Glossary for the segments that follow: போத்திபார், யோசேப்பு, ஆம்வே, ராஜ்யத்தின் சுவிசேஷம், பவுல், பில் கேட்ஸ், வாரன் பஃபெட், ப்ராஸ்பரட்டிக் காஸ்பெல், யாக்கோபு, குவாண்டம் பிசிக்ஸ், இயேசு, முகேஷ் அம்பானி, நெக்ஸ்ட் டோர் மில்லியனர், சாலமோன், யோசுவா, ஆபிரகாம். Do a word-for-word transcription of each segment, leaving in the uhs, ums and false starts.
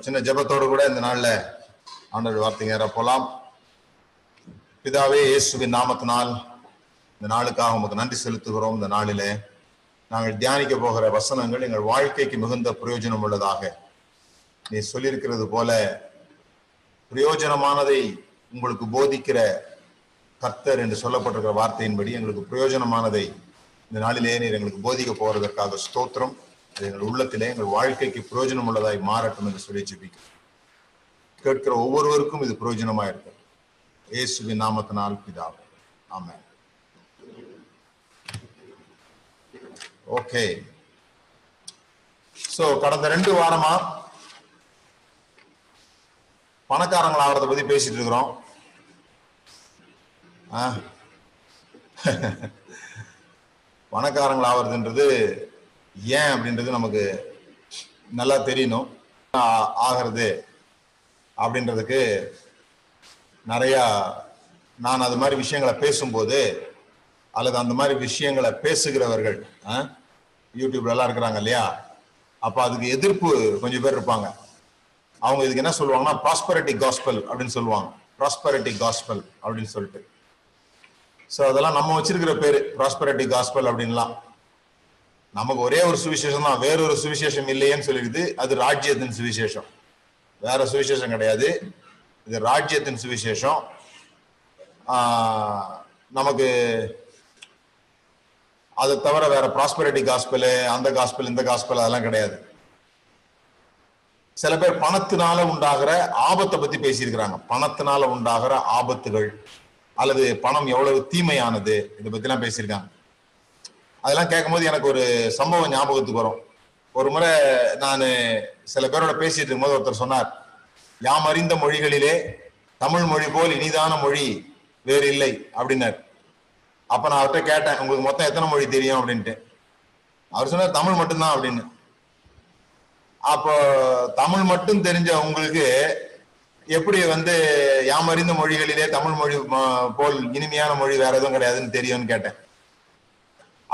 ஒரு சின்ன ஜெபத்தோடு கூட இந்த நாள்ல ஆண்டவர் வார்த்தைக்கு நேரா போலாம். பிதாவே, இயேசுவின் நாமத்தினால் இந்த நாளுக்காக உங்களுக்கு நன்றி செலுத்துகிறோம். இந்த நாளிலே நாங்கள் தியானிக்க போகிற வசனங்கள் எங்கள் வாழ்க்கைக்கு மிகுந்த பிரயோஜனம் உள்ளதாக, நீ சொல்லியிருக்கிறது போல பிரயோஜனமானதை உங்களுக்கு போதிக்கிற கர்த்தர் என்று சொல்லப்பட்டிருக்கிற வார்த்தையின்படி எங்களுக்கு பிரயோஜனமானதை இந்த நாளிலே நீர் எங்களுக்கு போதிக்க போகிறதற்காக ஸ்தோத்திரம். அது எங்கள் உள்ளத்திலே எங்கள் வாழ்க்கைக்கு பிரயோஜனம் உள்ளதாய் மாறட்டும் என்று சொல்லி ஜெபிக்கிறோம். கேட்கிற ஒவ்வொருவருக்கும் இது பிரயோஜனமாயிருக்கும். இயேசுவின் நாமத்தினால் பிதாவே, ஆமென். ஓகே, சோ கடந்த ரெண்டு வாரமா பணக்காரங்கள் ஆகிறத பத்தி பேசிட்டு இருக்கிறோம். பணக்காரங்கள் ஆகிறதுன்றது ஏன் அப்படின்றது நமக்கு நல்லா தெரியணும். ஆகிறது அப்படின்றதுக்கு நிறையா நான் அது மாதிரி விஷயங்களை பேசும்போது அல்லது அந்த மாதிரி விஷயங்களை பேசுகிறவர்கள் யூடியூப்ல எல்லாம் இருக்கிறாங்க இல்லையா, அப்போ அதுக்கு எதிர்ப்பு கொஞ்சம் பேர் இருப்பாங்க. அவங்க இதுக்கு என்ன சொல்லுவாங்கன்னா, ப்ராஸ்பரட்டிக் காஸ்பெல் அப்படின்னு சொல்லுவாங்க. ப்ராஸ்பரட்டிக் காஸ்பெல் அப்படின்னு சொல்லிட்டு ஸோ அதெல்லாம் நம்ம வச்சிருக்கிற பேர் ப்ராஸ்பரட்டிக் காஸ்பெல் அப்படின்லாம். நமக்கு ஒரே ஒரு சுவிசேஷம் தான், வேறொரு சுவிசேஷம் இல்லையேன்னு சொல்லிடுது. அது ராஜ்யத்தின் சுவிசேஷம், வேற சுவிசேஷம் கிடையாது. இது ராஜ்யத்தின் சுவிசேஷம். நமக்கு அதை தவிர வேற ப்ராஸ்பரட்டிக் காஸ்பெல், அந்த காஸ்பெல் இந்த காஸ்பெல் அதெல்லாம் கிடையாது. சில பேர் பணத்தினால உண்டாகிற ஆபத்தை பத்தி பேசியிருக்கிறாங்க. பணத்தினால உண்டாகிற ஆபத்துகள் அல்லது பணம் எவ்வளவு தீமையானது, இதை பத்திலாம் பேசியிருக்காங்க. அதெல்லாம் கேட்கும்போது எனக்கு ஒரு சம்பவம் ஞாபகத்துக்கு வரும். ஒரு முறை நான் சில பேரோட பேசிட்டு இருக்கும்போது ஒருத்தர் சொன்னார், யாம் அறிந்த மொழிகளிலே தமிழ் மொழி போல் இனிதான மொழி வேறு இல்லை அப்படின்னார். அப்ப நான் அவர்கிட்ட கேட்டேன், உங்களுக்கு மொத்தம் எத்தனை மொழி தெரியும் அப்படின்ட்டு. அவர் சொன்னார், தமிழ் மட்டும்தான் அப்படின்னு. அப்போ தமிழ் மட்டும் தெரிஞ்ச உங்களுக்கு எப்படி வந்து யாம் அறிந்த மொழிகளிலே தமிழ் மொழி போல் இனிமையான மொழி வேற எதுவும் கிடையாதுன்னு தெரியும்னு கேட்டேன்.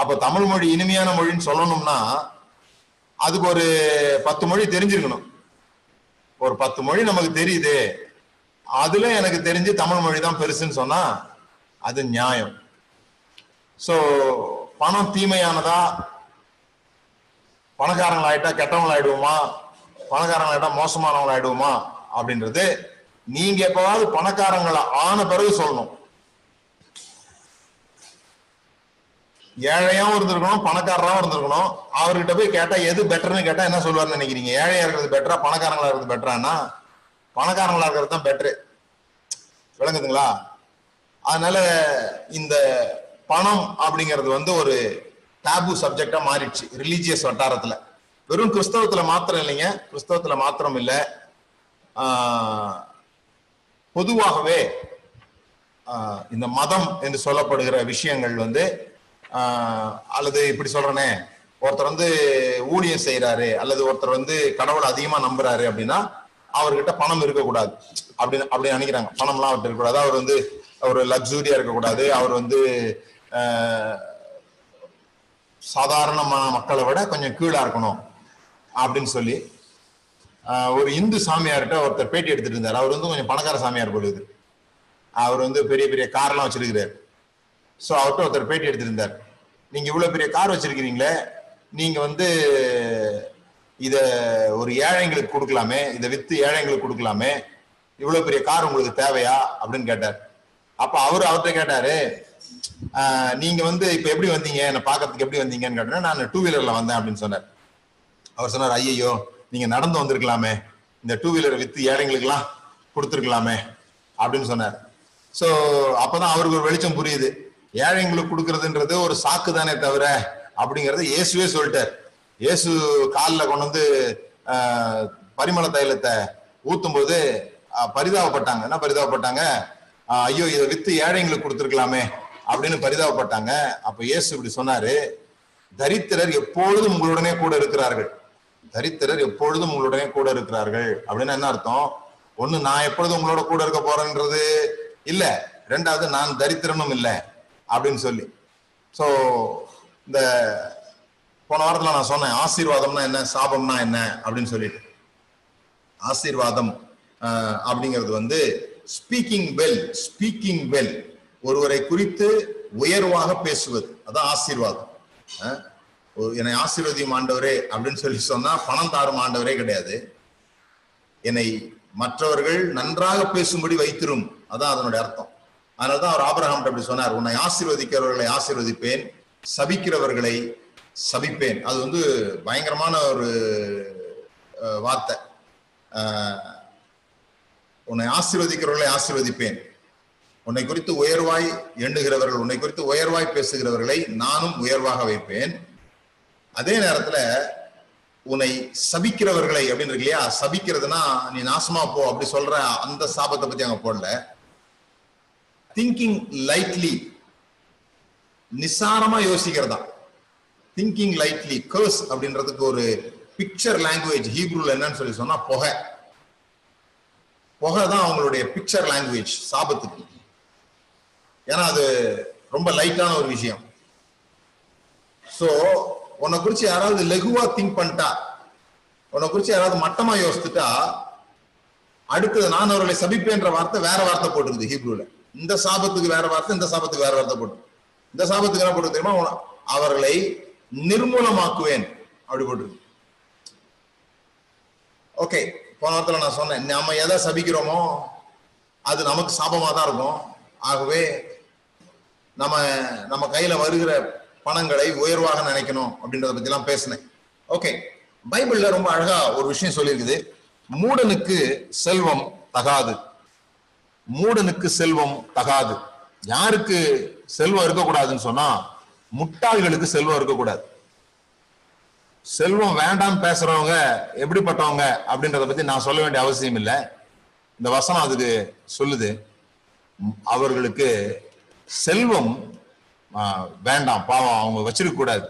அப்போ தமிழ் மொழி இனிமையான மொழின்னு சொல்லணும்னா அதுக்கு ஒரு பத்து மொழி தெரிஞ்சிருக்கணும். ஒரு பத்து மொழி நமக்கு தெரியுது, அதுல எனக்கு தெரிஞ்சு தமிழ் மொழி தான் பெருசுன்னு சொன்னா அது நியாயம். ஸோ பணம் தீமையானதா, பணக்காரங்களாயிட்டா கெட்டவங்களாயிடுவோமா, பணக்காரங்களாயிட்டா மோசமானவங்களாயிடுவோமா அப்படின்றது நீங்க எப்பவாவது பணக்காரங்கள ஆன பிறகு சொல்லணும். ஏழையாவும் இருந்திருக்கணும், பணக்காரராவும் இருந்திருக்கணும். அவர்கிட்ட போய் கேட்டா எது பெட்டர்னு கேட்டா என்ன சொல்லுவாருன்னு நினைக்கிறீங்க? ஏழையா இருக்கிறது பெட்டரா, பணக்காரங்களா இருக்கிறது பெட்டரானா? பணக்காரங்களா இருக்கிறது தான் பெட்டரு. விளங்குதுங்களா? அதனால இந்த பணம் அப்படிங்கிறது வந்து ஒரு டாபு சப்ஜெக்டா மாறிடுச்சு ரிலீஜியஸ் வட்டாரத்துல. வெறும் கிறிஸ்தவத்துல மாத்திரம் இல்லைங்க, கிறிஸ்தவத்துல மாத்திரம் இல்லை, பொதுவாகவே இந்த மதம் என்று சொல்லப்படுகிற விஷயங்கள் வந்து அல்லது இப்படி சொல்றேனே, ஒருத்தர் வந்து ஊழியம் செய்யறாரு அல்லது ஒருத்தர் வந்து கடவுளை அதிகமா நம்புறாரு அப்படின்னா அவர்கிட்ட பணம் இருக்கக்கூடாது அப்படின்னு அப்படின்னு நினைக்கிறாங்க. பணம்லாம் அவர்கிட்ட இருக்கக்கூடாது, அவர் வந்து ஒரு லக்ஸூரியா இருக்கக்கூடாது, அவர் வந்து சாதாரணமான மக்களை விட கொஞ்சம் கீழா இருக்கணும் அப்படின்னு சொல்லி. ஒரு இந்து சாமியார்கிட்ட ஒருத்தர் பேட்டி எடுத்துட்டு இருந்தார். அவர் வந்து கொஞ்சம் பணக்கார சாமியார் போடுது, அவர் வந்து பெரிய பெரிய கார்லாம் வச்சிருக்கிறார். ஸோ அவர்கிட்ட ஒருத்தர் பேட்டி எடுத்திருந்தார், நீங்க இவ்வளவு பெரிய கார் வச்சிருக்கிறீங்களே, நீங்க வந்து இத ஒரு ஏழைங்களுக்கு கொடுக்கலாமே, இதை வித்து ஏழைங்களுக்கு கொடுக்கலாமே, இவ்வளவு பெரிய கார் உங்களுக்கு தேவையா அப்படின்னு கேட்டார். அப்ப அவரு அவர்கிட்ட கேட்டாரு, ஆஹ் நீங்க வந்து இப்ப எப்படி வந்தீங்க, என்னை பாக்கிறதுக்கு எப்படி வந்தீங்கன்னு கேட்டேன்னா, நான் டூ வீலர்ல வந்தேன் அப்படின்னு சொன்னார். அவர் சொன்னார், ஐயோ நீங்க நடந்து வந்திருக்கலாமே, இந்த டூ வீலரை வித்து ஏழைங்களுக்கு எல்லாம் கொடுத்துருக்கலாமே அப்படின்னு சொன்னார். ஸோ அப்பதான் அவருக்கு ஒரு வெளிச்சம் புரியுது, ஏழைங்களுக்கு கொடுக்கறதுன்றது ஒரு சாக்கு தானே தவிர அப்படிங்கறத இயேசுவே சொல்லிட்டார். இயேசு காலில் கொண்டு வந்து ஆஹ் பரிமள தைலத்தை ஊத்தும் போது பரிதாபப்பட்டாங்க. என்ன பரிதாபப்பட்டாங்க? ஐயோ இதை வித்து ஏழைங்களுக்கு கொடுத்துருக்கலாமே அப்படின்னு பரிதாபப்பட்டாங்க. அப்ப இயேசு இப்படி சொன்னாரு, தரித்திரர் எப்பொழுதும் உங்களுடனே கூட இருக்கிறார்கள், தரித்திரர் எப்பொழுதும் உங்களுடனே கூட இருக்கிறார்கள் அப்படின்னா என்ன அர்த்தம்? ஒண்ணு, நான் எப்பொழுதும் உங்களோட கூட இருக்க போறேன்றது இல்ல, ரெண்டாவது நான் தரித்திரனும் இல்லை அப்படின்னு சொல்லி. ஸோ இந்த போன வாரத்துல நான் சொன்னேன், ஆசீர்வாதம்னா என்ன சாபம்னா என்ன அப்படின்னு சொல்லிட்டு. ஆசீர்வாதம் அப்படிங்கிறது வந்து ஸ்பீக்கிங் வெல் ஸ்பீக்கிங் வெல் ஒருவரை குறித்து உயர்வாக பேசுவது, அதான் ஆசீர்வாதம். என்னை ஆசீர்வதியும் ஆண்டவரே அப்படின்னு சொல்லி சொன்னா பணம் தாரும் ஆண்டவரே கிடையாது. என்னை மற்றவர்கள் நன்றாக பேசும்படி வைத்திரும், அதான் அதனுடைய அர்த்தம். அதனாலதான் அவர் ஆபிரகாம் அப்படி சொன்னார், உன்னை ஆசீர்வதிக்கிறவர்களை ஆசீர்வதிப்பேன், சபிக்கிறவர்களை சபிப்பேன். அது வந்து பயங்கரமான ஒரு வார்த்தை. உன்னை ஆசீர்வதிக்கிறவர்களை ஆசீர்வதிப்பேன், உன்னை குறித்து உயர்வாய் எண்ணுகிறவர்கள், உன்னை குறித்து உயர்வாய் பேசுகிறவர்களை நானும் உயர்வாக வைப்பேன். அதே நேரத்துல உன்னை சபிக்கிறவர்களை அப்படின்னு இருக்கு இல்லையா, சபிக்கிறதுனா நீ நாசமா போ அப்படி சொல்ற அந்த சாபத்தை பத்தி அங்க போடல. திங்கிங் லைட்லி, நிசாரமா யோசிக்கிறதா திங்கிங் லைட்லி. கர்ஸ் அப்படின்றதுக்கு ஒரு பிக்சர் லாங்குவேஜ் ஹீப்ரூல என்னன்னு சொல்லி சொன்னா புகை. புகை தான் அவங்களுடைய பிக்சர் லாங்குவேஜ் சாபத்துக்கு. ஏன்னா அது ரொம்ப லைட்டான ஒரு விஷயம். சோ உன்னை குறிச்சு யாராவது லெகுவா திங்க் பண்ணிட்டா, உன்னை குறிச்சு யாராவது மட்டமா யோசித்துட்டா, அடுத்தது நான் அவர்களை சபிப்பேன்ற வார்த்தை வேற வார்த்தை போட்டுருக்குது ஹீப்ரூல. இந்த சாபத்துக்கு வேற வார்த்தை, இந்த சாபத்துக்கு வேற வார்த்தை போட்டு, இந்த சாபத்துக்கு என்ன போட்டு தெரியுமா, அவர்களை நிர்மூலமாக்குவேன் அப்படி போட்டுருக்கு. ஓகே, போன வாரத்துல நான் சொன்னேன், நம்ம எதை சபிக்கிறோமோ அது நமக்கு சாபமா தான் இருக்கும். ஆகவே நம்ம நம்ம கையில வருகிற பணங்களை உயர்வாக நினைக்கணும் அப்படின்றத பத்தி எல்லாம் பேசினேன். ஓகே, பைபிள்ல ரொம்ப அழகா ஒரு விஷயம் சொல்லியிருக்குது, மூடனுக்கு செல்வம் தகாது. மூடனுக்கு செல்வம் தகாது. யாருக்கு செல்வம் இருக்கக்கூடாதுன்னு சொன்னா முட்டாள்களுக்கு செல்வம் இருக்கக்கூடாது. செல்வம் வேண்டாம் பேசுறவங்க எப்படிப்பட்டவங்க அப்படின்றத பத்தி நான் சொல்ல வேண்டிய அவசியம் இல்லை. இந்த வசனம் அதுக்கு சொல்லுது, அவர்களுக்கு செல்வம் வேண்டாம், பாவம் அவங்க வச்சிருக்க கூடாது.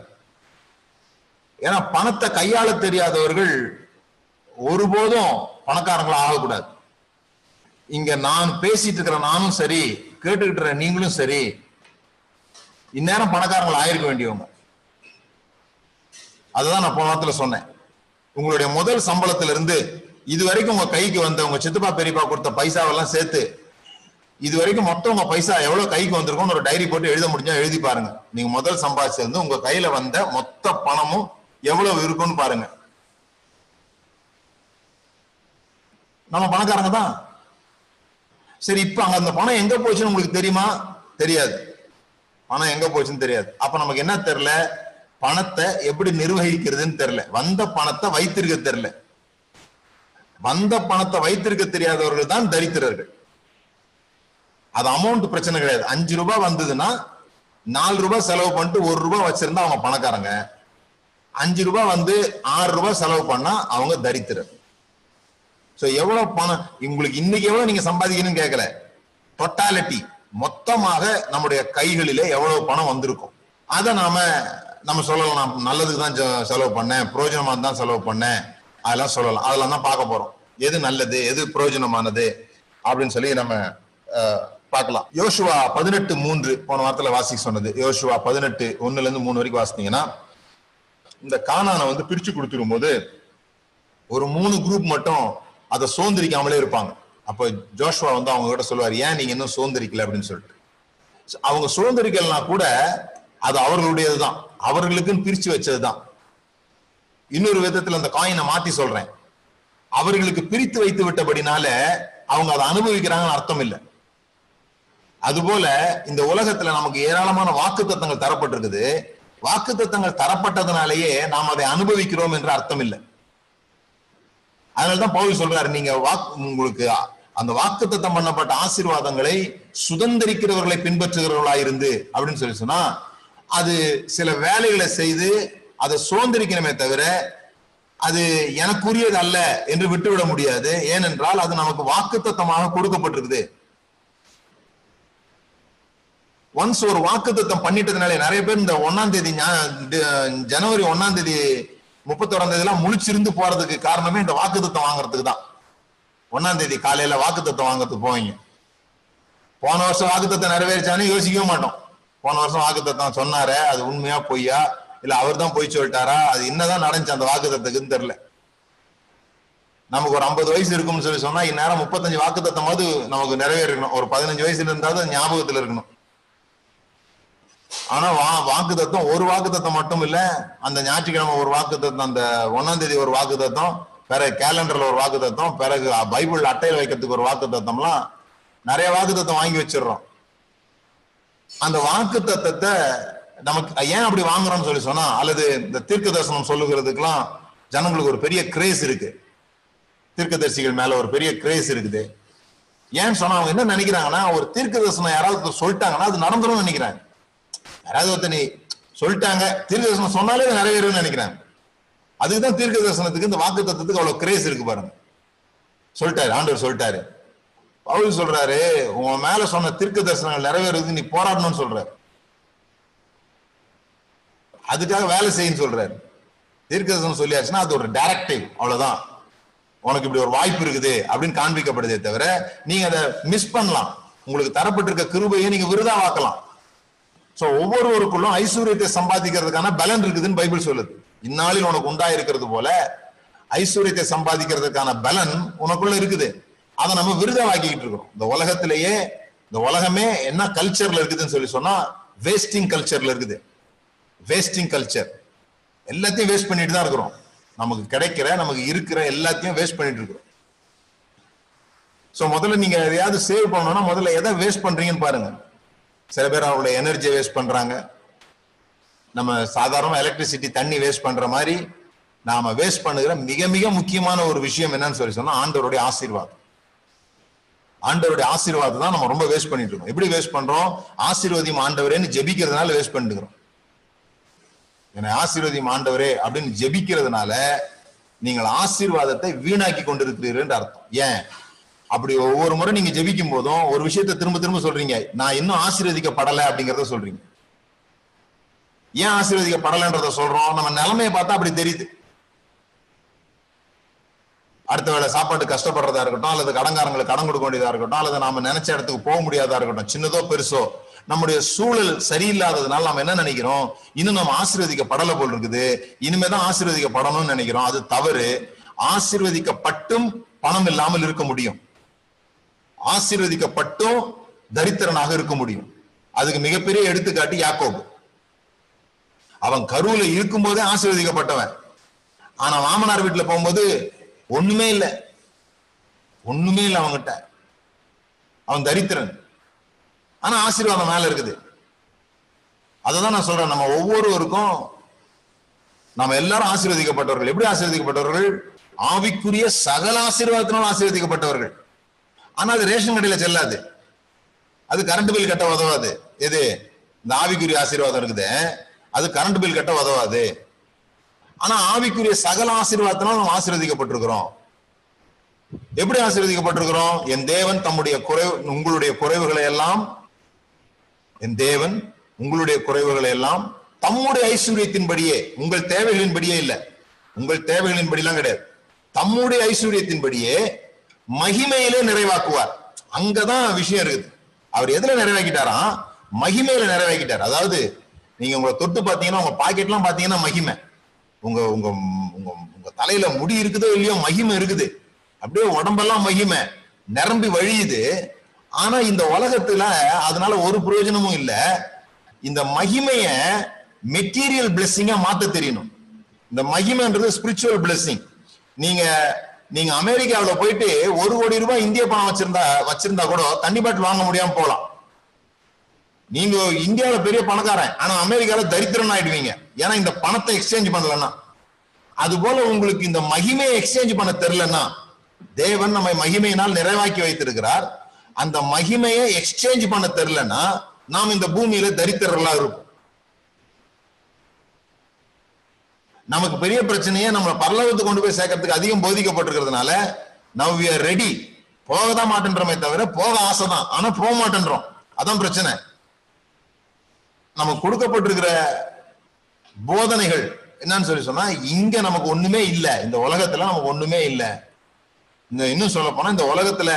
ஏன்னா பணத்தை கையாள தெரியாதவர்கள் ஒருபோதும் பணக்காரங்களும் ஆகக்கூடாது. இங்க நான் பேசிட்டு இருக்கிற நானும் சரி, கேட்டுக்கிட்டு நீங்களும் சரி, இந்நேரம் பணக்காரங்கள் ஆயிருக்க வேண்டியவங்க. அதுதான் நான் போன வாரத்துல சொன்னேன், உங்களுடைய முதல் சம்பளத்துல இருந்து இது வரைக்கும் உங்க கைக்கு வந்த உங்க சித்தப்பா பெரியப்பா கொடுத்த பைசாவெல்லாம் சேர்த்து இது வரைக்கும் மொத்தம் உங்க பைசா எவ்வளவு கைக்கு வந்திருக்கும் ஒரு டைரி போட்டு எழுத முடிஞ்சா எழுதி பாருங்க. நீங்க முதல் சம்பாதிச்சிருந்து உங்க கையில வந்த மொத்த பணமும் எவ்வளவு இருக்கும்னு பாருங்க. நம்ம பணக்காரங்க தான். சரி, இப்ப அங்க அந்த பணம் எங்க போச்சுன்னு உங்களுக்கு தெரியுமா? தெரியாது. பணம் எங்க போச்சுன்னு தெரியாது. அப்ப நமக்கு என்ன தெரியல, பணத்தை எப்படி நிர்வகிக்கிறதுன்னு தெரியல, வந்த பணத்தை வைத்திருக்க தெரியல. வந்த பணத்தை வைத்திருக்க தெரியாதவர்கள் தான் தரித்திரர்கள். அது அமௌண்ட் பிரச்சனை கிடையாது. அஞ்சு ரூபாய் வந்ததுன்னா நாலு ரூபாய் செலவு பண்ணிட்டு ஒரு ரூபாய் வச்சிருந்தா அவங்க பணக்காரங்க. அஞ்சு ரூபாய் வந்து ஆறு ரூபாய் செலவு பண்ணா அவங்க தரித்திரர். சோ எவ்வளவு பணம் உங்களுக்கு இன்னைக்கு எவ்வளவு நீங்க சம்பாதிக்கணும்னு கேட்கல, டோட்டாலிட்டி மொத்தமாக நம்முடைய கைகளில எவ்வளவு பணம் வந்திருக்கும் அதை நாம நம்ம சொல்லலாம். நான் நல்லதுக்கு தான் செலவு பண்ணேன், பிரயோஜனமா தான் செலவு பண்ணேன், அதெல்லாம் சொல்லலாம். அதெல்லாம் தான் பார்க்க போறோம், எது நல்லது எது பிரயோஜனமானது அப்படின்னு சொல்லி நம்ம பார்க்கலாம். யோசுவா பதினெட்டு மூன்று போன வாரத்துல வாசிக்க சொன்னது. யோசுவா பதினெட்டு ஒண்ணுல இருந்து மூணு வரைக்கும் வாசினீங்கன்னா இந்த கானானை வந்து பிரிச்சு கொடுத்துடும் போது ஒரு மூணு குரூப் மட்டும் அதை சோந்தரிக்காமலே இருப்பாங்க. அப்ப ஜோஷுவா வந்து அவங்க கிட்ட சொல்லுவார், ஏன் நீங்க இன்னும் சோந்தரிக்கல அப்படின்னு சொல்லிட்டு. அவங்க சோந்தரிக்கலனா கூட அது அவர்களுடையதுதான், அவர்களுக்குன்னு பிரிச்சு வச்சதுதான். இன்னொரு விதத்துல அந்த காயினை மாத்தி சொல்றேன், அவர்களுக்கு பிரித்து வைத்து விட்டபடினால அவங்க அதை அனுபவிக்கிறாங்கன்னு அர்த்தம் இல்லை. அதுபோல இந்த உலகத்துல நமக்கு ஏராளமான வாக்குத்தத்தங்கள் தரப்பட்டிருக்குது. வாக்குத்தத்தங்கள் தரப்பட்டதுனாலேயே நாம் அதை அனுபவிக்கிறோம் என்ற அர்த்தம் இல்லை. அதனாலதான் பவுல் சொல்றாரு, நீங்க வாக்கு உங்களுக்கு அந்த வாக்குத்தத்தம் பண்ணப்பட்ட ஆசீர்வாதங்களை சுதந்திரிக்கிறவர்களை பின்பற்றுகிறவர்களாயிருந்து அப்படின்னு சொல்லி சொன்னா அது சில வேலைகளை செய்து அதை சுதந்திரிக்கணுமே தவிர அது எனக்குரியது அல்ல என்று விட்டுவிட முடியாது. ஏனென்றால் அது நமக்கு வாக்குத்தத்தமாக கொடுக்கப்பட்டிருக்குது. ஒன்ஸ் ஒரு வாக்குத்தத்தம் பண்ணிட்டதுனால நிறைய பேர் இந்த ஒன்னாம் தேதி ஜனவரி ஒன்னாம் தேதி முப்பத்தோராம் தேதி எல்லாம் முழிச்சிருந்து போறதுக்கு காரணமே இந்த வாக்குத்தத்தம் வாங்குறதுக்கு தான். ஒன்னாம் தேதி காலையில வாக்குத்தத்தம் வாங்குறதுக்கு போவீங்க. போன வருஷம் வாக்குத்தத்தம் நிறைவேறிச்சானு யோசிக்கவே மாட்டோம். போன வருஷம் வாக்குத்தத்தம் சொன்னாரு, அது உண்மையா பொய்யா இல்ல அவர் தான் பொய் சொல்லிட்டாரா, அது என்னதான் நடந்துச்சு அந்த வாக்குத்தத்துக்குன்னு தெரியல. நமக்கு ஒரு ஐம்பது வயசு இருக்கும்னு சொல்லி சொன்னா இந்நேரம் முப்பத்தஞ்சு வாக்குத்தத்தமாவது நமக்கு நிறைவேறணும். ஒரு பதினஞ்சு வயசுல இருந்தாவது ஞாபகத்துல இருக்கணும். ஆனா வா வாக்கு தத்துவம் ஒரு வாக்கு தத்துவம் மட்டும் இல்ல, அந்த ஞாயிற்றுக்கிழமை ஒரு வாக்கு தத்துவம், அந்த ஒன்னாம் தேதி ஒரு வாக்கு தத்துவம், பிறகு கேலண்டர்ல ஒரு வாக்கு தத்துவம், பிறகு பைபிள் அட்டையில் வைக்கிறதுக்கு ஒரு வாக்கு தத்துவம்லாம் நிறைய வாக்கு தத்துவம் வாங்கி வச்சிடறோம். அந்த வாக்கு தத்துவத்தை நமக்கு ஏன் அப்படி வாங்குறோம்னு சொல்லி சொன்னா, அல்லது இந்த தீர்க்க தரிசனம் சொல்லுகிறதுக்கெல்லாம் ஜனங்களுக்கு ஒரு பெரிய கிரேஸ் இருக்கு. தீர்க்கதரிசிகள் மேல ஒரு பெரிய கிரேஸ் இருக்குது. ஏன்னு சொன்னா அவங்க என்ன நினைக்கிறாங்கன்னா, ஒரு தீர்க்க தரிசனம் யாராவது சொல்லிட்டாங்கன்னா அது நடந்துடும் நினைக்கிறாங்க. யாராவது ஒருத்தனை சொல்லிட்டாங்க, தீர்க்க தரிசனம் சொன்னாலே நிறைவேறும்னு நினைக்கிறாங்க. அதுக்குதான் தீர்க்க தரிசனத்துக்கு, இந்த வாக்கு தத்துவத்துக்கு அவ்வளவு கிரேஸ் இருக்கு பாருங்க. சொல்லிட்டாரு, ஆண்டவர் சொல்லிட்டாரு. பவுல் சொல்றாரு, உன் மேல சொன்ன தீர்க்க தரிசனங்கள் நிறைவேறதுக்கு நீ போராடணும்னு சொல்றாரு. அதுக்காக வேலை செய்யு சொல்றாரு. தீர்க்க தரிசனம் சொல்லியாச்சுன்னா அது ஒரு டைரக்டிவ், அவ்வளவுதான். உனக்கு இப்படி ஒரு வாய்ப்பு இருக்குது அப்படின்னு காண்பிக்கப்படுதே தவிர நீங்க அதை மிஸ் பண்ணலாம். உங்களுக்கு தரப்பட்டிருக்க கிருபையை நீங்க விருதாவாக்கலாம். சோ ஒவ்வொருவருக்குள்ளும் ஐஸ்வர்யத்தை சம்பாதிக்கிறதுக்கான பலன் இருக்குதுன்னு பைபிள் சொல்லுது. இந்நாளில் உனக்கு உண்டா இருக்கிறது போல ஐஸ்வர்யத்தை சம்பாதிக்கிறதுக்கான பலன் உனக்குள்ள இருக்குது. அதை நம்ம விருதாவாக்கிக்கிட்டு இருக்கோம். இந்த உலகத்திலேயே இந்த உலகமே என்ன கல்ச்சர்ல இருக்குதுன்னு சொல்லி சொன்னா வேஸ்டிங் கல்ச்சர்ல இருக்குது. வேஸ்டிங் கல்ச்சர், எல்லாத்தையும் வேஸ்ட் பண்ணிட்டு தான் இருக்கிறோம். நமக்கு கிடைக்கிற, நமக்கு இருக்கிற எல்லாத்தையும் வேஸ்ட் பண்ணிட்டு இருக்கிறோம். சோ முதல்ல நீங்க எதையாவது சேவ் பண்ணணும்னா முதல்ல எதை வேஸ்ட் பண்றீங்கன்னு பாருங்க. சில பேர் அவங்களோட எனர்ஜியை வேஸ்ட் பண்றாங்க. நம்ம சாதாரண எலக்ட்ரிசிட்டி, தண்ணி வேஸ்ட் பண்ற மாதிரி நாம வேஸ்ட் பண்ணுகிற மிக மிக முக்கியமான ஒரு விஷயம் என்னன்னு சொல்லி சொன்னா ஆண்டவருடைய ஆசீர்வாதம். ஆண்டவருடைய ஆசீர்வாதம் தான் நம்ம ரொம்ப வேஸ்ட் பண்ணிட்டு இருக்கோம். எப்படி வேஸ்ட் பண்றோம்? ஆசீர்வதியும் ஆண்டவரேன்னு ஜெபிக்கிறதுனால வேஸ்ட் பண்ணிக்கிறோம். என்னை ஆசீர்வதியும் ஆண்டவரே அப்படின்னு ஜெபிக்கிறதுனால நீங்கள் ஆசீர்வாதத்தை வீணாக்கி கொண்டிருக்கிறீர்கள் அர்த்தம். ஏன் அப்படி ஒவ்வொரு முறை நீங்க ஜெபிக்கும் போதும் ஒரு விஷயத்தை திரும்ப திரும்ப சொல்றீங்க, நான் இன்னும் ஆசீர்வதிக்கப்படலை அப்படிங்கறத சொல்றீங்க. ஏன் ஆசீர்வதிக்கப்படலைன்றத சொல்றோம்? நம்ம நிலைமையை பார்த்தா அப்படி தெரியுது. அடுத்த வேளை சாப்பாட்டு கஷ்டப்படுறதா இருக்கட்டும், அல்லது கடன்காரங்களுக்கு கடன் கொடுக்க வேண்டியதா இருக்கட்டும், அல்லது நாம நினைச்ச இடத்துக்கு போக முடியாதா இருக்கட்டும், சின்னதோ பெருசோ நம்முடைய சூழல் சரியில்லாததுனால நம்ம என்ன நினைக்கிறோம், இன்னும் நம்ம ஆசீர்வதிக்கப்படலை போல் இருக்குது, இனிமேதான் ஆசீர்வதிக்கப்படணும்னு நினைக்கிறோம். அது தவறு. ஆசீர்வதிக்கப்பட்டும் பணம் இல்லாமல் இருக்க முடியும். ஆசீர்வதிக்கப்பட்டும் தரித்திரனாக இருக்க முடியும். அதுக்கு மிகப்பெரிய எடுத்துக்காட்டு யாக்கோபு. அவன் கருவுல இருக்கும் போதே ஆசீர்வதிக்கப்பட்டவன். ஆனா மாமனார் வீட்டுல போகும்போது ஒண்ணுமே இல்லை, ஒண்ணுமே இல்லை அவன்கிட்ட. அவன் தரித்திரன். ஆனா ஆசீர்வாதம் மேல இருக்குது. அததான் நான் சொல்றேன், நம்ம ஒவ்வொருவருக்கும் நம்ம எல்லாரும் ஆசீர்வதிக்கப்பட்டவர்கள். எப்படி ஆசீர்வதிக்கப்பட்டவர்கள்? ஆவிக்குரிய சகல ஆசீர்வாதத்தினால் ஆசீர்வதிக்கப்பட்டவர்கள். ஆனா அது ரேஷன் கடையில செல்லாது, அது கரண்ட் பில் கட்ட உதவாது. எது? இந்த ஆவிக்குரிய ஆசீர்வாதம் இருக்குது, அது கரண்ட் பில் கட்ட உதவாது. ஆனா ஆவிக்குரிய சகல ஆசீர்வாதத்தினால் நம்ம ஆசீர்வதிக்கப்பட்டிருக்கிறோம். எப்படி ஆசீர்வதிக்கப்பட்டிருக்கிறோம்? என் தேவன் தம்முடைய குறைவு உங்களுடைய குறைவுகளை எல்லாம் என் தேவன் உங்களுடைய குறைவுகளை எல்லாம் தம்முடைய ஐஸ்வர்யத்தின்படியே, உங்கள் தேவைகளின்படியே இல்லை, உங்கள் தேவைகளின்படிலாம் கிடையாது, தம்முடைய ஐஸ்வர்யத்தின்படியே மகிமையிலே நிறைவாக்குவார். அங்கதான் விஷயம் இருக்குது. அவர் எதுல நிறைவாக்கிட்டாரா? மகிமையில நிறைவாக்கிட்டார். அதாவது நீங்க உங்களை தொட்டு பாத்தீங்கன்னா, உங்க பாக்கெட் எல்லாம் பாத்தீங்கன்னா மகிமை, உங்க உங்க உங்க உங்க தலையில முடி இருக்குதோ இல்லையோ மகிமை இருக்குது, அப்படியே உடம்பெல்லாம் மகிமை நிரம்பி வழியுது. ஆனா இந்த உலகத்துல அதனால ஒரு பிரயோஜனமும் இல்லை. இந்த மகிமைய மெட்டீரியல் பிளெஸிங்கா மாத்த தெரியணும். இந்த மகிமைன்றது ஸ்பிரிச்சுவல் பிளெஸிங். நீங்க நீங்க அமெரிக்காவில போயிட்டு ஒரு கோடி ரூபாய் இந்திய பணம் வச்சிருந்தா வச்சிருந்தா கூட தண்ணி பாட்டில் வாங்க முடியாம போலாம். நீங்க இந்தியாவில பெரிய பணக்காரன், ஆனா அமெரிக்காவில தரித்திரன் ஆயிடுவீங்க. ஏன்னா இந்த பணத்தை எக்ஸ்சேஞ்ச் பண்ணலன்னா, அது போல உங்களுக்கு இந்த மகிமையை எக்ஸ்சேஞ்ச் பண்ண தெரியலன்னா, தேவன் நம்மை மகிமையினால் நிறைவாக்கி வைத்திருக்கிறார். அந்த மகிமையை எக்ஸ்சேஞ்ச் பண்ண தெரியலன்னா நாம் இந்த பூமியில தரித்திரலா இருப்போம். நமக்கு பெரிய பிரச்சனையே நம்மளை பரலோகத்தை கொண்டு போய் சேர்க்கறதுக்கு அதிகம் போதிக்கப்பட்டிருக்கிறதுனால நவ் வி ஆர் ரெடி. போக தான் மாட்டேன்றோமே தவிர, போக ஆசை தான், ஆனா போக மாட்டேன்றோம். அதான் பிரச்சனை. நமக்கு கொடுக்கப்பட்டிருக்கிற போதனைகள் என்னன்னு சொல்லி சொன்னா, இங்க நமக்கு ஒண்ணுமே இல்லை, இந்த உலகத்துல நமக்கு ஒண்ணுமே இல்லை. இந்த இன்னும் சொல்ல போனா, இந்த உலகத்துல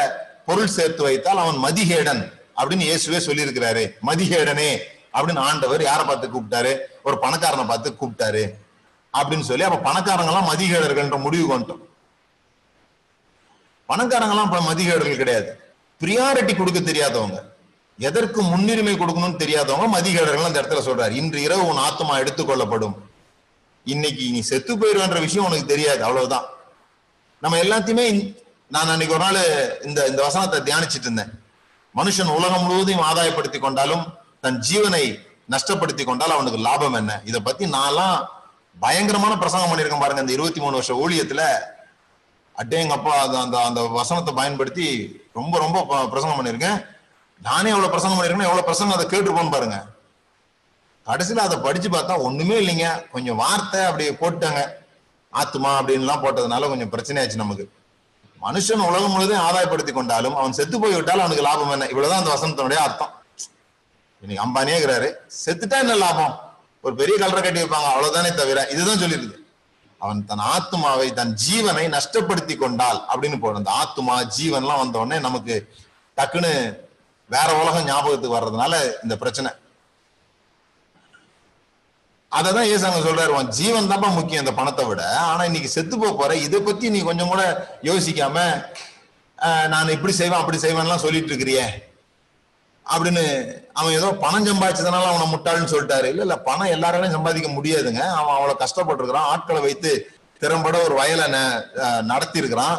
பொருள் சேர்த்து வைத்தால் அவன் மதிகேடன் அப்படின்னு இயேசுவே சொல்லி இருக்கிறாரு. மதிகேடனே அப்படின்னு ஆண்டவர் யாரை பார்த்து கூப்பிட்டாரு? ஒரு பணக்காரனை பார்த்து கூப்பிட்டாரு அப்படின்னு சொல்லி, அப்ப பணக்காரங்களாம் மதிகேடர்கள் முடிவு கொண்டோம். பணக்காரங்களாம் மதிகேடுகள் கிடையாது. பிரியாரிட்டி கொடுக்க தெரியாதவங்க, எதற்கு முன்னுரிமை கொடுக்கணும்னு தெரியாதவங்க மதிகேடர்கள். அந்த இடத்துல சொல்றாரு, இன்று இரவு உன் ஆத்மா எடுத்துக்கொள்ளப்படும், இன்னைக்கு நீ செத்து போயிருவேன்ற விஷயம் உனக்கு தெரியாது, அவ்வளவுதான். நம்ம எல்லாத்தையுமே, நான் அன்னைக்கு ஒரு நாள் இந்த இந்த வசனத்தை தியானிச்சுட்டு இருந்தேன். மனுஷன் உலகம் முழுவதும் ஆதாயப்படுத்தி கொண்டாலும் தன் ஜீவனை நஷ்டப்படுத்தி கொண்டாலும் அவனுக்கு லாபம் என்ன? இதை பத்தி நான்லாம் பயங்கரமான பிரசங்கம் பண்ணியிருக்கேன் பாருங்க இந்த இருபத்தி மூணு வருஷ ஊழியத்துல. அட்டே எங்க அப்பா அந்த அந்த வசனத்தை பயன்படுத்தி ரொம்ப ரொம்ப பிரசங்கம் பண்ணியிருக்கேன். நானே எவ்வளவு பிரசங்கம் பண்ணிருக்கேன்னு எவ்வளவு பிரசங்கம் அதை கேட்டுருப்போன்னு பாருங்க. கடைசியில அதை படிச்சு பார்த்தா ஒண்ணுமே இல்லைங்க, கொஞ்சம் வார்த்தை அப்படியே போட்டாங்க, ஆத்துமா அப்படின்லாம் போட்டதுனால கொஞ்சம் பிரச்சனையாச்சு நமக்கு. மனுஷன் உலகம் முழுவதும் ஆதாயப்படுத்தி கொண்டாலும் அவன் செத்து போய் விட்டாலும் அவனுக்கு லாபம் என்ன? இவ்வளவுதான் அந்த வசனத்தினுடைய அர்த்தம். இன்னைக்கு அம்பானியே இருக்கிறாரு, செத்துட்டா என்ன லாபம்? ஒரு பெரிய கலரை கட்டி வைப்பாங்க, அவ்வளவுதானே தவிர. இதுதான் சொல்லிருக்கு, அவன் தன் ஆத்மாவை தன் ஜீவனை நஷ்டப்படுத்தி கொண்டால் அப்படின்னு போடும். அந்த ஆத்மா ஜீவன்லாம் வந்த உடனே நமக்கு டக்குன்னு வேற உலகம் ஞாபகத்துக்கு வர்றதுனால இந்த பிரச்சனை. அததான் இயேசு சொல்றாரு, உன் ஜீவன் தான்ப்பா முக்கியம் இந்த பணத்தை விட. ஆனா இன்னைக்கு செத்து போக போற, இதை பத்தி நீ கொஞ்சம் கூட யோசிக்காம நான் இப்படி செய்வேன் அப்படி செய்வேன்லாம் சொல்லிட்டு இருக்கிறியே அப்படின்னு. அவன் ஏதோ பணம் சம்பாதிச்சதுனால அவனை முட்டாள்னு சொல்லிட்டாரு. இல்ல இல்ல பணம் எல்லாராலையும் சம்பாதிக்க முடியாதுங்க. அவன் அவ்வளவு கஷ்டப்பட்டு இருக்கிறான், ஆட்களை வைத்து திறம்பட ஒரு வயலை நடத்தி இருக்கிறான்,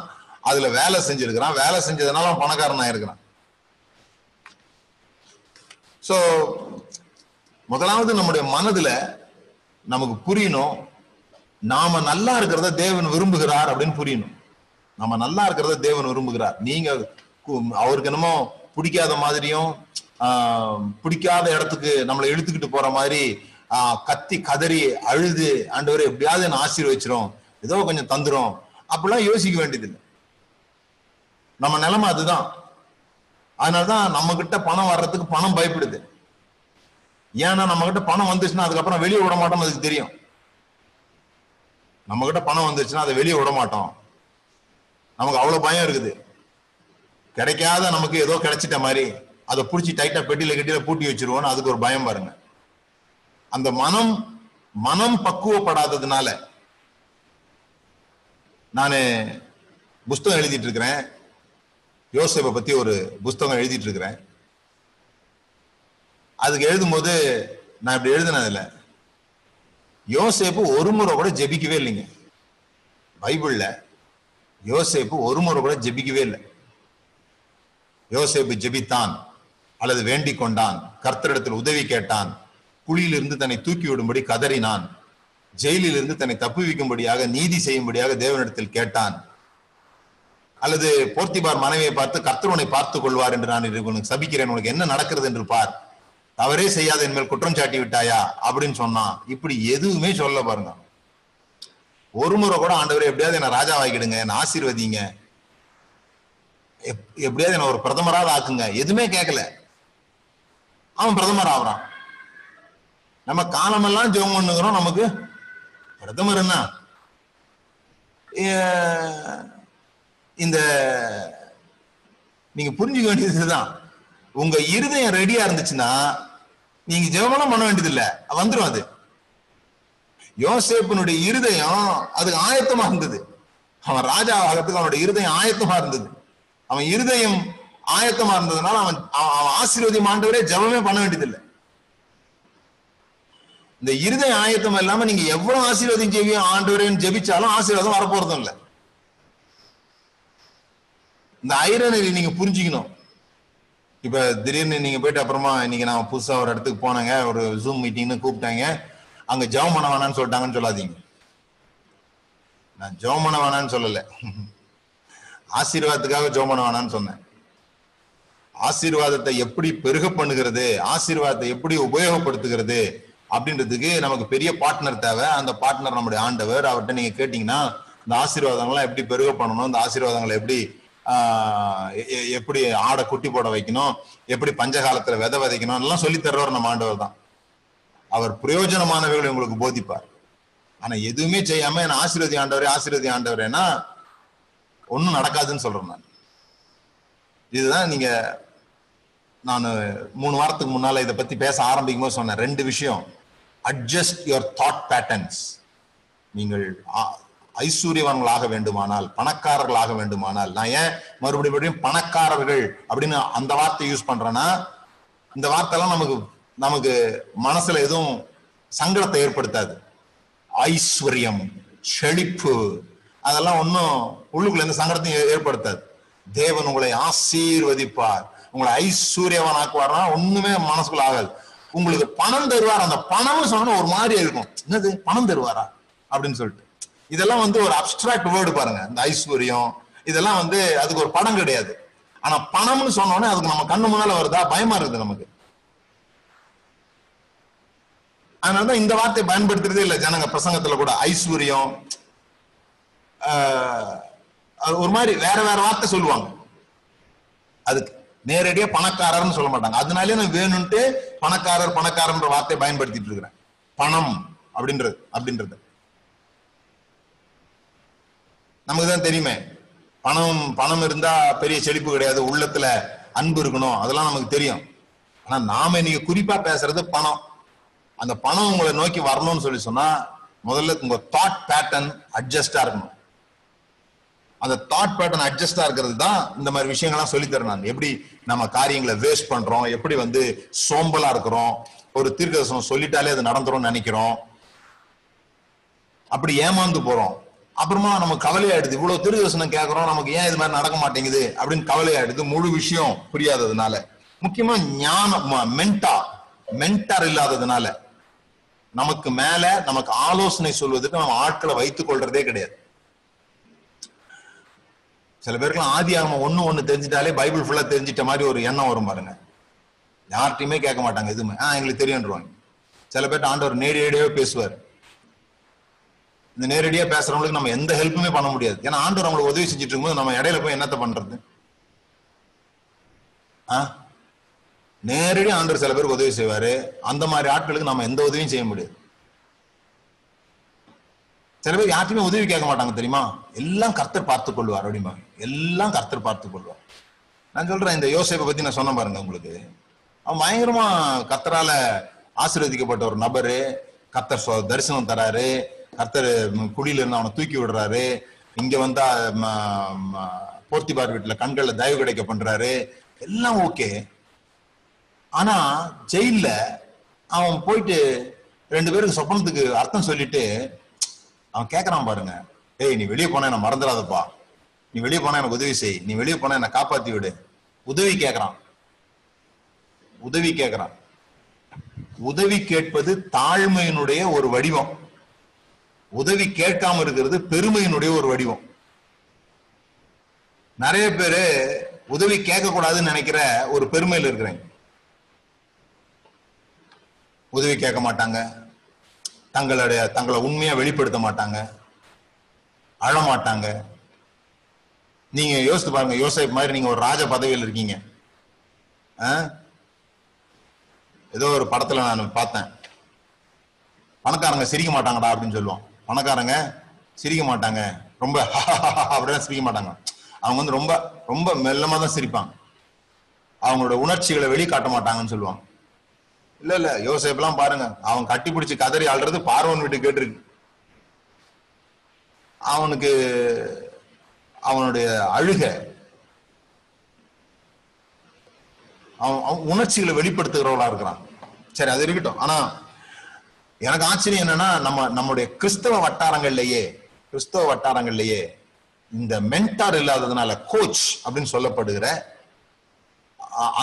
அதுல வேலை செஞ்சிருக்கிறான். வேலை செஞ்சதுனால அவன் பணக்காரன் ஆயிருக்கிறான். சோ முதலாவது நம்முடைய மனதுல நமக்கு புரியணும், நாம நல்லா இருக்கிறத தேவன் விரும்புகிறார் அப்படின்னு புரியணும். நம்ம நல்லா இருக்கிறத தேவன் விரும்புகிறார். நீங்க அவருக்கு என்னமோ பிடிக்காத மாதிரியும் ஆஹ் பிடிக்காத இடத்துக்கு நம்மளை இழுத்துக்கிட்டு போற மாதிரி ஆஹ் கத்தி கதறி அழுது ஆண்டவரே எப்படியாவது என்ன ஆசீர்வச்சிரும், ஏதோ கொஞ்சம் தந்துரும் அப்படிலாம் யோசிக்க வேண்டியதில்லை. நம்ம நிலைமை அதுதான். அதனாலதான் நம்ம கிட்ட பணம் வர்றதுக்கு பணம் பயப்படுது. ஏன்னா நம்ம கிட்ட பணம் வந்துச்சுன்னா அதுக்கப்புறம் வெளியே விட மாட்டோம். அதுக்கு தெரியும், நம்ம கிட்ட பணம் வந்துச்சுன்னா அதை வெளியே விட மாட்டோம். நமக்கு அவ்வளவு பயம் இருக்குது, கிடைக்காத நமக்கு ஏதோ கிடைச்சிட்ட மாதிரி அதை பிடிச்சி டைட்டா பெட்டியில கட்டியில பூட்டி வச்சிருவோம்னு அதுக்கு ஒரு பயம் பாருங்க. அந்த மனம் மனம் பக்குவப்படாததுனால. நான் புஸ்தகம் எழுதிட்டு இருக்கிறேன், யோசேப்பை பத்தி ஒரு புஸ்தகம் எழுதிட்டு இருக்கிறேன். அதுக்கு எழுதும்போது நான் இப்படி எழுதினதுல, யோசேப்பு ஒரு முறை கூட ஜெபிக்கவே இல்லைங்க. பைபிள்ல யோசேப்பு ஒரு முறை கூட ஜெபிக்கவே இல்லை. யோசேப்பு ஜெபித்தான் அல்லது வேண்டிக் கொண்டான், கர்த்தரிடத்தில் உதவி கேட்டான், குழியிலிருந்து தன்னை தூக்கி விடும்படி கதறினான், ஜெயிலிலிருந்து தன்னை தப்புவிக்கும்படியாக நீதி செய்யும்படியாக தேவனிடத்தில் கேட்டான், அல்லது போர்த்திபார் மனைவியை பார்த்து கர்த்தர் உன்னை பார்த்துக் கொள்வார் என்று நான் உனக்கு சபிக்கிறேன், உனக்கு என்ன நடக்கிறது என்று பார், தவறே செய்யாத என் மேல் குற்றம் சாட்டி விட்டாயா அப்படின்னு சொன்னான். இப்படி எதுவுமே சொல்ல பாருங்க. ஒரு முறை கூட ஆண்டவரே எப்படியாவது என்ன ராஜாவாக்கிடுங்க, என்ன ஆசீர்வதிங்க, எப்படியாவது என்ன ஒரு பிரதமராக ஆக்குங்க, எதுவுமே கேட்கல. அவன் பிரதமர் ஆகுறான். நம்ம காலமெல்லாம் ஜெபம் பண்ணுகிறோம், நமக்கு பிரதமர் என்ன, இந்த நீங்க புரிஞ்சுக்க வேண்டியதுதான். உங்க இருதயம் ரெடியா இருந்துச்சுன்னா நீங்க ஜெபமெல்லாம் பண்ண வேண்டியதில்லை, வந்துடும். அது யோசேப்பினுடைய இருதயம் அது ஆயத்தமா இருந்தது. அவன் ராஜா ஆகிறதுக்கு அவனுடைய இருதயம் ஆயத்தமா இருந்தது. அவன் இருதயம் ஆயத்தமா இருந்ததுனால அவன் அவன் ஆசீர்வதி ஆண்டவரே ஜெபமே பண்ண வேண்டியதில்லை. இந்த இருதய ஆயத்தம் இல்லாம நீங்க எவ்வளவு ஆசீர்வாதம் ஜெபியும் ஆண்டவரேன்னு ஜெபிச்சாலும் ஆசீர்வாதம் வரப்போறதும் இல்லை. இந்த ஐரனை நீங்க புரிஞ்சுக்கணும். இப்ப திடீர்னு நீங்க போயிட்டு, அப்புறமா இன்னைக்கு நான் புதுசா ஒரு இடத்துக்கு போனாங்க, ஒரு ஜூம் மீட்டிங்னு கூப்பிட்டாங்க, அங்க ஜெபம் பண்ண வேணான்னு சொல்லிட்டாங்கன்னு சொல்லாதீங்க. நான் ஜெபம் பண்ண வேணான்னு சொல்லல, ஆசீர்வாதத்துக்காக ஜெபம் பண்ண வேணான்னு சொன்னேன். ஆசீர்வாதத்தை எப்படி பெருக பண்ணுகிறது, ஆசீர்வாதத்தை எப்படி உபயோகப்படுத்துகிறது அப்படின்றதுக்கு நமக்கு பெரிய பார்ட்னர் தேவை. அந்த பார்ட்னர் நம்முடைய ஆண்டவர். அவர்கிட்ட நீங்க கேட்டீங்கன்னா இந்த ஆசீர்வாதங்கள்லாம் எப்படி பெருக பண்ணணும், இந்த ஆசீர்வாதங்களை எப்படி ஆஹ் எப்படி ஆடை குட்டி போட வைக்கணும், எப்படி பஞ்சகாலத்துல விதை விதைக்கணும் எல்லாம் சொல்லி தர்றவர் நம்ம ஆண்டவர் தான். அவர் பிரயோஜனமானவர்களை உங்களுக்கு போதிப்பார். ஆனா எதுவுமே செய்யாம என்ன ஆசீர்வதி ஆண்டவரே ஆசீர்வதி ஆண்டவரேன்னா ஒன்னும் நடக்காதுன்னு சொல்றேன் நான். இதுதான் நீங்க, நான் மூணு வாரத்துக்கு முன்னால இதை பத்தி பேச ஆரம்பிக்கும் போது சொன்னேன் ரெண்டு விஷயம். Adjust your thought patterns. நீங்கள் ஐஸ்வர்யவான்களாக வேண்டுமானால், பணக்காரர்களாக வேண்டுமானால். நான் ஏன் மறுபடியும் பணக்காரர்கள் அப்படின்னு அந்த வார்த்தை யூஸ் பண்றேன்னா, இந்த வார்த்தை எல்லாம் நமக்கு நமக்கு மனசுல எதுவும் சங்கடத்தை ஏற்படுத்தாது. ஐஸ்வர்யம், செழிப்பு, அதெல்லாம் ஒன்றும் உள்ளுக்குள்ள எந்த சங்கடத்தையும் ஏற்படுத்தாது. தேவன் உங்களை ஆசீர்வதிப்பார், உங்களை ஐஸ்வர்யவான் ஆக்குவார்னா ஒண்ணுமே மனசுக்குள்ள ஆகாது. உங்களுக்கு பணம் தருவார், அந்த பணம்னு சொன்னா ஒரு மாதிரியா இருக்கும், என்னது பணம் தருவாரா அப்படின்னு சொல்லிட்டு. இதெல்லாம் வந்து ஒரு அப்டிராக்ட் வேர்டு பாருங்க, இந்த ஐஸ்வர்யம், இதெல்லாம் வந்து அதுக்கு ஒரு படம் கிடையாது. ஆனா பணம்னு சொன்னோடனே அதுக்கு நம்ம கண்ணு முன்னால வருதா, பயமா இருக்குது நமக்கு. அதனாலதான் இந்த வார்த்தையை பயன்படுத்துறதே இல்லை ஜனங்க பிரசங்கத்துல கூட. ஐஸ்வர்யம் ஒரு மாதிரி வேற வேற வார்த்தை சொல்லுவாங்க, அதுக்கு நேரடியா பணக்காரர்னு சொல்ல மாட்டாங்க. அதனாலே நான் வேணும்ட்டு பணக்காரர் பணக்காரன்ற வார்த்தையை பயன்படுத்திட்டு இருக்கிறேன். பணம் அப்படின்றது அப்படின்றது நமக்கு தான் தெரியுமே. பணம் பணம் இருந்தா பெரிய செழிப்பு கிடையாது, உள்ளத்துல அன்பு இருக்கணும், அதெல்லாம் நமக்கு தெரியும். ஆனா நாம இன்னைக்கு குறிப்பா பேசுறது பணம். அந்த பணம் உங்களை நோக்கி வரணும்னு சொல்லி சொன்னா முதல்ல உங்க தாட் பேட்டர்ன் அட்ஜஸ்டா இருக்கணும். அந்த தாட் பேட்டர்ன் அட்ஜஸ்டா இருக்கிறது தான் இந்த மாதிரி விஷயங்கள்லாம் சொல்லி தரேன் நான். எப்படி நம்ம காரியங்களை வேஸ்ட் பண்றோம், எப்படி வந்து சோம்பலா இருக்கிறோம், ஒரு தீர்க்கதரிசனம் சொல்லிட்டாலே அது நடந்துரும்னு நினைக்கிறோம், அப்படி ஏமாந்து போறோம். அப்புறமா நமக்கு கவலையாயிடுது, இவ்வளவு தீர்க்கதரிசனம் கேட்கிறோம், நமக்கு ஏன் இது மாதிரி நடக்க மாட்டேங்குது அப்படின்னு கவலையாயிடுது, முழு விஷயம் புரியாததுனால. முக்கியமா ஞானம், மென்டா மென்டார் இல்லாததுனால நமக்கு மேல நமக்கு ஆலோசனை சொல்வதற்கு நம்ம ஆட்களை வைத்துக் கொள்றதே கிடையாது. சில பேருக்குலாம் ஆதி ஆகம ஒண்ணு ஒண்ணு தெரிஞ்சிட்டாலே பைபிள் ஃபுல்லா தெரிஞ்சிட்ட மாதிரி ஒரு எண்ணம் வரும் பாருங்க. யார்ட்டையுமே கேட்க மாட்டாங்க, எதுவுமே ஆஹ் எங்களுக்கு தெரியும்ன்றவாங்க. சில பேர்ட்ட ஆண்டவர் நேரடியாக பேசுவார். இந்த நேரடியா பேசுறவங்களுக்கு நம்ம எந்த ஹெல்ப்புமே பண்ண முடியாது, ஏன்னா ஆண்டவர் அவங்களுக்கு உதவி செஞ்சுட்டு இருக்கும்போது நம்ம இடையில போய் என்னத்த பண்றது? ஆஹ் நேரடியா ஆண்டவர் சில பேருக்கு உதவி செய்வாரு, அந்த மாதிரி ஆட்களுக்கு நம்ம எந்த உதவியும் செய்ய முடியாது. சில பேர் யாருக்குமே உதவி கேட்க மாட்டாங்க தெரியுமா, எல்லாம் கர்த்தர் பார்த்துக் கொள்வார் அப்படிமா, எல்லாம் கர்த்தர் பார்த்துக் கொள்வார். நான் சொல்றேன், இந்த யோசேப்பை பத்தி நான் சொன்ன பாருங்க உங்களுக்கு, அவன் பயங்கரமா கர்த்தரால ஆசீர்வதிக்கப்பட்ட ஒரு நபரு. கர்த்தர் தரிசனம் தராரு, கர்த்தர் குழியில இருந்து அவனை தூக்கி விடுறாரு, இங்க வந்தா போர்த்திபார் வீட்டுல கண்கள்ல தயவு கிடைக்க பண்றாரு, எல்லாம் ஓகே. ஆனா ஜெயில அவன் போயிட்டு ரெண்டு பேருக்கு சொப்பனத்துக்கு அர்த்தம் சொல்லிட்டு அவன் கேட்கறான் பாருங்க, ஏய் நீ வெளியே போனா என்ன மறந்துடாதப்பா, நீ வெளியே போனா எனக்கு உதவி செய், நீ வெளியே போனா என்ன காப்பாத்தி விடு. உதவி கேட்கறான் உதவி கேட்கறான் உதவி கேட்பது தாழ்மையினுடைய ஒரு வடிவம், உதவி கேட்காம இருக்கிறது பெருமையினுடைய ஒரு வடிவம். நிறைய பேரு உதவி கேட்க கூடாதுன்னு நினைக்கிற ஒரு பெருமையில் இருக்கிறாங்க. உதவி கேட்க மாட்டாங்க, தங்களுடைய தங்களை உண்மையா வெளிப்படுத்த மாட்டாங்க, அழமாட்டாங்க. நீங்க யோசித்து பாருங்க, யோசேப்பு மாதிரி நீங்க ஒரு ராஜ பதவியில் இருக்கீங்க. ஏதோ ஒரு படத்துல நான் பார்த்தேன், பணக்காரங்க சிரிக்க மாட்டாங்கடா அப்படின்னு சொல்லுவோம். பணக்காரங்க சிரிக்க மாட்டாங்க, ரொம்ப அப்படின்னா சிரிக்க மாட்டாங்க. அவங்க வந்து ரொம்ப ரொம்ப மெல்லமா தான் சிரிப்பாங்க, அவங்களோட உணர்ச்சிகளை வெளிக்காட்ட மாட்டாங்கன்னு சொல்லுவாங்க. இல்ல இல்ல யோசேப்பு எல்லாம் பாருங்க, அவன் கட்டி பிடிச்சி கதறி ஆள்றது பார்வன் வீட்டு கேட்டிருக்கு. அவனுக்கு அவனுடைய அழுக, அவன் உணர்ச்சிகளை வெளிப்படுத்துகிறவளா இருக்கிறான். சரி, அது இருக்கட்டும். ஆனா எனக்கு ஆச்சரியம் என்னன்னா, நம்ம நம்முடைய கிறிஸ்தவ வட்டாரங்கள்லயே கிறிஸ்தவ வட்டாரங்கள்லயே இந்த மென்டார் இல்லாததுனால, கோச் அப்படின்னு சொல்லப்படுகிற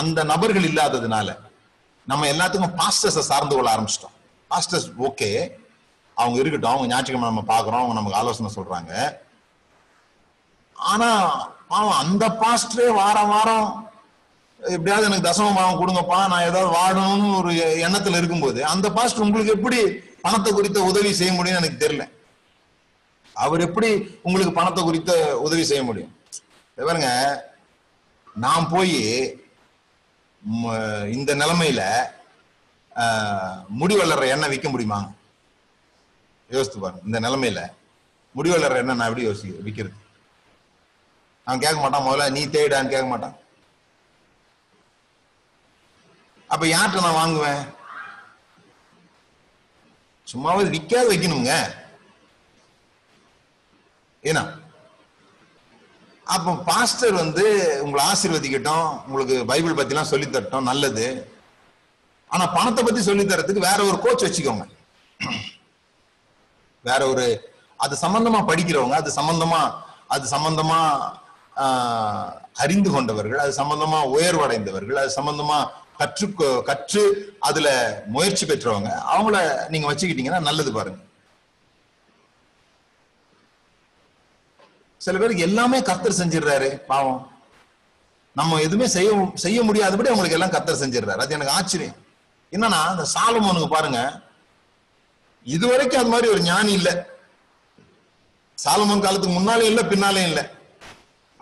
அந்த நபர்கள் இல்லாததுனால நம்ம எல்லாத்துக்கும் பாஸ்டர்ஸை சார்ந்து கொள்ள ஆரம்பிச்சிட்டோம். பாஸ்டர்ஸ் ஓகே, அவங்க இருக்கட்டும், அவங்க ஞாயிற்றுக்கிழமை நம்ம பார்க்குறோம், அவங்க நமக்கு ஆலோசனை சொல்றாங்க. ஆனா பாவம் அந்த பாஸ்டரே வாரம் வாரம் எப்படியாவது எனக்கு தசம பாவம் கொடுங்கப்பா, நான் ஏதாவது வாடணும்னு ஒரு எண்ணத்துல இருக்கும்போது அந்த பாஸ்டர் உங்களுக்கு எப்படி பணத்தை குறித்த உதவி செய்ய முடியும்னு எனக்கு தெரியல. அவர் எப்படி உங்களுக்கு பணத்தை குறித்த உதவி செய்ய முடியும்? பாருங்க, நான் போய் இந்த நிலைமையில முடி வளர்ற எண்ணெய் விற்க முடியுமா? யோசித்து பாருங்க, இந்த நிலைமையில முடி வளர்ற எண்ணெய் நான் எப்படி யோசி விற்கிறது? அவன் கேட்க மாட்டான், முதல்ல நீ தேடான்னு கேட்க மாட்டான். அப்ப யார்கிட்ட நான் வாங்குவேன்? சும்மாவது விற்காது வைக்கணுங்க. ஏன்னா அப்ப பாஸ்டர் வந்து உங்களை ஆசீர்வதிக்கட்டும், உங்களுக்கு பைபிள் பத்தி எல்லாம் சொல்லி தரட்டும், நல்லது. ஆனா பணத்தை பத்தி சொல்லி தரத்துக்கு வேற ஒரு கோச் வச்சுக்கோங்க, வேற ஒரு அது சம்பந்தமா படிக்கிறவங்க, அது சம்பந்தமா அது சம்பந்தமா ஆஹ் அறிந்து கொண்டவர்கள், அது சம்பந்தமா உயர்வடைந்தவர்கள், அது சம்பந்தமா கற்று கற்று அதுல முயற்சி பெற்றவங்க, அவங்கள நீங்க வச்சுக்கிட்டீங்கன்னா நல்லது. பாருங்க, சில பேருக்கு எல்லாமே கர்த்தர் செஞ்சிடுறாரு, பாவம் நம்ம எதுவுமே செய்ய செய்ய முடியாதபடி அவங்களுக்கு எல்லாம் கர்த்தர் செஞ்சிடுறாரு. அது எனக்கு ஆச்சரியம். என்னன்னா அந்த சாலமோனுக்கு பாருங்க, இதுவரைக்கும் அது மாதிரி ஒரு ஞானி இல்ல, சாலமோன் காலத்துக்கு முன்னாலே இல்ல பின்னாலேயும் இல்ல,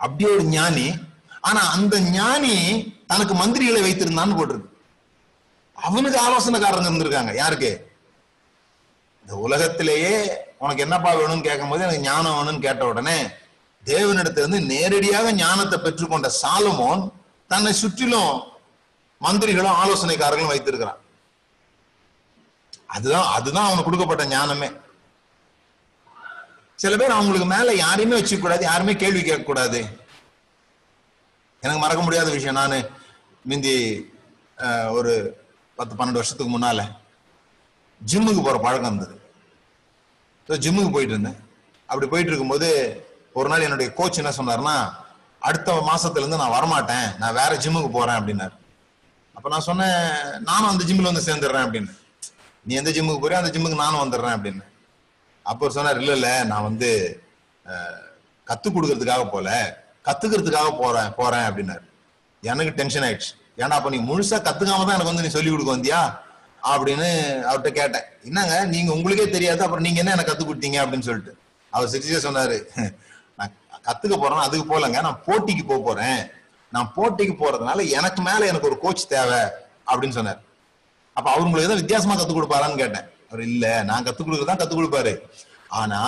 அப்படியே ஒரு ஞானி. ஆனா அந்த ஞானி தனக்கு மந்திரிகளை வைத்திருந்தான்னு போட்டிருக்கு. அவனுக்கு ஆலோசனைக்காரங்க இருந்திருக்காங்க. யாருக்கு? இந்த உலகத்திலேயே உனக்கு என்னப்பா வேணும்னு கேட்கும் போது எனக்கு ஞானம் வேணும்னு கேட்ட உடனே தேவனிடத்துல இருந்து நேரடியாக ஞானத்தை பெற்றுக்கொண்ட சாலமோன் தன்னை சுற்றிலும் மந்திரிகளும் ஆலோசனைக்காரர்களும் வைத்திருக்கிறான். அதுதான் அதுதான் அவனுக்கு கொடுக்கப்பட்ட ஞானமே. சில பேர் அவங்களுக்கு மேல யாரையுமே வச்சுக்க கூடாது, யாருமே கேள்வி கேட்க கூடாது. எனக்கு மறக்க முடியாத விஷயம், நான் மிந்தி ஒரு பத்து பன்னெண்டு வருஷத்துக்கு முன்னால ஜிம்முக்கு போற பழக்கம் இருந்தது. ஜிம்முக்கு போயிட்டு இருந்தேன். அப்படி போயிட்டு இருக்கும்போது ஒரு நாள் என்னுடைய கோச் என்ன சொன்னாருன்னா, அடுத்த மாசத்துல இருந்து நான் வரமாட்டேன், நான் வேற ஜிம்முக்கு போறேன் அப்படின்னாரு. அப்ப நான் சொன்னேன், நானும் அந்த ஜிம்ல வந்து சேர்ந்துடுறேன் அப்படின்னு. நீ எந்த ஜிம்முக்கு போறியோ அந்த ஜிம்முக்கு நானும் வந்துடுறேன் அப்படின்னு. அப்போ சொன்னார், இல்ல இல்ல நான் வந்து கத்து கொடுக்கறதுக்காக போல, கத்துக்கிறதுக்காக போறேன் போறேன் அப்படின்னாரு. எனக்கு டென்ஷன் ஆயிடுச்சு. ஏன்னா அப்ப நீ முழுசா கத்துக்காம தான் எனக்கு வந்து நீ சொல்லி கொடுக்க வந்தியா அப்படின்னு அவர்கிட்ட கேட்டேன். என்னங்க நீங்க உங்களுக்கே தெரியாது, அப்புறம் நீங்க என்ன எனக்கு கத்துக் கொடுத்தீங்க அப்படின்னு சொல்லிட்டு அவர் சிரிச்சே சொன்னாரு, நான் கத்துக்க போறேன், அதுக்கு போலங்க, நான் போட்டிக்கு போக போறேன், நான் போட்டிக்கு போறதுனால எனக்கு மேல எனக்கு ஒரு கோச் தேவை அப்படின்னு சொன்னார். அப்ப அவர் உங்களுக்கு ஏதாவது வித்தியாசமா கத்துக் கொடுப்பாரான்னு கேட்டேன். அவர் இல்ல, நான் கத்துக் கொடுக்கறதான் கத்துக் கொடுப்பாரு, ஆனா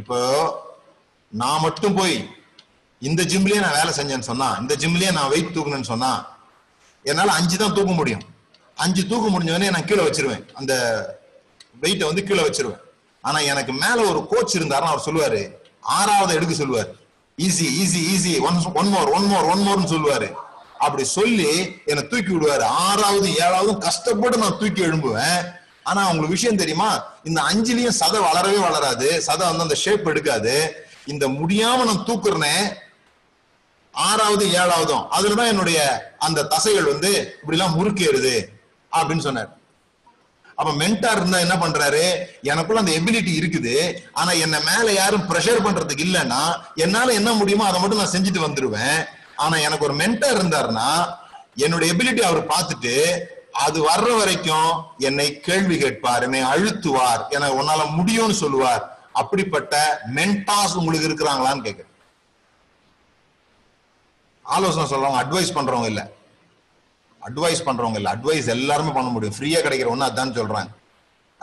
இப்போ நான் மட்டும் போய் இந்த ஜிம்லயே நான் வேலை செஞ்சேன்னு சொன்னா, இந்த ஜிம்லயே நான் வெயிட் தூக்கணும்னு சொன்னா, என்னால அஞ்சு தான் தூக்க முடியும். அஞ்சு தூக்க முடிஞ்சவனே நான் கீழே வச்சிருவேன், அந்த வெயிட்டை வந்து கீழே வச்சிருவேன். ஆனா எனக்கு மேல ஒரு கோச் இருந்தாருன்னு அவர் சொல்லுவாரு, ஆறாவது எடுக்க சொல்லுவாரு, easy easy easy, one one more one more one மோர்னு சொல்லுவாரு. அப்படி சொல்லி என்னை தூக்கி விடுவாரு. ஆறாவது ஏழாவதும் கஷ்டப்பட்டு நான் தூக்கி எழும்புவேன். ஆனா உங்களுக்கு விஷயம் தெரியுமா, இந்த அஞ்சுலயும் சதை வளரவே வளராது, சதை வந்து அந்த ஷேப் எடுக்காது. இந்த முடியாம நான் தூக்குறேனே ஆறாவது ஏழாவதும், அதுலதான் என்னுடைய அந்த தசைகள் வந்து இப்படிலாம் முறுக்கேறுது அப்படின்னு சொன்னார். அப்ப மென்டார் இருந்தா என்ன பண்றாரு, எனக்குள்ள அந்த எபிலிட்டி இருக்குது, ஆனா என்ன மேல யாரும் பிரஷர் பண்றதுக்கு இல்லைன்னா என்னால என்ன முடியுமோ அதை மட்டும் நான் செஞ்சுட்டு வந்துருவேன். ஆனா எனக்கு ஒரு மென்டார் இருந்தாருன்னா என்னோட எபிலிட்டி அவர் பார்த்துட்டு அது வர்ற வரைக்கும் என்னை கேள்வி கேட்பார், என்னை அழுத்துவார், என உன்னால முடியும்னு சொல்லுவார். அப்படிப்பட்ட மென்டாஸ் உங்களுக்கு இருக்கிறாங்களான்னு கேட்க. ஆலோசனை சொல்றவங்க, அட்வைஸ் பண்றவங்க இல்ல, அட்வைஸ் பண்றவங்க இல்ல. அட்வைஸ் எல்லாருமே பண்ண முடியும், ஃப்ரீயா கிடைக்கிற ஒண்ணு அதான் சொல்றாங்க.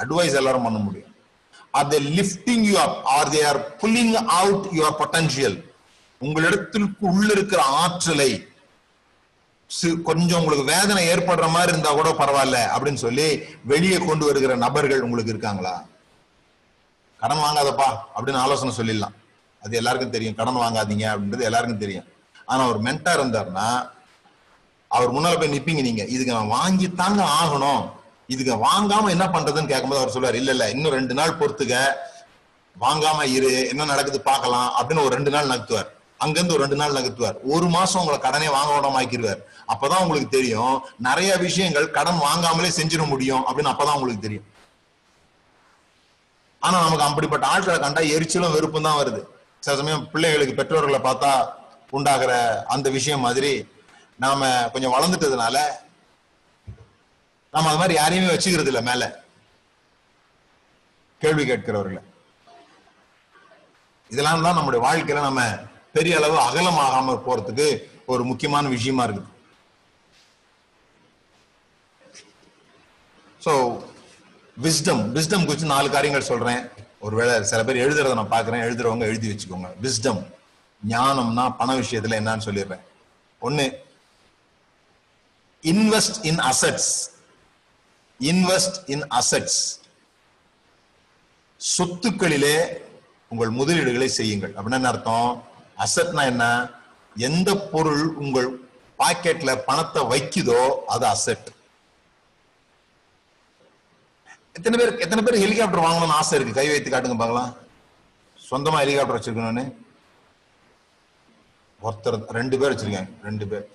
அட்வைஸ் எல்லாரும் பண்ண முடியும். Are they lifting you up R they are pulling out your potential. உங்களிடத்திற்கு உள்ள இருக்கிற ஆற்றலை, கொஞ்சம் உங்களுக்கு வேதனை ஏற்படுற மாதிரி இருந்தா கூட பரவாயில்ல அப்படின்னு சொல்லி வெளியே கொண்டு வருகிற நபர்கள் உங்களுக்கு இருக்காங்களா? கடன் வாங்காதப்பா அப்படின்னு ஆலோசனை சொல்லிடலாம், அது எல்லாருக்கும் தெரியும், கடன் வாங்காதீங்க அப்படின்றது எல்லாருக்கும் தெரியும். ஆனா ஒரு மென்டார் இருந்தாருன்னா அவர் முன்னால போய் நிப்பீங்க, நீங்க இதுக்கு நான் வாங்கி தாங்க ஆகணும், இதுக்கு வாங்காம என்ன பண்றதுன்னு கேட்கும்போது அவர் சொல்லுவார், இல்ல இல்ல இன்னும் ரெண்டு நாள் பொறுத்துக்க, வாங்காம இரு, என்ன நடக்குது பாக்கலாம் அப்படின்னு ஒரு ரெண்டு நாள் நகர்த்துவார், அங்கிருந்து ஒரு ரெண்டு நாள் நகர்த்துவார், ஒரு மாசம் உங்களை கடனே வாங்க விடாம ஆக்கிடுவார். அப்பதான் உங்களுக்கு தெரியும் நிறைய விஷயங்கள் கடன் வாங்காமலே செஞ்சிட முடியும் அப்படின்னு, அப்பதான் உங்களுக்கு தெரியும். ஆனா நமக்கு அப்படிப்பட்ட ஆட்களை கண்டா எரிச்சலும் வெறுப்பும் தான் வருது. சில சமயம் பிள்ளைகளுக்கு பெற்றோர்களை பார்த்தா உண்டாகிற அந்த விஷயம் மாதிரி நாம கொஞ்சம் வளர்ந்துட்டதுனால நாம அது மாதிரி யாரையுமே வச்சுக்கிறது இல்லை, மேல கேள்வி கேட்கிறவர்கள. இதெல்லாம் தான் நம்முடைய வாழ்க்கையில நம்ம பெரிய அளவு அகலமாகாம போறதுக்கு ஒரு முக்கியமான விஷயமா இருக்குது. சோ விஸ்டம், விஸ்டம் குறித்து நாலு காரியங்கள் சொல்றேன். ஒருவேளை சில பேர் எழுதுறத நான் பாக்குறேன், எழுதுறவங்க எழுதி வச்சுக்கோங்க. விஸ்டம், ஞானம்னா பண விஷயத்துல என்னன்னு சொல்லிடுறேன். ஒண்ணு, invest in assets. Invest in assets, சொத்துக்களிலே உங்கள் முதலீடுகளை செய்யுங்கள். அப்படின்னா என்ன அர்த்தம்? அசட்னா என்ன? எந்த பொருள் உங்கள் பாக்கெட்ல பணத்தை வைக்குதோ அது அசட். எத்தனை பேர் எத்தனை பேர் ஹெலிகாப்டர் வாங்கணும்னு ஆசை இருக்கு? கை வைத்து காட்டுங்க பாக்கலாம். சொந்தமா ஹெலிகாப்டர் வச்சிருக்கணும்னு ஒருத்தர் ரெண்டு பேர் வச்சிருக்காங்க. ரெண்டு பேர்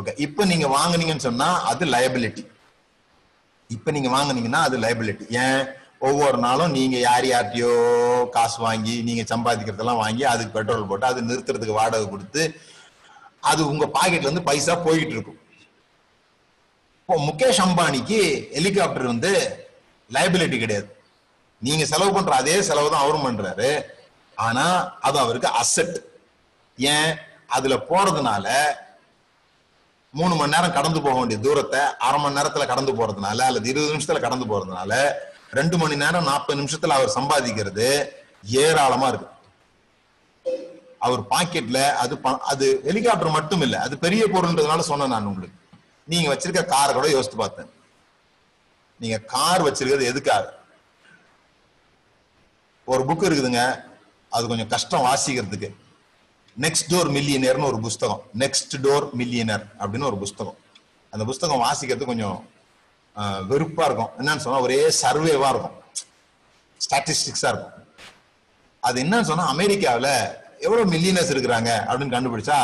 ஓகே. இப்ப நீங்க வாங்கினீங்கன்னு சொன்னா அது லயபிலிட்டி. இப்ப நீங்க வாங்கினீங்கன்னா அது லயபிலிட்டி. ஏன்? ஒவ்வொரு நாளும் நீங்க யார் யார்ட்டையோ காசு வாங்கி நீங்க சம்பாதிக்கிறதெல்லாம் வாங்கி அதுக்கு பெட்ரோல் போட்டு அது நிறுத்துறதுக்கு வாடகை கொடுத்து அது உங்க பாக்கெட்ல இருந்து பைசா போயிட்டு இருக்கும். இப்போ முகேஷ் அம்பானிக்கு ஹெலிகாப்டர் வந்து லயபிலிட்டி கிடையாது. நீங்க செலவு பண்ற அதே செலவு தான் அவரும் பண்றாரு. ஆனா அது அவருக்கு அசட். ஏன்? அதுல போறதுனால மூணு மணி நேரம் கடந்து போக வேண்டிய தூரத்தை அரை மணி நேரத்துல கடந்து போறதுனால அல்லது இருபது நிமிஷத்துல கடந்து போறதுனால ரெண்டு மணி நேரம் நாற்பது நிமிஷத்துல அவர் சம்பாதிக்கிறது ஏராளமா இருக்கு அவர் பாக்கெட்ல. அது அது ஹெலிகாப்டர் மட்டும் இல்ல, அது பெரிய பொருள்ன்றதுனால சொன்னேன் நான் உங்களுக்கு. நீங்க வச்சிருக்க காரை கூட யோசித்து பார்த்தேன். நீங்க கார் வச்சிருக்கிறது எதுக்காக? ஒரு புக் இருக்குதுங்க, அது கொஞ்சம் கஷ்டம் வாசிக்கிறதுக்கு. நெக்ஸ்ட் டோர் மில்லியனர்னு ஒரு புஸ்தகம். நெக்ஸ்ட் டோர் மில்லியனர் அப்படின்னு ஒரு புஸ்தகம். அந்த புஸ்தகம் வாசிக்கிறது கொஞ்சம் வெறுப்பா இருக்கும். என்னன்னு சொன்னா ஒரே சர்வேவா இருக்கும், ஸ்டாட்டிஸ்டிக்ஸா இருக்கும். அது என்னன்னு சொன்னா அமெரிக்காவில் எவ்வளவு மில்லியனர்ஸ் இருக்கிறாங்க அப்படின்னு கண்டுபிடிச்சா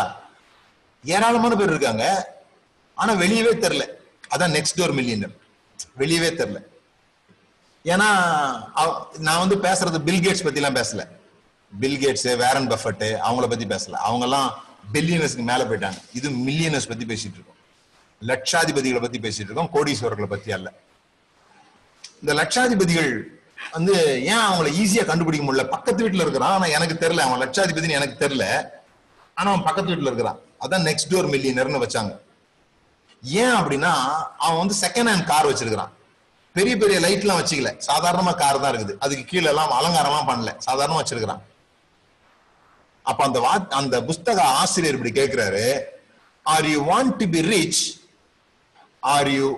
ஏராளமான பேர் இருக்காங்க, ஆனா வெளியவே தெரியல. அதான் நெக்ஸ்ட் டோர் மில்லியனர். வெளியவே தெரியல. ஏன்னா நான் வந்து பேசுறது பில் கேட்ஸ் பத்தி எல்லாம் பேசல. பில் கேட்ஸ், வாரன் பஃபெட் அவங்கள பத்தி பேசல. அவங்க எல்லாம் பில்லியனர்ஸ்க்கு மேல போயிட்டாங்க. இது மில்லியனர்ஸ் பத்தி பேசிட்டு இருக்கோம், லட்சாதிபதிகளை பத்தி பேசிட்டு இருக்கோம், கோடீஸ்வரர்களை பத்தி அல்ல. இந்த லட்சாதிபதிகள் வந்து ஏன் அவங்களை ஈஸியா கண்டுபிடிக்க முடியல? பக்கத்து வீட்டுல இருக்கிறான், ஆனா எனக்கு தெரியல அவன் லட்சாதிபதினு எனக்கு தெரியல, ஆனா அவன் பக்கத்து வீட்டுல இருக்கிறான். அதான் நெக்ஸ்ட் டோர் மில்லியனர்னு வச்சாங்க. ஏன் அப்படின்னா அவன் வந்து செகண்ட் ஹேண்ட் கார் வச்சிருக்கிறான். பெரிய பெரிய லைட் எல்லாம் வச்சுக்கல, சாதாரணமா கார் தான் இருக்குது. அதுக்கு கீழே எல்லாம் அலங்காரமா பண்ணல, சாதாரணமா வச்சிருக்கிறான். அப்ப அந்த அந்த புஸ்தக ஆசிரியர் இப்படி கேட்கிறாரு, are you want to be rich R you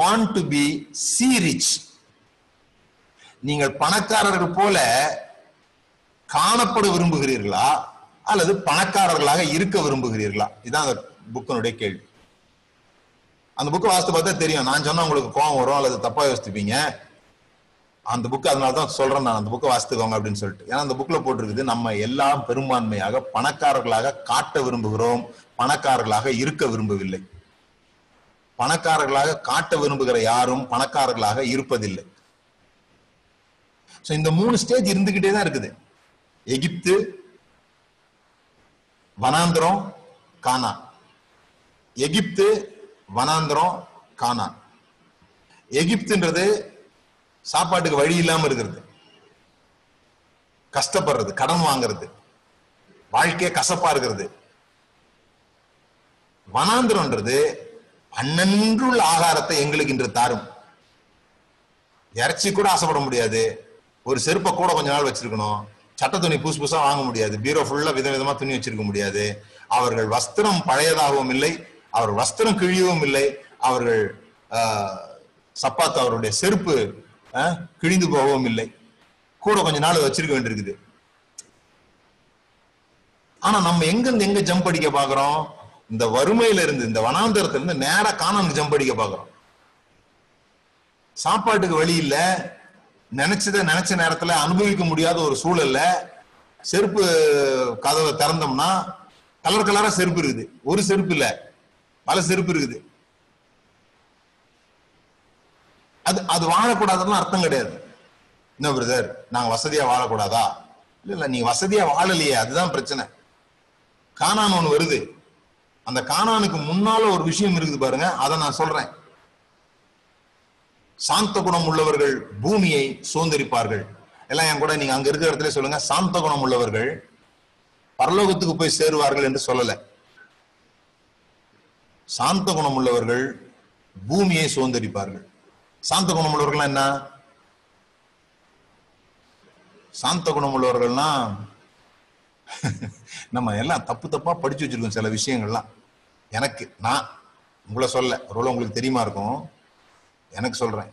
want to be see rich? நீங்கள் பணக்காரர்கள் போல காணப்பட விரும்புகிறீர்களா அல்லது பணக்காரர்களாக இருக்க விரும்புகிறீர்களா? இதுதான் அந்த புக்கனுடைய கேள்வி. அந்த புக்கை வாசித்து பார்த்தா தெரியும், நான் சொன்னா உங்களுக்கு கோவம் வரும் அல்லது தப்பா யோசித்துப்பீங்க. அந்த புக்கு அதனாலதான் சொல்றேன் நான், அந்த புக்கை வாசித்துக்கோங்க அப்படின்னு சொல்லிட்டு. ஏன்னா அந்த புக்ல போட்டிருக்குது, நம்ம எல்லாம் பெரும்பான்மையாக பணக்காரர்களாக காட்ட விரும்புகிறோம், பணக்காரர்களாக இருக்க விரும்பவில்லை. பணக்காரர்களாக காட்ட விரும்புகிற யாரும் பணக்காரர்களாக இருப்பதில்லை. சோ இந்த மூணு ஸ்டேஜ் இருந்துகிட்டே தான் இருக்குது. எகிப்து, வனாந்திரம், கானா. எகிப்து, வனாந்திரம், கானா. எகிப்துன்றது சாப்பாட்டுக்கு வழி இல்லாம இருக்கிறது, கஷ்டப்படுறது, கடன் வாங்குறது, வாழ்க்கையே கசப்பா இருக்கிறது. வனாந்திரம்ன்றது அன்னன்றுள்ள ஆகாரத்தை எங்களுக்கு இன்று தாரும். இறைச்சி கூட ஆசைப்பட முடியாது, ஒரு செருப்பை கூட கொஞ்ச நாள் வச்சிருக்கணும், சட்ட துணி புதுசு புதுசா வாங்க முடியாது, பீரோ ஃபுல்லா விதவிதமா துணி வச்சிருக்க முடியாது. அவர்கள் வஸ்திரம் பழையதாகவும் இல்லை, அவர் வஸ்திரம் கிழியவும் இல்லை, அவர்கள் சப்பாத்து அவருடைய செருப்பு கிழிந்து போகவும் இல்லை, கூட கொஞ்ச நாள் வச்சிருக்க வேண்டியிருக்குது. ஆனா நம்ம எங்கிருந்து எங்க ஜம்ப் அடிக்க பாக்குறோம்? இந்த வறுமையில இருந்து, இந்த வனாந்தரத்திலிருந்து நேர காணாம ஜம்ப் அடிக்க பாக்குறோம். சாப்பாட்டுக்கு வழி இல்ல, நினைச்சத நினைச்ச நேரத்துல அனுபவிக்க முடியாத ஒரு சூழல்ல செருப்பு கதவை திறந்தோம்னா கலர் கலரா செருப்பு இருக்குது, ஒரு செருப்பு இல்ல பல செருப்பு இருக்குது. அது அது வாழக்கூடாதுன்னு அர்த்தம் கிடையாது. என்ன பிரதர், நாங்க வசதியா வாழக்கூடாதா? இல்ல இல்ல, நீ வசதியா வாழலையே, அதுதான் பிரச்சனை. கானான் ஒண்ணு வருது, அந்த கானானுக்கு முன்னால ஒரு விஷயம் இருக்குது பாருங்க, அதை நான் சொல்றேன். சாந்த குணம் உள்ளவர்கள் பூமியை சுதந்திரிப்பார்கள். எல்லாம் என் கூட நீங்க அங்க இருக்கிற இடத்துல சொல்லுங்க, சாந்த குணம் உள்ளவர்கள் பரலோகத்துக்கு போய் சேருவார்கள் என்று சொல்லல. சாந்த குணம் உள்ளவர்கள் பூமியை சுதந்திரிப்பார்கள். சாந்த குணம் உள்ளவர்கள் என்ன? சாந்த குணம் உள்ளவர்கள்னா நம்ம எல்லாம் தப்பு தப்பா படிச்சு வச்சிருக்கோம் சில விஷயங்கள்லாம். எனக்கு, நான் உங்களை சொல்ல, ஒருவேளை உங்களுக்கு தெரியுமா இருக்கும், எனக்கு சொல்றேன்.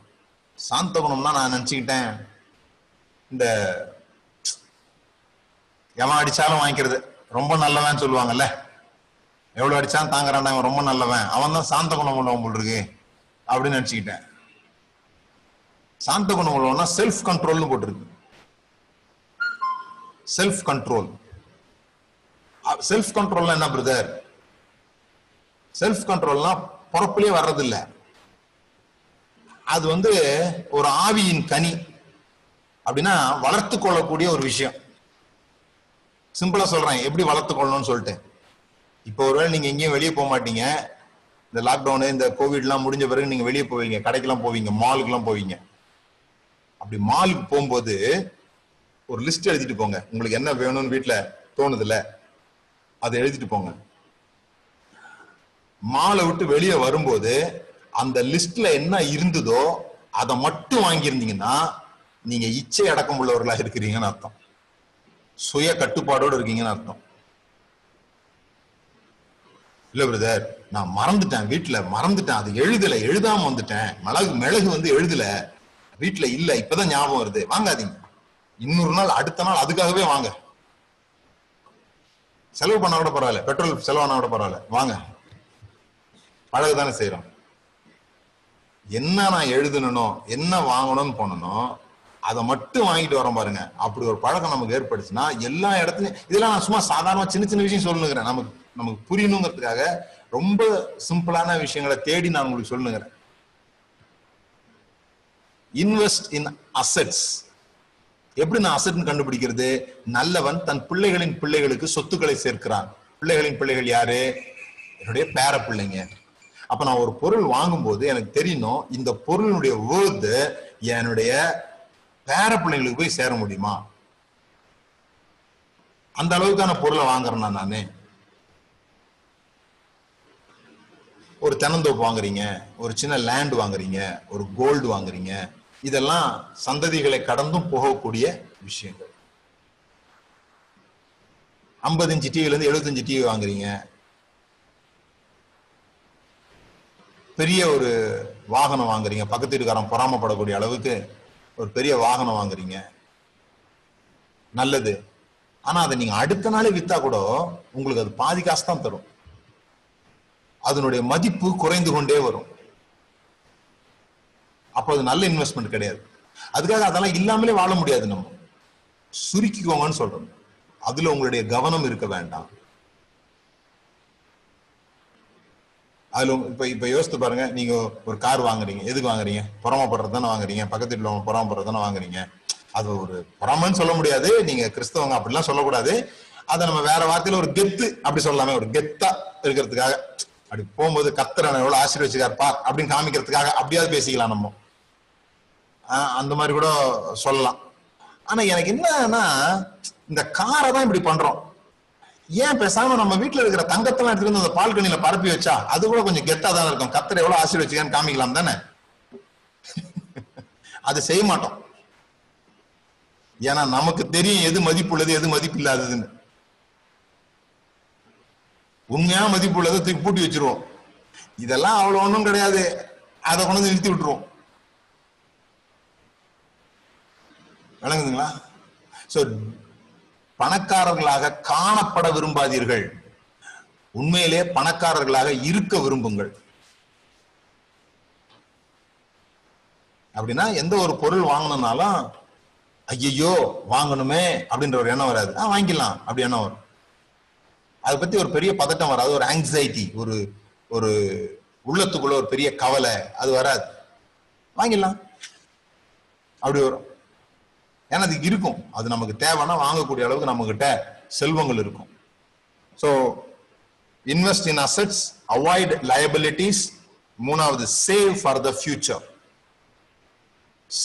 சாந்த குணம்னா நான் நினைச்சுக்கிட்டேன் இந்த எவன் அடிச்சாலும் வாங்கிக்கிறது. ரொம்ப நல்லவன் சொல்லுவாங்கல்ல, எவ்வளவு அடிச்சாலும் தாங்குறான்டா அவன் ரொம்ப நல்லவன், அவன் தான் சாந்த குணம் உள்ளவன் போல் இருக்கு அப்படின்னு நினைச்சுக்கிட்டேன். சாந்த குணம் உள்ளவன்னா செல்ஃப் கண்ட்ரோல்னு போட்டிருக்கு. செல்ஃப் கண்ட்ரோல், செல்ஃப் கண்ட்ரோல் என்ன பிரதர்? செல்ஃப் கண்ட்ரோல்னா பொறப்பிலே வர்றதில்லை, அது வந்து ஒரு ஆவியின் கனி. அப்படின்னா வளர்த்து கொள்ளக்கூடிய ஒரு விஷயம். சிம்பிளா சொல்றேன் எப்படி வளர்த்துக்கொள்ளணும்னு சொல்லிட்டு. இப்போ ஒருவேளை நீங்க எங்கேயும் வெளியே போக மாட்டீங்க, இந்த லாக்டவுனு இந்த கோவிட்லாம் முடிஞ்ச பிறகு நீங்க வெளியே போவீங்க, கடைக்கெல்லாம் போவீங்க, மாலுக்குலாம் போவீங்க. அப்படி மாலுக்கு போகும்போது ஒரு லிஸ்ட் எழுதிட்டு போங்க. உங்களுக்கு என்ன வேணும்னு வீட்டுல தோணுதுல, அதை எழுதிட்டு போங்க. மாலை விட்டு வெளியே வரும்போது அந்த லிஸ்ட்ல என்ன இருந்ததோ அதை மட்டும் வாங்கியிருந்தீங்கன்னா நீங்க இச்சை அடக்கம் உள்ளவர்களா இருக்கிறீங்கன்னு அர்த்தம், சுய கட்டுப்பாடோடு இருக்கீங்கன்னு அர்த்தம். இல்ல பிரதர் நான் மறந்துட்டேன், வீட்டுல மறந்துட்டேன், அது எழுதல, எழுதாம வந்துட்டேன், மிளகு மிளகு வந்து எழுதல, வீட்டுல இல்ல, இப்பதான் ஞாபகம் வருது. வாங்காதீங்க, இன்னொரு நாள் அடுத்த நாள் அதுக்காகவே வாங்க. செலவு பண்ண கூட பரவாயில்ல, பெட்ரோல் செலவான கூட பரவாயில்ல, வாங்க, பழகுதானே செய்யறோம். என்ன நான் எழுதணும், என்ன வாங்கணும்னு போனோம், அதை மட்டும் வாங்கிட்டு வரோம் பாருங்க. அப்படி ஒரு பழக்கம் நமக்கு ஏற்படுச்சுன்னா எல்லா இடத்துலயும், இதெல்லாம் நான் சும்மா சாதாரணமா சின்ன சின்ன விஷயம் சொல்லுங்கிறேன், நமக்கு நமக்கு புரியணுங்கிறதுக்காக ரொம்ப சிம்பிளான விஷயங்களை தேடி நான் உங்களுக்கு சொல்லுங்கிறேன். Invest in assets. எப்படி நான் அசெட்னு கண்டுபிடிக்கிறது? நல்லவன் தன் பிள்ளைகளின் பிள்ளைகளுக்கு சொத்துக்களை சேர்க்கிறான். பிள்ளைகளின் பிள்ளைகள் யாரு? என்னுடைய பேர பிள்ளைங்க. அப்ப நான் ஒரு பொருள் வாங்கும்போது எனக்கு தெரியணும் இந்த பொருளுடைய வேர்த்து என்னுடைய பேர பிள்ளைங்களுக்கு போய் சேர முடியுமா, அந்த அளவுக்கான பொருளை வாங்குறேன்னா. நானு ஒரு தென்னந்தோப்பு வாங்குறீங்க, ஒரு சின்ன லேண்ட் வாங்குறீங்க, ஒரு கோல்டு வாங்குறீங்க, இதெல்லாம் சந்ததிகளை கடந்தும் போகக்கூடிய விஷயங்கள். ஐம்பது இன்ச்சு டிவில இருந்து எழுபத்தஞ்சு டிவி வாங்குறீங்க, பெரிய ஒரு வாகனம் வாங்குறீங்க, பக்கத்து வீட்டுக்காரன் பொறாமப்படக்கூடிய அளவுக்கு ஒரு பெரிய வாகனம் வாங்குறீங்க, நல்லது. ஆனா அதை நீங்க அடுத்த நாளே வித்தா கூட உங்களுக்கு அது பாதி காசு தான் தரும், அதனுடைய மதிப்பு குறைந்து கொண்டே வரும். அப்போ அது நல்ல இன்வெஸ்ட்மெண்ட் கிடையாது. அதுக்காக அதெல்லாம் இல்லாமலே வாழ முடியாது, நம்ம சுருக்கிக்கோங்கன்னு சொல்றோம். அதுல உங்களுடைய கவனம் இருக்க வேண்டாம். அதுல இப்ப இப்ப யோசித்து பாருங்க, நீங்க ஒரு கார் வாங்குறீங்க, எதுக்கு வாங்குறீங்க? பொறாமப்படுறது தானே வாங்குறீங்க, பக்கத்து வீட்டுல பொறாமப்படுறது தானே வாங்குறீங்க. அது ஒரு பொறாமன்னு சொல்ல முடியாது, நீங்க கிறிஸ்தவங்க அப்படிலாம் சொல்லக்கூடாது, அதை நம்ம வேற வார்த்தையில ஒரு கெத்து அப்படி சொல்லலாமே, ஒரு கெத்தா இருக்கிறதுக்காக. அப்படி போகும்போது கத்தரனை எவ்வளவு ஆசீர்வச்சிருக்கார் பார் அப்படின்னு காமிக்கிறதுக்காக அப்படியாவது பேசிக்கலாம், நம்ம அந்த மாதிரி கூட சொல்லலாம். ஆனா எனக்கு என்னன்னா இந்த காரை தான் இப்படி பண்றோம், ஏன் பேசாம நம்ம வீட்டுல இருக்கிற தங்கத்தெல்லாம் எடுத்துட்டு வந்து அந்த பால்கனியில பரப்பி வச்சா அது கூட கொஞ்சம் கெத்தா தானே இருக்கும், கத்தரை எவ்வளவு ஆசீர்வச்சிருக்கான்னு காமிக்கலாம் தானே. அது செய்ய மாட்டோம், ஏன்னா நமக்கு தெரியும் எது மதிப்பு உள்ளது எது மதிப்பு இல்லாததுன்னு. உண்மையா மதிப்பு உள்ளதை தூக்கி பூட்டி வச்சிருவோம், இதெல்லாம் அவ்வளவு ஒன்றும் கிடையாது, அதை கொண்டு வந்து நிறுத்தி விட்டுருவோம். விளங்குதுங்களா? சோ பணக்காரர்களாக காணப்பட விரும்பாதீர்கள், உண்மையிலே பணக்காரர்களாக இருக்க விரும்புங்கள். அப்படின்னா எந்த ஒரு பொருள் வாங்கணும்னாலும் ஐயோ வாங்கணுமே அப்படின்ற ஒரு எண்ணம் வராது. ஆஹ் வாங்கிக்கலாம் அப்படி எண்ணம் வரும், அதை பத்தி ஒரு பெரிய பதட்டம் வராது, ஒரு ஆங்ஸைட்டி, ஒரு ஒரு உள்ளத்துக்குள்ள ஒரு பெரிய கவலை அது வராது, வாங்கிடலாம் அப்படி வரும். ஏன்னா அது இருக்கும், அது நமக்கு தேவைன்னா வாங்கக்கூடிய அளவுக்கு நம்ம கிட்ட செல்வங்கள் இருக்கும். So invest in assets, avoid liabilities. மூணாவது save for the future.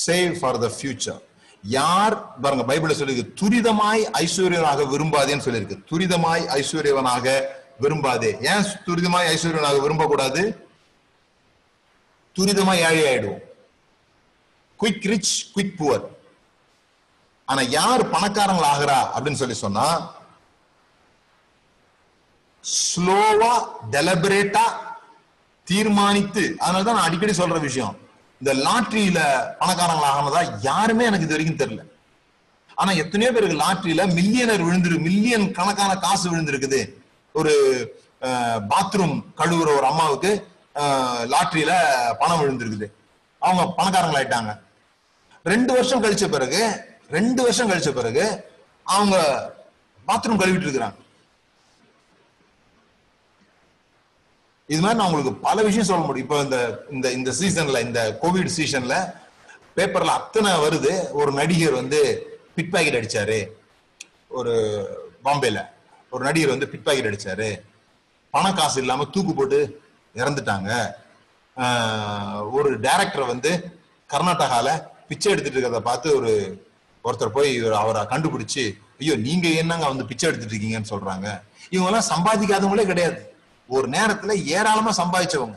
Save for the future. யார் பாருங்க பைபிள்ல சொல்லிருக்கு, துரிதமாய் ஐஸ்வர்யனாக விரும்பாதேன்னு சொல்லிருக்கு. துரிதமாய் ஐஸ்வர்யவனாக விரும்பாதே. ஏன் துரிதமாய் ஐஸ்வர்யனாக விரும்பக்கூடாது? துரிதமாய் ஏழை ஆயிடுவோம். Quick rich quick poor. ஆனா யார் பணக்காரங்கள் ஆகிறா அப்படின்னு சொல்லி சொன்னா ஸ்லோவா டெலிபரேட்டா தீர்மானித்து. அதனாலதான் நான் அடிக்கடி சொல்ற விஷயம், இந்த லாட்டரியில பணக்காரங்கள் ஆகினதா யாருமே எனக்கு இது வரைக்கும் தெரியல. ஆனா எத்தனையோ பேருக்கு லாட்டரியில மில்லியனர் விழுந்துரு மில்லியன் கணக்கான காசு விழுந்திருக்குது. ஒரு பாத்ரூம் கழுவுற ஒரு அம்மாவுக்கு லாட்டரியில பணம் விழுந்திருக்குது, அவங்க பணக்காரங்களாயிட்டாங்க. ரெண்டு வருஷம் கழிச்ச பிறகு ரெண்டு வருஷம் கழிச்ச பிறகு அவங்க பாத்ரூம் கழுவிட்டு இருக்கிறாங்க. இது மாதிரி நான் உங்களுக்கு பல விஷயம் சொல்ல முடியும். இப்போ இந்த இந்த சீசன்ல, இந்த கோவிட் சீசன்ல பேப்பர்ல அத்தனை வருது. ஒரு நடிகர் வந்து பிட் பாக்கெட் அடிச்சாரு, ஒரு பாம்பேல ஒரு நடிகர் வந்து பிட் பாக்கெட் அடிச்சாரு, பண காசு இல்லாம தூக்கு போட்டு இறந்துட்டாங்க. ஒரு டைரக்டர் வந்து கர்நாடகால பிச்சை எடுத்துட்டு இருக்கிறத பார்த்து ஒரு ஒருத்தர் போய் அவரை கண்டுபிடிச்சு, ஐயோ நீங்க என்னங்க வந்து பிச்சை எடுத்துட்டு இருக்கீங்கன்னு சொல்றாங்க. இவங்க எல்லாம் சம்பாதிக்காதவங்களே கிடையாது, ஒரு நேரத்துல ஏராளமா சம்பாதிச்சவங்க.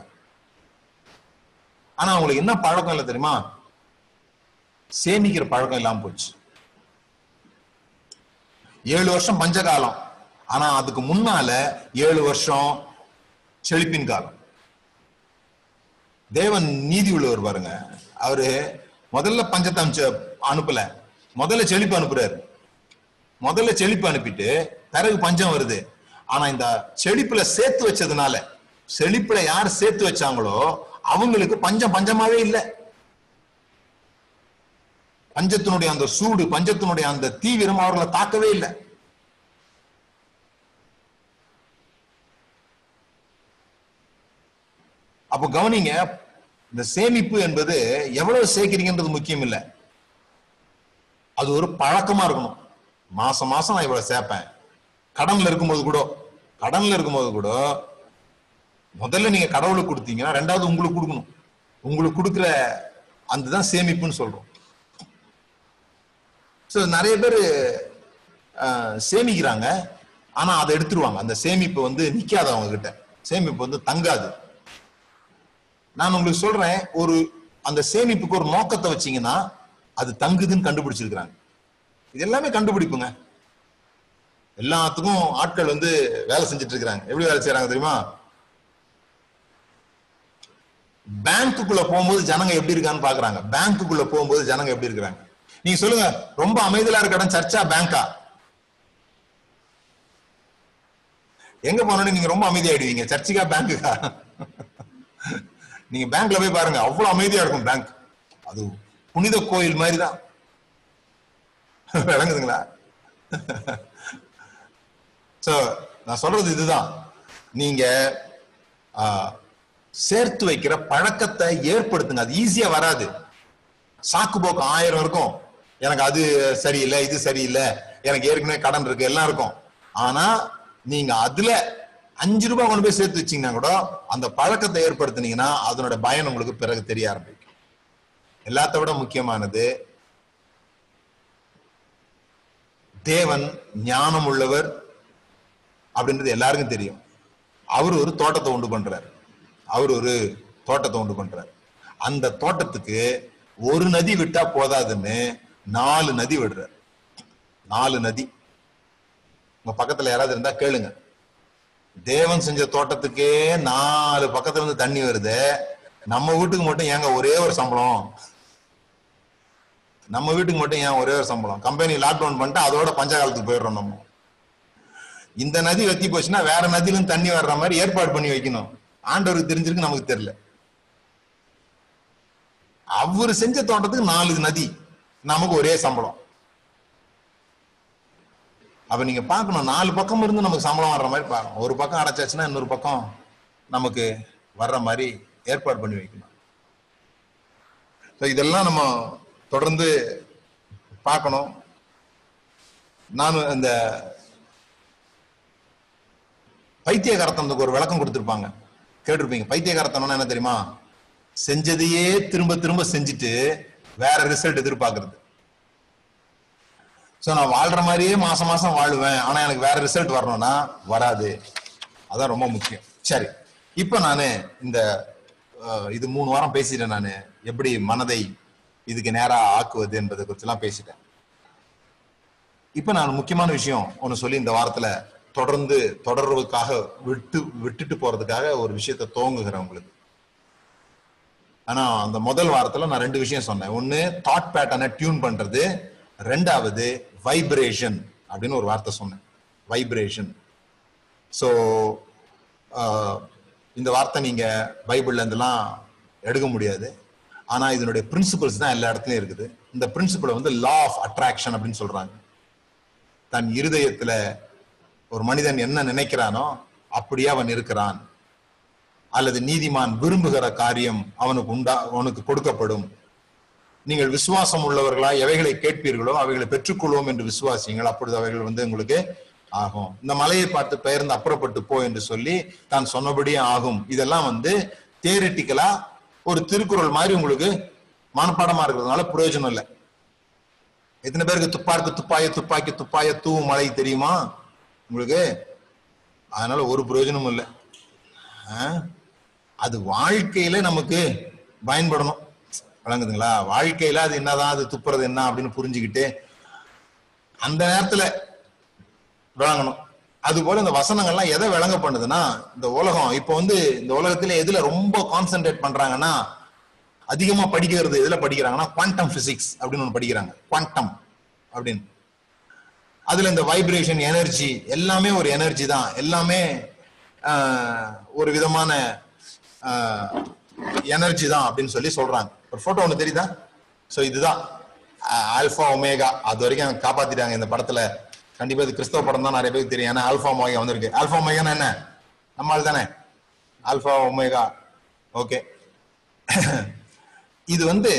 ஆனா அவங்களுக்கு என்ன பழக்கம் இல்லை தெரியுமா? சேமிக்கிற பழக்கம் இல்லாம போச்சு. ஏழு வருஷம் பஞ்ச காலம், ஆனா அதுக்கு முன்னால ஏழு வருஷம் செழிப்பின் காலம். தேவன் நீதி உள்ளவர் பாருங்க, அவரு முதல்ல பஞ்சத்தை அனுப்பிச்ச அனுப்பல முதல்ல செழிப்பு அனுப்புறாரு. முதல்ல செழிப்பு அனுப்பிட்டு பிறகு பஞ்சம் வருது. ஆனா இந்த செழிப்புல சேர்த்து வச்சதுனால, செழிப்புல யார் சேர்த்து வச்சாங்களோ அவங்களுக்கு பஞ்சம் பஞ்சமாவே இல்லை. பஞ்சத்தினுடைய அந்த சூடு, பஞ்சத்தினுடைய அந்த தீவிரம் அவர்களை தாக்கவே இல்லை. அப்போ கவனிங்க, இந்த சேமிப்பு என்பது எவ்வளவு சேர்க்கிறீங்கன்றது முக்கியம் இல்லை, அது ஒரு பழக்கமா இருக்கணும். மாசம் மாசம் நான் இவ்வளவு சேர்ப்பேன். கடன்ல இருக்கும்போது கூட கடன்ல இருக்கும்போது கூட முதல்ல நீங்க கடவுளுக்கு கொடுத்தீங்கன்னா ரெண்டாவது உங்களுக்கு கொடுக்கணும். உங்களுக்கு கொடுக்குற அந்த தான் சேமிப்புன்னு சொல்றோம். ஸோ நிறைய பேர் சேமிக்கிறாங்க, ஆனா அதை எடுத்துருவாங்க. அந்த சேமிப்பு வந்து நிக்காது அவங்க கிட்ட, சேமிப்பு வந்து தங்காது. நான் உங்களுக்கு சொல்றேன், ஒரு அந்த சேமிப்புக்கு ஒரு நோக்கத்தை வச்சீங்கன்னா அது தங்குதுன்னு கண்டுபிடிச்சிருக்கிறாங்க. இது எல்லாமே கண்டுபிடிப்புங்க. எல்லாத்துக்கும் ஆட்கள் வந்து வேலை செஞ்சுட்டு இருக்கிறாங்க. எப்படி வேலை செய்யறாங்க தெரியுமா? பேங்க்குள்ள போகும்போது ஜனங்க எப்படி இருக்கான்னு பாக்குறாங்க. பேங்க்குள்ள போகும்போது ஜனங்க எப்படி இருக்கிறாங்க நீங்க சொல்லுங்க. ரொம்ப அமைதியா இருக்கடா சர்ச்சா பேங்கா? எங்க போனோன்னு நீங்க ரொம்ப அமைதியாயிடுவீங்க. சர்ச்சுக்கா பேங்குக்கா? நீங்க பேங்க்ல போய் பாருங்க, அவ்வளவு அமைதியா இருக்கும் பேங்க். அது புனித கோயில் மாதிரிதான், விளங்குதுங்களா? சோ நான் சொல்றது இதுதான், நீங்க சேர்த்து வைக்கிற பழக்கத்தை ஏற்படுத்துங்க. அது ஈஸியா வராது. சாக்கு போக்கு ஆயிரம் இருக்கும், எனக்கு அது சரியில்லை இது சரியில்லை, எனக்கு ஏற்கனவே கடன் இருக்கு, எல்லாம் இருக்கும். ஆனா நீங்க அதுல அஞ்சு ரூபாய் கொண்டு போய் சேர்த்து வச்சீங்கன்னா கூட அந்த பழக்கத்தை ஏற்படுத்தினீங்கன்னா அதனோட பயன் உங்களுக்கு பிறகு தெரிய ஆரம்பிக்கும். எல்லாத்த விட முக்கியமானது, தேவன் ஞானம் உள்ளவர் அப்படின்றது எல்லாருக்கும் தெரியும். அவர் ஒரு தோட்டத்தை உண்டு பண்றாரு, அவர் ஒரு தோட்டத்தை உண்டு பண்றாரு. அந்த தோட்டத்துக்கு ஒரு நதி விட்டா போதாதுன்னு நாலு நதி விடுறாரு. நாலு நதி. உங்க பக்கத்துல யாராவது இருந்தா கேளுங்க, தேவன் செஞ்ச தோட்டத்துக்கே நாலு பக்கத்துல இருந்து தண்ணி வருது, நம்ம வீட்டுக்கு மட்டும் ஏங்க ஒரே ஒரு சம்பளம்? நம்ம வீட்டுக்கு மட்டும் ஏன் ஒரே ஒரு சம்பளம்? கம்பெனி லாக்டவுன் பண்ணிட்டு அதோட பஞ்சகாலத்துக்கு போயிடுறோம். நம்ம இந்த நதி வத்தி போச்சுன்னா வேற நதியில இருந்து தண்ணி வர்ற மாதிரி ஏற்பாடு பண்ணி வைக்கணும். ஆண்டவருக்கு தெரிஞ்சிருக்கு, நமக்கு தெரியல. அவரு செஞ்ச தோட்டத்துக்கு நாலு நதி, நமக்கு ஒரே சம்பளம். அப்ப நீங்க பாக்கணும், நாலு பக்கம் இருந்து நமக்கு சம்பளம் வர்ற மாதிரி பாக்கணும். ஒரு பக்கம் அடைச்சாச்சுன்னா இன்னொரு பக்கம் நமக்கு வர்ற மாதிரி ஏற்பாடு பண்ணி வைக்கணும். இதெல்லாம் நம்ம தொடர்ந்து பார்க்கணும். நான் இந்த பைத்தியகாரத்தனுக்கு ஒரு விளக்கம் கொடுத்துருப்பாங்க, கேட்டிருப்பீங்க. பைத்தியகாரத்தனா என்ன தெரியுமா? செஞ்சதையே திரும்ப திரும்ப செஞ்சுட்டு வேற ரிசல்ட் எதிர்பார்க்கறது. சோ நான் வாழ்ற மாதிரியே மாசம் மாசம் வாழுவேன், ஆனா எனக்கு வேற ரிசல்ட் வரணும்னா வராது. அதான் ரொம்ப முக்கியம். சரி, இப்ப நானு இந்த இது மூணு வாரம் பேசிட்டேன். நானு எப்படி மனதை இதுக்கு நேரா ஆக்குவது என்பதை குறிச்சு எல்லாம் பேசிட்டேன். இப்ப நான் முக்கியமான விஷயம் ஒன்னு சொல்லி இந்த வாரத்துல தொடர்ந்து தொடர்வதுக்காக விட்டு விட்டுட்டு போறதுக்காக ஒரு விஷயத்த துவங்குகிறேன் உங்களுக்கு. ஆனா அந்த முதல் வாரத்துல நான் ரெண்டு விஷயம் சொன்னேன். ஒன்னு, தாட் பேட்டர்னை டியூன் பண்றது, ரெண்டாவது வைப்ரேஷன் அப்படின்னு ஒரு வார்த்தை சொன்னேன், வைப்ரேஷன். ஸோ இந்த வார்த்தை நீங்கள் பைபிள்ல இருந்தெல்லாம் எடுக்க முடியாது, ஆனால் இதனுடைய பிரின்சிபல்ஸ் தான் எல்லா இடத்துலையும் இருக்குது. இந்த பிரின்சிபிளை வந்து லா ஆஃப் அட்ராக்ஷன் அப்படின்னு சொல்றாங்க. தன் இருதயத்துல ஒரு மனிதன் என்ன நினைக்கிறானோ அப்படியே அவன் இருக்கிறான், அல்லது நீதிமான் விரும்புகிற காரியம் அவனுக்கு உண்டா அவனுக்கு கொடுக்கப்படும். நீங்கள் விசுவாசம் உள்ளவர்களா எவைகளை கேட்பீர்களோ அவைகளை பெற்றுக்கொள்வோம் என்று விசுவாசியுங்கள், அப்பொழுது அவைகள் வந்து உங்களுக்கு ஆகும். இந்த மலையை பார்த்து பெயர்ந்து அப்புறப்பட்டு போ என்று சொல்லி தான் சொன்னபடியே ஆகும். இதெல்லாம் வந்து தியரிட்டிக்கலா ஒரு திருக்குறள் மாதிரி உங்களுக்கு மனப்பாடமா இருக்கிறதுனால பிரயோஜனம் இல்லை. எத்தனை பேருக்கு துப்பாருக்கு துப்பாய துப்பாக்கி துப்பாய தூ மலை தெரியுமா உங்களுக்கு? அதனால ஒரு பிரயோஜனமும் இல்லை. அது வாழ்க்கையில நமக்கு பயன்படணும், வழங்குதுங்களா? வாழ்க்கையில அது என்னதான், அது துப்புறது என்ன அப்படின்னு புரிஞ்சுக்கிட்டு அந்த நேரத்துல விளங்கணும். அது போல இந்த வசனங்கள்லாம் எதை விளங்க பண்ணுதுன்னா, இந்த உலகம் இப்போ வந்து இந்த உலகத்துல எதுல ரொம்ப கான்சென்ட்ரேட் பண்றாங்கன்னா, அதிகமா படிக்கிறது எதுல படிக்கிறாங்கன்னா குவாண்டம் பிசிக்ஸ் அப்படின்னு ஒன்று படிக்கிறாங்க. குவாண்டம் அப்படின்னு அதுல இந்த வைப்ரேஷன், எனர்ஜி எல்லாமே ஒரு எனர்ஜி தான், எல்லாமே ஒரு விதமான எனர்ஜி தான் அப்படின்னு சொல்லி சொல்றாங்க. ஒரு போட்டோ ஒண்ணு தெரியுதா? சோ இதுதான் ஆல்பா ஒமேகா. அது வரைக்கும் அவங்க காப்பாத்திட்டாங்க இந்த படத்துல. கண்டிப்பா இது கிறிஸ்தவ படம் தான் நிறைய பேருக்கு தெரியும், ஏன்னா ஆல்பா ஒமேகா வந்திருக்கு. ஆல்பா ஒமேகானா என்ன? நம்மால் தானே ஆல்பா ஒமேகா. ஓகே, இது வந்து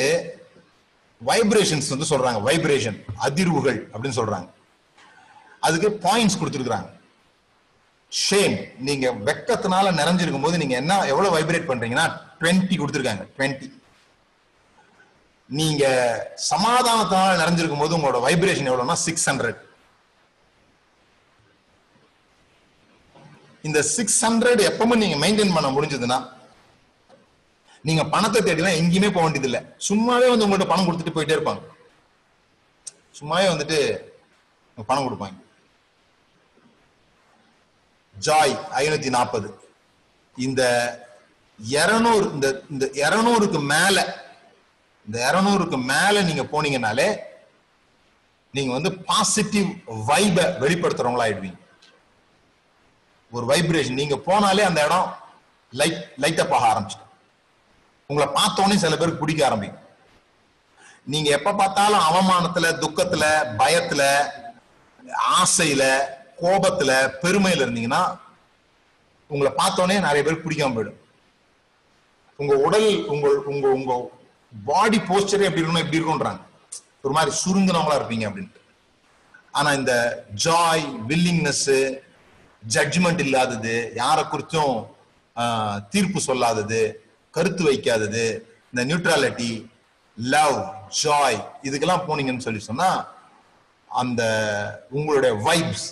வைப்ரேஷன்ஸ் வந்து சொல்றாங்க, வைப்ரேஷன் அதிர்வுகள் அப்படின்னு சொல்றாங்க. அதுக்கு பாயிண்ட்ஸ் கொடுத்துருக்காங்க. ஷேம், நீங்க வெக்கத்தினால நிறைஞ்சிருக்கும் போது நீங்க என்ன எவ்வளவு வைப்ரேட் பண்றீங்கன்னா இருபது கொடுத்துருக்காங்க, இருபது. நீங்க சமாதானத்தினால நிறைஞ்சிருக்கும் போது உங்களோட வைப்ரேஷன் எவ்வளவுனா ஆறு நூறு. இந்த ஆறு நூறு எப்பவுமே நீங்க மெயின்டைன் பண்ண முடிஞ்சதுன்னா, நீங்க பணத்தை தேடிலாம் எங்கேயுமே போக வேண்டியது இல்லை. சும்மாவே வந்து உங்கள்கிட்ட பணம் கொடுத்துட்டு போயிட்டே இருப்பாங்க, சும்மாவே வந்துட்டு பணம் கொடுப்பாங்க. ஜாய் ஐநூத்தி நாற்பது. இந்த இருநூறு, இந்த இந்த இருநூறுக்கு மேல, இந்த இருநூறுக்கு மேல நீங்க போனீங்கனாலே நீங்க வந்து பாசிட்டிவ் வைபை வெளிப்படுத்துறவங்களா ஆயிடுவீங்க. ஒரு வைப்ரேஷன் நீங்க போனாலே அந்த இடம் லைட் லைட் அப் ஆக ஆரம்பிச்சு உங்களை பார்த்தோன்னே சில பேருக்கு பிடிக்க ஆரம்பிக்கும். நீங்க எப்ப பார்த்தாலும் அவமானத்துல, துக்கத்துல, பயத்துல, ஆசையில, கோபத்துல, பெருமையில இருந்தீங்கன்னா உங்களை பார்த்தோன்னே நிறைய பேருக்கு பிடிக்காம போயிடும். உங்க உடல், உங்க உங்க உங்க பாடி போஸ்டரே எப்படி இருக்கணும், எப்படி இருக்கும்ன்றாங்க. ஒரு மாதிரி சுருங்கினவங்களா இருப்பீங்க அப்படின்ட்டு. ஆனா இந்த ஜாய், வில்லிங்னஸ், ஜட்ஜ்மெண்ட் இல்லாதது, யாரை குறிச்சும் தீர்ப்பு சொல்லாதது, கருத்து வைக்காதது, இந்த நியூட்ரலிட்டி, லவ், ஜாய், இதுக்கெல்லாம் போனீங்கன்னு சொல்லி சொன்னா அந்த உங்களுடைய வைப்ஸ்.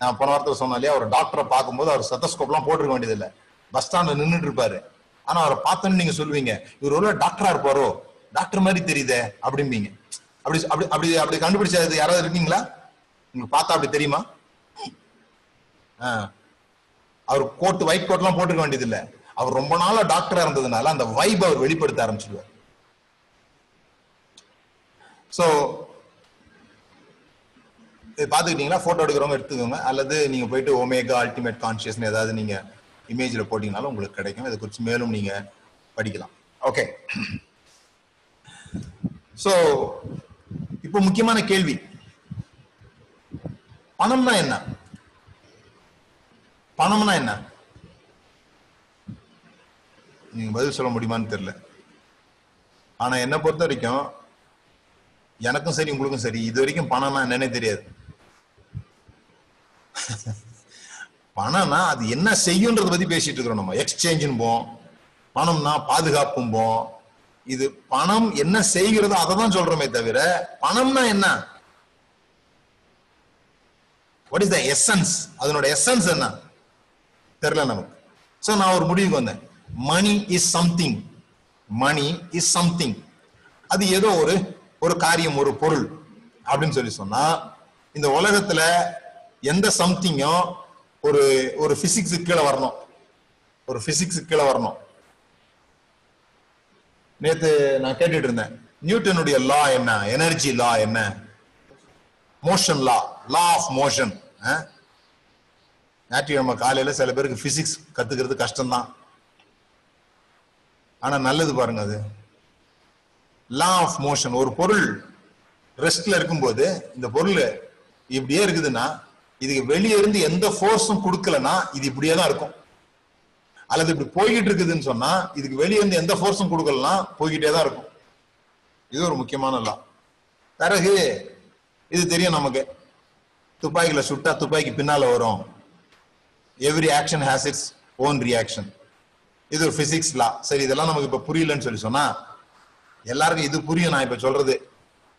நான் போன வாரத்தை சொன்ன இல்லையா, ஒரு டாக்டரை பார்க்கும்போது அவர் ஸ்டெத்தஸ்கோப்லாம் போட்டிருக்க வேண்டியது இல்லை, பஸ் ஸ்டாண்ட்ல நின்றுட்டு இருப்பாரு. ஆனா அவரை பார்த்தோன்னு நீங்க சொல்லுவீங்க, இவர் ஒரு டாக்டரா இருப்பாரோ, டாக்டர் மாதிரி தெரியுதே அப்படிம்பீங்க. அப்படி அப்படி அப்படி அப்படி கண்டுபிடிச்சது யாராவது இருக்கீங்களா? உங்களுக்கு பார்த்தா அப்படி தெரியுமா? அவர் கோட்டு, ஒயிட் கோட் எல்லாம் போட்டிருக்க வேண்டியது இல்லை, அவர் ரொம்ப நாளா டாக்டரா இருந்ததுனால அந்த வைப் அவர் வெளிப்படுத்த ஆரம்பிச்சிடுவார். சோ பாத்துக்கிட்டீங்களா? போட்டோ எடுக்கிறவங்க எடுத்துக்கோங்க, அல்லது நீங்க போயிட்டு ஒமேகா அல்டிமேட் கான்சியஸ் ஏதாவது நீங்க இமேஜ்ல போட்டீங்கனாலும் உங்களுக்கு கிடைக்கும். இதை குறித்து மேலும் நீங்க படிக்கலாம். ஓகே, சோ இப்போ முக்கியமான கேள்வி, பணம்னா என்ன? பணம்னா என்ன? நீங்க பதில் சொல்ல முடியுமான்னு தெரியல. ஆனா என்னை பொறுத்த வரைக்கும், எனக்கும் சரி உங்களுக்கும் சரி, இது வரைக்கும் பணம்னா என்னன்னே தெரியாது. பணம்னா அது என்ன செய்யும்ன்றத பத்தி பேசிட்டு இருக்கிறோம். நம்ம எக்ஸ்சேஞ்சுன்னு போம், பணம்னா பாதுகாப்பும் போம். இது பணம் என்ன செய்கிறதோ அதை தான் சொல்றோமே தவிர, பணம்னா என்ன, வாட் இஸ் த எசன்ஸ், அதனோட எசன்ஸ் என்ன தெரியல நமக்கு. சோ நான் ஒரு முடிவுக்கு வந்தேன், money is something. Money is something, அது ஏதோ ஒரு ஒரு காரியம், ஒரு பொருள் அப்படின்னு சொல்லி சொன்னா, இந்த உலகத்துல எந்த சம்திங்கும் ஒரு ஒரு பிசிக்ஸுக்கு கீழே வரணும், ஒரு பிசிக்ஸுக்கு கீழே வரணும். நேத்து நான் கேட்டுட்டு இருந்தேன், நியூட்டனுடைய லா என்ன, எனர்ஜி லா என்ன, motion law, law of motion. ஞாயிற்றுக்கிழமை காலையில சில பேருக்கு பிசிக்ஸ் கத்துக்கிறது கஷ்டம்தான், ஆனா நல்லது பாருங்க. அது லா ஆஃப் மோஷன். ஒரு பொருள் ரெஸ்ட்ல இருக்கும்போது இந்த பொருள் இப்படியே இருக்குதுன்னா இதுக்கு வெளியே இருந்து எந்த ஃபோர்ஸும் கொடுக்கலன்னா இது இப்படியே தான் இருக்கும். அல்லது இப்படி போய்கிட்டு இருக்குதுன்னு சொன்னா இதுக்கு வெளியே இருந்து எந்த ஃபோர்ஸும் கொடுக்கலன்னா போய்கிட்டே தான் இருக்கும். இது ஒரு முக்கியமான லா. பிறகு இது தெரியும் நமக்கு, துப்பாக்கியில சுட்டா துப்பாக்கி பின்னால வரும். Every action has its own reaction. இது ஒரு பிசிக்ஸ் லா. சரி, இதெல்லாம் நமக்கு இப்ப புரியலன்னு சொல்லி சொன்னா எல்லாருக்கும் இது புரியும். நான் இப்ப சொல்றது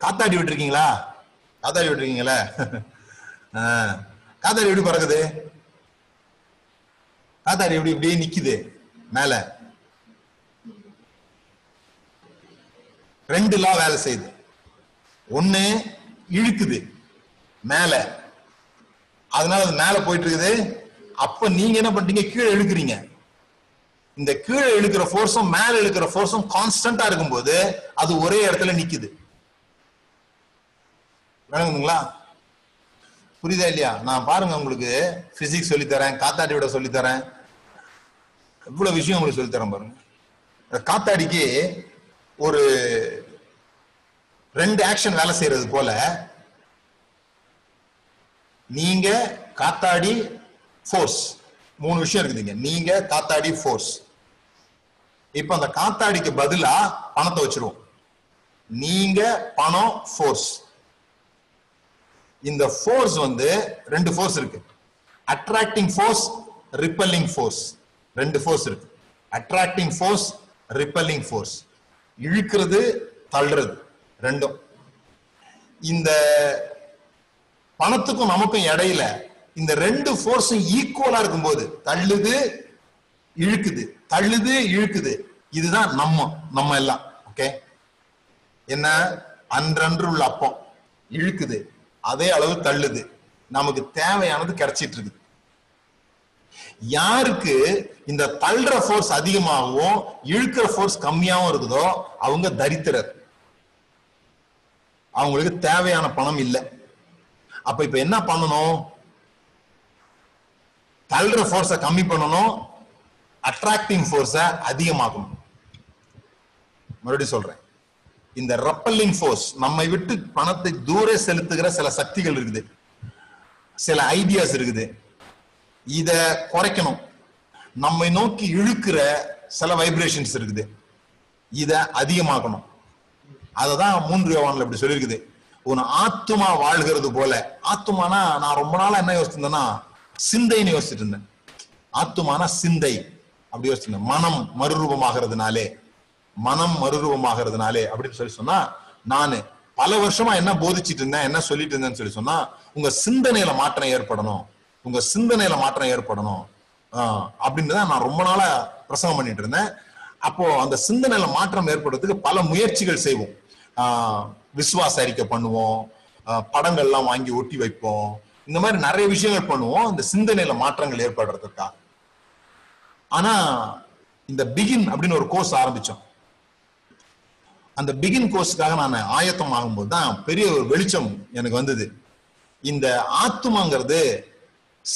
காத்தாடி விட்டுருக்கீங்களா? காத்தாடி விட்டுருக்கீங்களா? காத்தாடி எப்படி பறக்குது? காத்தாடி எப்படி இப்படியே நிக்குது மேல? ரெண்டு லா வேலை செய்யுது. ஒண்ணு இழுக்குது மேல, அதனால அது மேல போயிட்டு இருக்குது. அப்ப நீங்க என்ன பண்றீங்க? கீழே இழுக்கிறீங்க. இந்த கீழே இழுக்கிற ஃபோர்ஸும் மேல இழுக்கிற ஃபோர்ஸும் கான்ஸ்டன்டா இருக்கும்போது அது ஒரே இடத்துல நிக்குது. விளங்குதுங்களா? புரியுதா இல்லையா? நான் பாருங்க உங்களுக்கு பிசிக்ஸ் சொல்லித்தரேன், காத்தாடி விட சொல்லித்தரேன், இவ்வளவு விஷயம் உங்களுக்கு சொல்லித்தரேன் பாருங்க. காத்தாடிக்கு ஒரு ரெண்டு ஆக்ஷன் வேலை செய்யறது போல நீங்க காத்தாடி ஃபோர்ஸ், மூணு விஷயம் இருக்குதுங்க. நீங்க காத்தாடி ஃபோர்ஸ். இப்ப அந்த காத்தாடிக்கு பதிலா பணத்தை வச்சிருவோம். நீங்க பணம் ஃபோர்ஸ். இந்த ஃபோர்ஸ் வந்து ரெண்டு ஃபோர்ஸ் இருக்கு. Attracting force, repelling force. ரெண்டு ஃபோர்ஸ் இருக்கு. Attracting force, repelling force. இழுக்கிறது, தள்ளுறது, ரெண்டும். இந்த பணத்துக்கும் நமக்கும் இடையில இந்த ரெண்டு ஃபோர்ஸும் ஈக்குவலா இருக்கும்போது தள்ளுது இழுக்குது, தள்ளுது இழுக்குது. இதுதான் நம்ம நம்ம எல்லாம் ஓகே. என்ன அன்றன்று உள்ள அப்பம் இழுக்குது, அதே அளவு தள்ளுது, நமக்கு தேவையானது கிடைச்சிட்டு இருக்குது. யாருக்கு இந்த தள்ளுற ஃபோர்ஸ் அதிகமாகவும் இழுக்கிற ஃபோர்ஸ் கம்மியாகவும் இருக்குதோ அவங்க தரித்திரர், அவங்களுக்கு தேவையான பணம் இல்லை. அப்ப இப்ப என்ன பண்ணணும்? தள்ளுற ஃபோர்ஸ கம்மி பண்ணணும், அட்ராக்டிங் ஃபோர்ஸ அதிகமாக்கணும். மறுபடியும் சொல்றேன், இந்த ரெப்பல்லிங் ஃபோர்ஸ், நம்மை விட்டு பணத்தை தூர செலுத்துகிற சில சக்திகள் இருக்குது, சில ஐடியாஸ் இருக்குது, இத குறைக்கணும். நம்மை நோக்கி இழுக்கிற சில வைப்ரேஷன்ஸ் இருக்குது, இத அதிகமாக்கணும். அததான் மூன்று யோவான்ல இப்படி சொல்லியிருக்குது. உன் ஆத்துமா வாழ்கிறது போல. ஆத்துமானா நான் ரொம்ப நாளா என்ன யோசிச்சிருந்தேன்னா சிந்தைன்னு யோசிச்சுட்டு இருந்தேன். ஆத்துமானா சிந்தை அப்படி யோசிச்சிருந்தேன். மனம் மறுரூபமாகிறதுனாலே மனம் மறுரூபமாகிறதுனாலே அப்படின்னு சொல்லி சொன்னா, நான் பல வருஷமா என்ன போதிச்சுட்டு இருந்தேன், என்ன சொல்லிட்டு இருந்தேன்னு சொல்லி சொன்னா, உங்க சிந்தனையில மாற்றம் ஏற்படணும், உங்க சிந்தனையில மாற்றம் ஏற்படணும் ஆஹ் அப்படின்னு தான் நான் ரொம்ப நாளா பிரசங்கம் பண்ணிட்டு இருந்தேன். அப்போ அந்த சிந்தனையில மாற்றம் ஏற்படுறதுக்கு பல முயற்சிகள் செய்வோம். ஆஹ் விசுவாச அறிக்கை பண்ணுவோம், படங்கள்லாம் வாங்கி ஒட்டி வைப்போம், இந்த மாதிரி நிறைய விஷயங்கள் பண்ணுவோம் இந்த சிந்தனையில மாற்றங்கள் ஏற்படுறதுக்காக. ஆனா இந்த பிகின் அப்படின்னு ஒரு கோர்ஸ் ஆரம்பிச்சோம். அந்த பிகின் கோர்ஸுக்காக நான் ஆயத்தம் ஆகும்போது தான் பெரிய ஒரு வெளிச்சம் எனக்கு வந்தது. இந்த ஆத்மாங்கிறது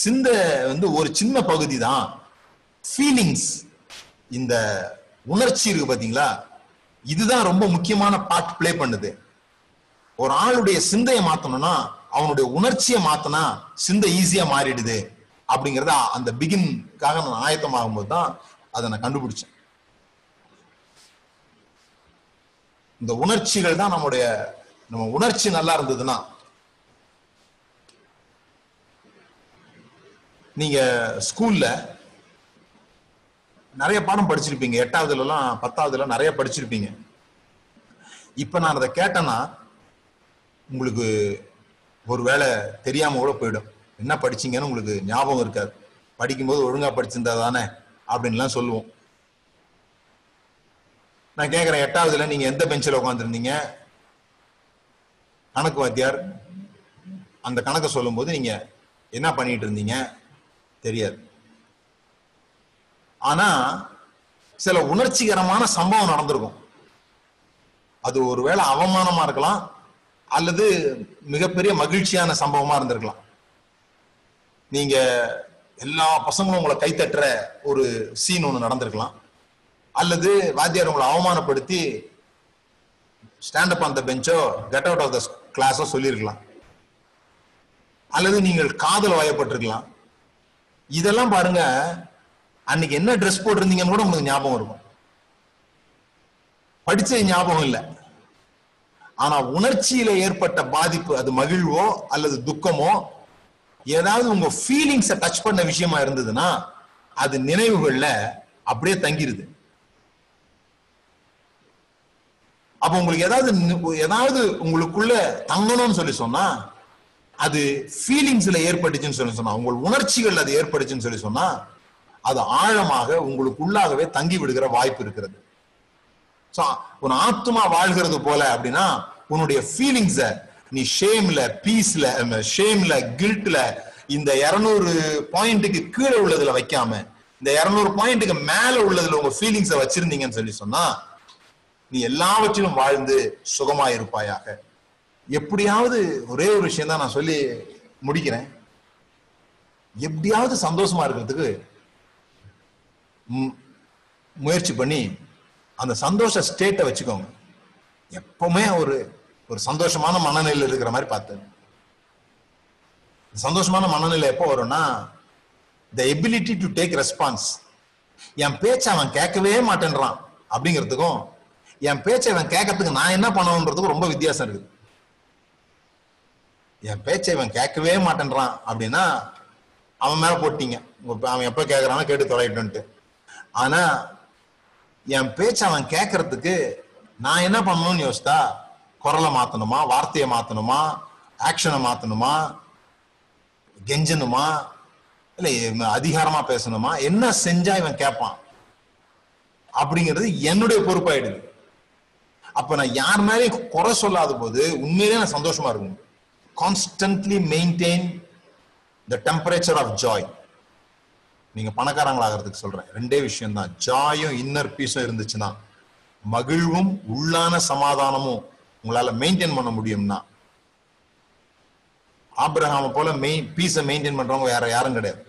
சிந்த வந்து ஒரு சின்ன பகுதி தான். ஃபீலிங்ஸ், இந்த உணர்ச்சி இருக்கு பாத்தீங்களா, இதுதான் ரொம்ப முக்கியமான பார்ட் பிளே பண்ணுது. ஒரு ஆளுடைய சிந்தையை மாத்தணும்னா அவனுடைய உணர்ச்சியை மாத்தினா சிந்தை ஈஸியா மாறிடுது அப்படிங்கிறத அந்த பிகின்காக நான் ஆயத்தம் ஆகும்போது தான் அதை நான் கண்டுபிடிச்சேன். இந்த உணர்ச்சிகள் தான் நம்முடைய, நம்ம உணர்ச்சி நல்லா இருந்ததுன்னா, நீங்க ஸ்கூல்ல நிறைய பாடம் படிச்சிருப்பீங்க, எட்டாவதுல எல்லாம் பத்தாவதுல நிறைய படிச்சிருப்பீங்க. இப்ப நான் அதை கேட்டேன்னா உங்களுக்கு ஒருவேளை தெரியாம கூட போயிடும். என்ன படிச்சீங்கன்னு உங்களுக்கு ஞாபகம் இருக்காது. படிக்கும்போது ஒழுங்கா படிச்சிருந்தா தானே அப்படின்லாம் சொல்லுவோம். நான் கேட்கிறேன், எட்டாவதுல நீங்க எந்த பெஞ்சில் உட்காந்துருந்தீங்க? கணக்கு வாத்தியார் அந்த கணக்கை சொல்லும் போது நீங்க என்ன பண்ணிட்டு இருந்தீங்க தெரியாது. ஆனா சில உணர்ச்சிகரமான சம்பவம் நடந்திருக்கும். அது ஒருவேளை அவமானமா இருக்கலாம், அல்லது மிகப்பெரிய மகிழ்ச்சியான சம்பவமா இருந்திருக்கலாம். நீங்க எல்லா பசங்களும் உங்களை கைத்தட்டுற ஒரு சீன் ஒன்று நடந்திருக்கலாம், அல்லது வாத்தியார் உங்களை அவமானப்படுத்தி ஸ்டாண்ட் அப் ஆன் த பெஞ்சோ கெட் அவுட் ஆஃப் த கிளாஸோ சொல்லியிருக்கலாம், அல்லது நீங்கள் காதல் வயப்பட்டிருக்கலாம். இதெல்லாம் பாருங்க, அன்னைக்கு என்ன ட்ரெஸ் போட்டிருந்தீங்கன்னு கூட உங்களுக்கு ஞாபகம் இருக்கும், படிச்சது ஞாபகம் இல்லை. ஆனா உணர்ச்சியில ஏற்பட்ட பாதிப்பு, அது மகிழ்வோ அல்லது துக்கமோ, ஏதாவது உங்க ஃபீலிங்ஸை டச் பண்ண விஷயமா இருந்ததுன்னா அது நினைவுகள்ல அப்படியே தங்கிருது. அப்ப உங்களுக்கு ஏதாவது ஏதாவது உங்களுக்குள்ள தங்கணும்னு சொல்லி சொன்னா அது ஃபீலிங்ஸ்ல ஏற்பட்டுச்சுன்னு சொல்லி சொன்னா, உங்கள் உணர்ச்சிகள் அது ஏற்பட்டுச்சுன்னு சொல்லி சொன்னா, அது ஆழமாக உங்களுக்குள்ளாகவே தங்கி விடுகிற வாய்ப்பு இருக்கிறது. சோ உன் ஆத்மா வாழ்கிறது போல அப்படின்னா உன்னுடைய ஃபீலிங்ஸ நீ ஷேம்ல, பீஸ்ல, ஷேம்ல, கில்ட்ல, இந்த இருநூறு பாயிண்ட்டுக்கு கீழே உள்ளதுல வைக்காம இந்த இருநூறு பாயிண்ட்டுக்கு மேல உள்ளதுல உங்க ஃபீலிங்ஸ வச்சிருந்தீங்கன்னு சொல்லி சொன்னா நீ எல்லாவற்றிலும் வாழ்ந்து சுகமாயிருப்பாயாக. எப்படியாவது ஒரே ஒரு விஷயம் தான் நான் சொல்லி முடிக்கிறேன். எப்படியாவது சந்தோஷமா இருக்கிறதுக்கு முயற்சி பண்ணி அந்த சந்தோஷ ஸ்டேட்டை வச்சுக்கோங்க. எப்பவுமே ஒரு ஒரு சந்தோஷமான மனநிலையில் இருக்கிற மாதிரி பார்த்து, சந்தோஷமான மனநிலை எப்போ வரும்னா, the ability to take response. என் பேச்சை அவன் கேட்கவே மாட்டேன்றான் அப்படிங்கிறதுக்கும், என் பேச்சை அவன் கேட்கறதுக்கு நான் என்ன பண்ணணுன்றதுக்கும் ரொம்ப வித்தியாசம் இருக்குது. என் பேச்சை இவன் கேட்கவே மாட்டேன்றான் அப்படின்னா அவன் மேல போட்டீங்க, அவன் எப்ப கேட்கறானோ கேட்டு தொலையிட்டு. ஆனா என் பேச்சை அவன் கேட்கறதுக்கு நான் என்ன பண்ணணும்னு யோசித்தா, குரலை மாத்தணுமா, வார்த்தையை மாத்தணுமா, ஆக்ஷனை மாத்தணுமா, கெஞ்சணுமா, இல்லை அதிகாரமா பேசணுமா, என்ன செஞ்சா இவன் கேட்பான் அப்படிங்கிறது என்னுடைய பொறுப்பாயிடுது. அப்ப நான் யார் மேலேயும் குறை சொல்லாத போது உண்மையிலேயே நான் சந்தோஷமா இருக்கும். Constantly maintain the temperature of joy. நீங்க பணக்காரங்களாகிறதுக்கு சொல்றேன், ரெண்டே விஷயம் தான், ஜாயும் இன்னர் பீஸும் இருந்துச்சுன்னா, மகிழ்வும் உள்ளான சமாதானமும் உங்களால மெயின்டைன் பண்ண முடியும்னா, ஆபிரகாம போல மெயின் பீஸை மெயின்டைன் பண்றவங்க வேற யாரும் கிடையாது,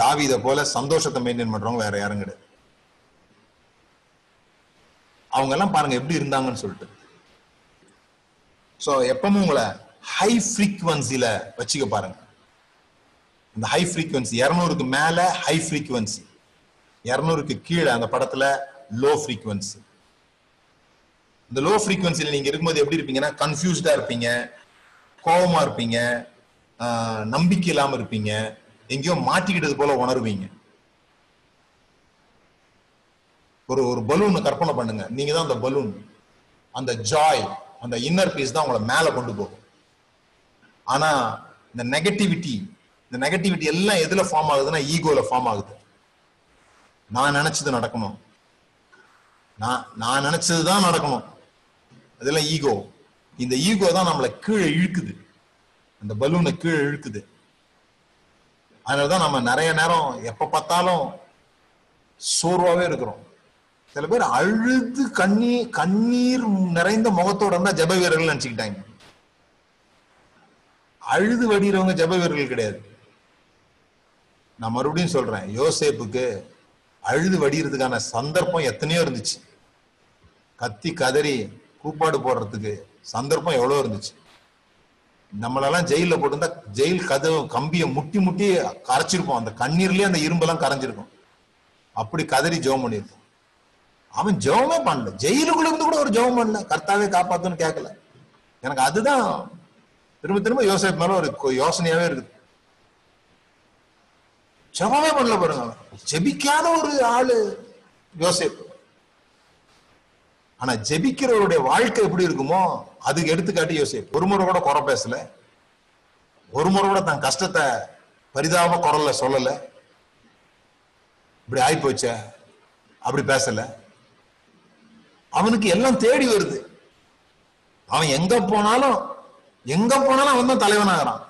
தாவித போல சந்தோஷத்தை மெயின்டைன் பண்றவங்க வேற யாரும் கிடையாது. அவங்க எல்லாம் பாருங்க எப்படி இருந்தாங்கன்னு சொல்லிட்டு. ஸோ எப்பவும் உங்களை ஹை ஃப்ரீக்வன்சியில வச்சுக்க பாருங்க. இந்த ஹை ஃப்ரீக்வன்சி, இருநூறுக்கு மேல ஹை ஃப்ரீக்வன்சி, இருநூறுக்கு கீழே அந்த படத்துல லோ ஃப்ரீக்வன்சி. இந்த லோ ஃப்ரீக்வன்சியில நீங்க இருக்கும்போது எப்படி இருப்பீங்கன்னா, கன்ஃபியூஸ்டா இருப்பீங்க, கோபமா இருப்பீங்க, நம்பிக்கை இல்லாம இருப்பீங்க, எங்கேயோ மாட்டிக்கிட்டது போல உணர்வீங்க. ஒரு ஒரு பலூன் கற்பனை பண்ணுங்க, நீங்க தான் அந்த பலூன். அந்த ஜாய், அந்த இன்னர் பீஸ் தான் உங்களை மேல கொண்டு போகும். ஆனா இந்த நெகட்டிவிட்டி, இந்த நெகட்டிவிட்டி எல்லாம் எதுல ஃபார்ம் ஆகுதுன்னா, ஈகோல ஃபார்ம் ஆகுது. நான் நினைச்சது நடக்கணும், நான் நான் நினைச்சதுதான் நடக்கணும், அதெல்லாம் ஈகோ. இந்த ஈகோ தான் நம்மளை கீழே இழுக்குது, அந்த பலூனை கீழே இழுக்குது. அதனாலதான் நம்ம நிறைய நேரம் எப்ப பார்த்தாலும் சோர்வாவே இருக்கிறோம். சில பேர் அழுது கண்ணீ கண்ணீர் நிறைந்த முகத்தோட இருந்தா ஜப வீரர்கள் நினைச்சுக்கிட்டாங்க. அழுது வடிகிறவங்க ஜப வீரர்கள் கிடையாது. நான் மறுபடியும் சொல்றேன், யோசேப்புக்கு அழுது வடிகிறதுக்கான சந்தர்ப்பம் எத்தனையோ இருந்துச்சு, கத்தி கதறி கூப்பாடு போடுறதுக்கு சந்தர்ப்பம் எவ்வளவு இருந்துச்சு. நம்மளெல்லாம் ஜெயில போட்டிருந்தா ஜெயில் கதவு கம்பியை முட்டி முட்டி கரைச்சிருப்போம், அந்த கண்ணீர்லயே அந்த இரும்பெல்லாம் கரைஞ்சிருக்கும், அப்படி கதறி ஜெபம் பண்ணிருக்கோம். அவன் ஜெபமே பண்ணல, ஜெயிலுக்குள்ள இருந்து கூட ஒரு ஜெபம் பண்ணல, கர்த்தாவே காப்பாத்துன்னு கேட்கல. எனக்கு அதுதான் திரும்ப திரும்ப யோசேப்பு மேல ஒரு யோசனையாவே இருக்குது. ஜெபமே பண்ணல பாருங்க, ஜெபிக்காத ஒரு ஆளு யோசேப்பு. ஆனா ஜெபிக்கிறவருடைய வாழ்க்கை எப்படி இருக்குமோ அதுக்கு எடுத்துக்காட்டி யோசேப்பு. ஒரு முறை கூட குறை பேசல, ஒரு முறை கூட தன் கஷ்டத்தை பரிதாப குரல்ல சொல்லல, இப்படி ஆயிப்போச்ச அப்படி பேசல. அவனுக்கு எல்லாம் தேடி வருது, அவன் எங்க போனாலும் எங்க போனாலும் அவன் தான் தலைவனாகிறான்.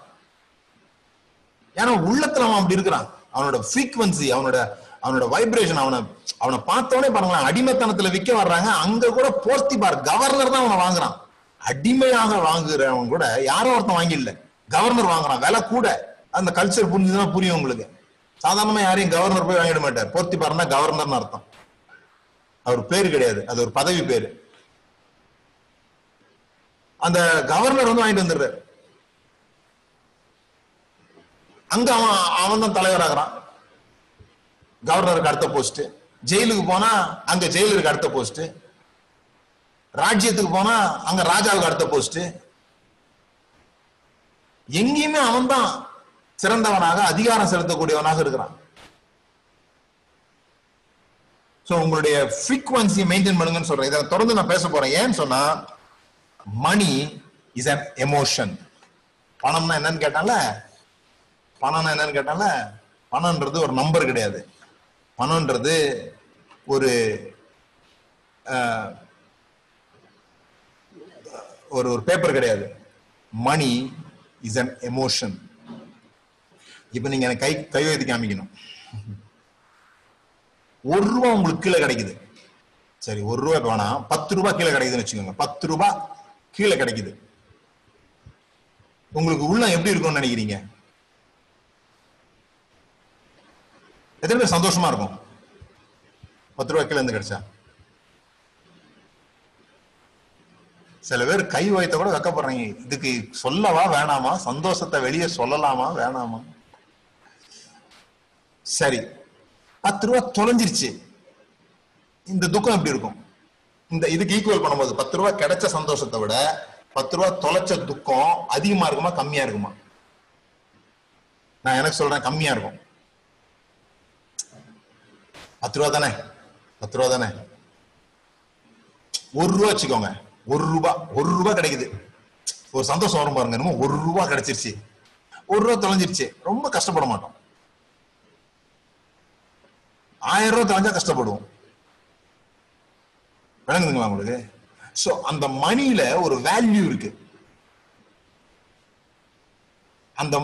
ஏன்னா உள்ளத்துல அவன் அப்படி இருக்கிறான், அவனோட ஃப்ரீக்வன்சி, அவனோட அவனோட வைப்ரேஷன் அவனை அவனை பார்த்தோன்னே பாருங்களேன், அடிமைத்தனத்துல விற்க வர்றாங்க. அங்க கூட போஸ்திபார் கவர்னர் தான் அவனை வாங்குறான். அடிமையாக வாங்குறவன் கூட யாரோ ஒருத்தன் வாங்கிடல, கவர்னர் வாங்குறான். விலை கூட. அந்த கல்ச்சர் புரிஞ்சுதுன்னா புரியும் உங்களுக்கு. சாதாரணமா யாரையும் கவர்னர் போய் வாங்கிட மாட்டார். போஸ்திபார்னா கவர்னர்னு அர்த்தம். அவர் பேர் கிடையாது, அது ஒரு பதவி பேரு. அந்த கவர்னர் வந்து வாங்கிட்டு வந்துடுறாரு. அங்க அவன் அவன் தான் தலைவராகிறான். கவர்னருக்கு அடுத்த போஸ்ட். ஜெயிலுக்கு போனா அங்க ஜெயிலருக்கு அடுத்த போஸ்ட். ராஜ்யத்துக்கு போனா அங்க ராஜாவுக்கு அடுத்த போஸ்ட். எங்கேயுமே அவன் தான் சிறந்தவனாக, அதிகாரம் செலுத்தக்கூடியவனாக இருக்கிறான். சோ உங்களுடைய ஃப்ரீக்வன்சி மெயின்டைன் பண்ணுங்கன்னு சொல்றேன். இதை தொடர்ந்து நான் பேச போறேன். ஏன்னு சொன்னா, மணி இஸ் அன் எமோஷன். பணம்னா என்னன்னு கேட்டால பணம்னா என்னன்னு கேட்டால பணம்ன்றது ஒரு நம்பர் கிடையாது. பணம்ன்றது ஒரு ஒரு பேப்பர் கிடையாது. Money is an emotion. இப்ப நீங்க எனக்கு கை கை வைத்து காமிக்கணும். ஒரு ரூபா உங்களுக்கு கீழே கிடைக்குது. சரி, ஒரு ரூபாய் வேணா, பத்து ரூபாய் கீழே கிடைக்குதுன்னு வச்சுக்கோங்க. பத்து ரூபாய் கீழே கிடைக்குது. உங்களுக்கு உள்ள எப்படி இருக்கும்னு நினைக்கிறீங்க? எத்தனை பேர் சந்தோஷமா இருக்கும் பத்து ரூபாய் கீழே இருந்து கிடைச்சா? சில பேர் கை வைத்த கூட வைக்கப்படுறீங்க. இதுக்கு சொல்லவா வேணாமா? சந்தோஷத்தை வெளியே சொல்லலாமா வேணாமா? சரி, பத்து ரூபா தொலைஞ்சிருச்சு. இந்த துக்கம் எப்படி இருக்கும்? இந்த இதுக்கு ஈக்குவல் பண்ணும்போது பத்து ரூபா கிடைச்ச சந்தோஷத்தை விட பத்து ரூபா தொலைச்ச துக்கம் அதிகமா இருக்குமா கம்மியா இருக்குமா? நான் எனக்கு சொல்றேன், கம்மியா இருக்கும். பத்து ரூபா தானே, பத்து ரூபா தானே. ஒரு ரூபா வச்சுக்கோங்க. ஒரு ரூபா ஒரு ரூபா கிடைக்குது. ஒரு சந்தோஷம் வரும் பாருங்க. என்னமோ ஒரு ரூபா கிடைச்சிருச்சு, ஒரு ரூபா தொலைஞ்சிருச்சு. ரொம்ப கஷ்டப்பட மாட்டோம். ஆயிரம் ரூபா தொலைஞ்சா கஷ்டப்படுவோம். விளங்குதுங்களா உங்களுக்கு? சோ அந்த மணியில ஒரு வேல்யூ இருக்கு. அந்த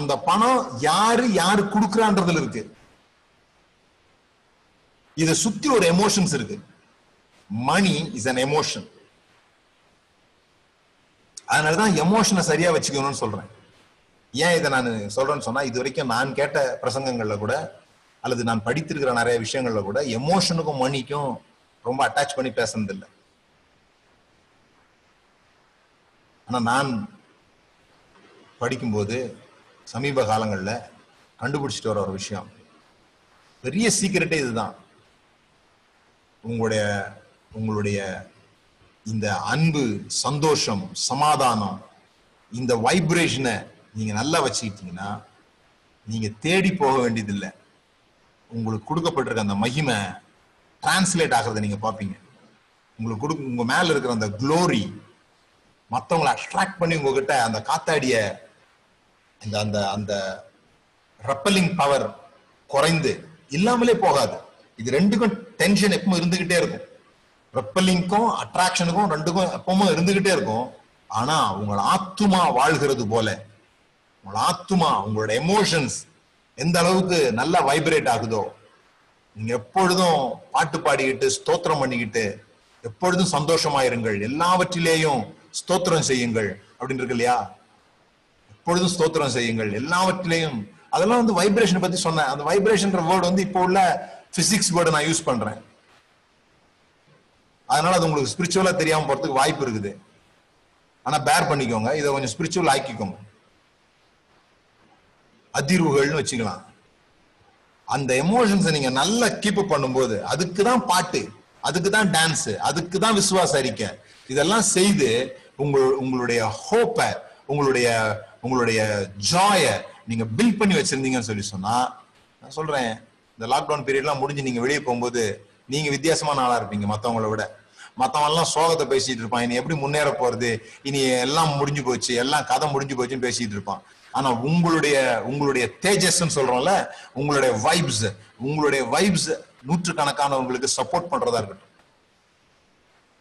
அந்த பணம் யாரு யாரு கொடுக்குறான்றதுல இருக்கு. இதை சுத்தி ஒரு எமோஷன்ஸ் இருக்கு. Money is an emotion. அதனாலதான் எமோஷனை சரியா வச்சுக்கணும்னு சொல்றேன். ஏன் இதை நான் சொல்றேன்னு சொன்னா, இது வரைக்கும் நான் கேட்ட பிரசங்கங்கள்ல கூட அல்லது நான் படித்திருக்கிற நிறைய விஷயங்கள்ல கூட எமோஷனுக்கும் மணிக்கும் ரொம்ப அட்டாச் பண்ணி பேசுனதில்லை. ஆனா நான் படிக்கும்போது சமீப காலங்கள்ல கண்டுபிடிச்சிட்டு வர ஒரு விஷயம், பெரிய சீக்கிரட்டே இதுதான். உங்களுடைய உங்களுடைய இந்த அன்பு, சந்தோஷம், சமாதானம், இந்த வைப்ரேஷனை நீங்க நல்லா வச்சுக்கிட்டீங்கன்னா நீங்க தேடி போக வேண்டியதில்லை. உங்களுக்கு கொடுக்கப்பட்டிருக்க அந்த மகிமை டிரான்ஸ்லேட் ஆகிறத நீங்க பார்ப்பீங்க. உங்களுக்கு கொடு உங்க மேல இருக்கிற அந்த குளோரி மற்றவங்களை அட்ராக்ட் பண்ணி உங்ககிட்ட அந்த காத்தாடிய இந்த அந்த அந்த ரெப்பலிங் பவர் குறைந்து இல்லாமலே போகாது. இது ரெண்டுக்கும் டென்ஷன் எப்பவும் இருந்துகிட்டே இருக்கும். ரெப்பலிங்கும் அட்ராக்ஷனுக்கும் ரெண்டுக்கும் எப்பவும் இருந்துகிட்டே இருக்கும். ஆனா உங்களோட ஆத்துமா வாழ்கிறது போல, உங்களோட ஆத்துமா, உங்களோட எமோஷன்ஸ் எந்த அளவுக்கு நல்லா வைப்ரேட் ஆகுதோ, நீங்க எப்பொழுதும் பாட்டு பாடிக்கிட்டு ஸ்தோத்திரம் பண்ணிக்கிட்டு எப்பொழுதும் சந்தோஷமாயிருங்கள், எல்லாவற்றிலேயும் ஸ்தோத்திரம் செய்யுங்கள் அப்படின்னு இருக்கு இல்லையா? எப்பொழுதும் ஸ்தோத்திரம் செய்யுங்கள் எல்லாவற்றிலேயும். அதெல்லாம் வந்து வைப்ரேஷன் பத்தி சொன்னேன். அந்த வைப்ரேஷன்ற வேர்டு வந்து இப்போ உள்ள பிசிக்ஸ் வேர்டு நான் யூஸ் பண்றேன். அதனால அது உங்களுக்கு ஸ்பிரிச்சுவலா தெரியாம போறதுக்கு வாய்ப்பு இருக்குது. ஆனா பேர் பண்ணிக்கோங்க, இதை கொஞ்சம் ஸ்பிரிச்சுவல் ஆக்கிக்கோங்க. அதிர்வுகள்னு வச்சுக்கலாம். அந்த எமோஷன்ஸை நீங்க நல்லா கீப் அப் பண்ணும்போது, அதுக்குதான் பாட்டு, அதுக்குதான் டான்ஸ், அதுக்குதான் விசுவாச அறிக்கை. இதெல்லாம் செய்து உங்க உங்களுடைய ஹோப்பை, உங்களுடைய உங்களுடைய ஜாய நீங்க பில்ட் பண்ணி வச்சிருந்தீங்கன்னு சொல்லி சொன்னா, நான் சொல்றேன், இந்த லாக்டவுன் பீரியட்லாம் முடிஞ்சு நீங்க வெளியே போகும்போது நீங்க வித்தியாசமான ஆளா இருப்பீங்க. மத்தவங்களை விட மத்தவங்க எல்லாம் சோகத்தை பேசிட்டு இருப்பான். இனி எப்படி முன்னேற போறது, இனி எல்லாம் முடிஞ்சு போச்சு, எல்லாம் கதை முடிஞ்சு போச்சுன்னு பேசிட்டு இருப்பான். ஆனா உங்களுடைய உங்களுடைய தேஜஸ்ன்னு சொல்றோம்ல, உங்களுடைய வைப்ஸ் உங்களுடைய வைப்ஸ் நூற்றுக்கணக்கானவங்களுக்கு சப்போர்ட் பண்றதா இருக்கட்டும்.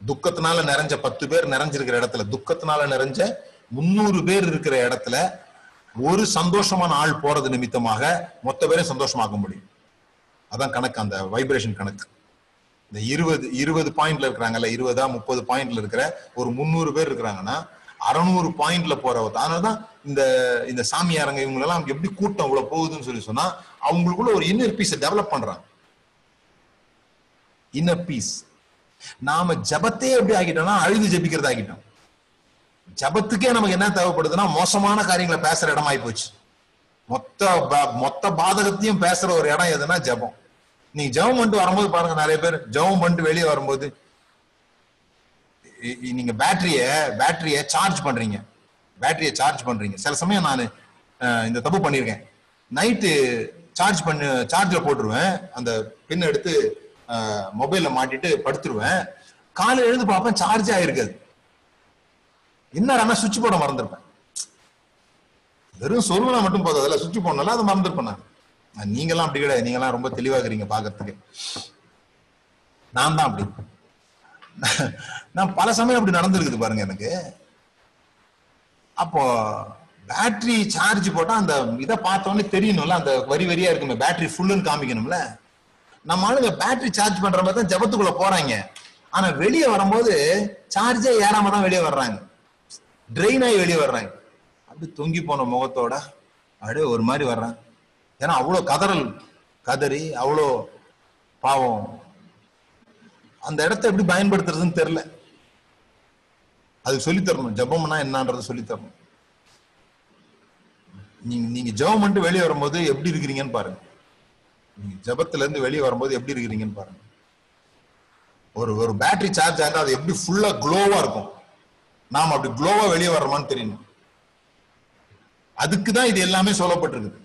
துக்கத்தினால நிறைஞ்ச பத்து பேர் நிறைஞ்சிருக்கிற இடத்துல, துக்கத்தினால நிறைஞ்ச முன்னூறு பேர் இருக்கிற இடத்துல ஒரு சந்தோஷமான ஆள் போறது நிமித்தமாக மொத்த பேரையும் சந்தோஷமாக்க முடியும். அதான் கணக்கு, அந்த வைப்ரேஷன் கணக்கு. இந்த இருபது இருபது பாயிண்ட்ல இருக்கிறாங்கல்ல, இருபதா முப்பது பாயிண்ட்ல இருக்கிற ஒரு முந்நூறு பேர் இருக்கிறாங்கன்னா அறுநூறு பாயிண்ட்ல போறவங்க. அதனாலதான் இந்த இந்த சாமியாரங்க இவங்களெல்லாம் எப்படி கூட்டம் இவ்வளவு போகுதுன்னு சொல்லி சொன்னா, அவங்களுக்குள்ள ஒரு இன்னர் பீஸை டெவலப் பண்றாங்க. Inner peace. நாம ஜபத்தே எப்படி ஆகிட்டோம்னா அழுது ஜபிக்கிறது ஆகிட்டோம். ஜபத்துக்கே நமக்கு என்ன தேவைப்படுதுன்னா மோசமான காரியங்களை பேசுற இடம் ஆகி போச்சு. மொத்த மொத்த பாதகத்தையும் பேசுற ஒரு இடம் எதுனா ஜபம். நீ ஜபம் பண்ணிட்டு வரும்போது பாருங்க, நிறைய பேர் ஜபம் பண்ணிட்டு வெளியே வரும்போது நீங்க பேட்டரிய பேட்டரிய சார்ஜ் பண்றீங்க பேட்டரிய சார்ஜ் பண்றீங்க சில சமயம் நான் இந்த தப்பு பண்ணிருக்கேன். நைட்டு சார்ஜ் பண்ண சார்ஜில் போட்டுருவேன், அந்த பின் எடுத்து மொபைல்ல மாட்டிட்டு படுத்துருவேன். காலையில் எழுந்து பார்ப்பேன் சார்ஜ் ஆயிருக்காது. என்ன சுவிட்ச் போட மறந்துருப்பேன். வெறும் சொல்லுனா மட்டும் போதும், அதெல்லாம் சுவிட்ச் போடனால அதை மறந்துருப்பேன். நான் நீங்களாம் அப்படி கிடையாது, நீங்களாம் ரொம்ப தெளிவாகிறீங்க பாக்கிறதுக்கு. நான் தான் அப்படி, நான் பல சமயம் அப்படி நடந்திருக்குது பாருங்க எனக்கு. அப்போ பேட்டரி சார்ஜ் போட்டா அந்த இதை பார்த்தோன்னே தெரியணும்ல, அந்த வரி வரியா இருக்குமே பேட்டரி ஃபுல்லுன்னு காமிக்கணும்ல. நம்ம ஆளுங்க பேட்டரி சார்ஜ் பண்ற மாதிரி தான் ஜபத்துக்குள்ள போறாங்க, ஆனா வெளியே வரும்போது சார்ஜே ஏறாம தான் வெளியே வர்றாங்க, ட்ரெயின் ஆகி வெளியே வர்றாங்க. அப்படி தொங்கி போன முகத்தோட அப்படியே ஒரு மாதிரி வர்றாங்க. ஏன்னா அவ்வளோ கதறல் கதறி அவ்வளோ பாவம். அந்த இடத்த எப்படி பயன்படுத்துறதுன்னு தெரியல. அதுக்கு சொல்லித்தரணும், ஜபம்னா என்னன்றது சொல்லித்தரணும். நீங்க நீங்க ஜபம் பண்ணிட்டு வெளியே வரும்போது எப்படி இருக்கிறீங்கன்னு பாருங்க. நீங்க ஜபத்துல இருந்து வெளியே வரும்போது எப்படி இருக்கிறீங்கன்னு பாருங்க. ஒரு ஒரு பேட்டரி சார்ஜ் ஆகிட்டா அது எப்படி ஃபுல்லா க்ளோவா இருக்கும். நாம் அப்படி க்ளோவா வெளியே வர்றோமான்னு தெரியணும். அதுக்குதான் இது எல்லாமே சொல்லப்பட்டிருக்கு.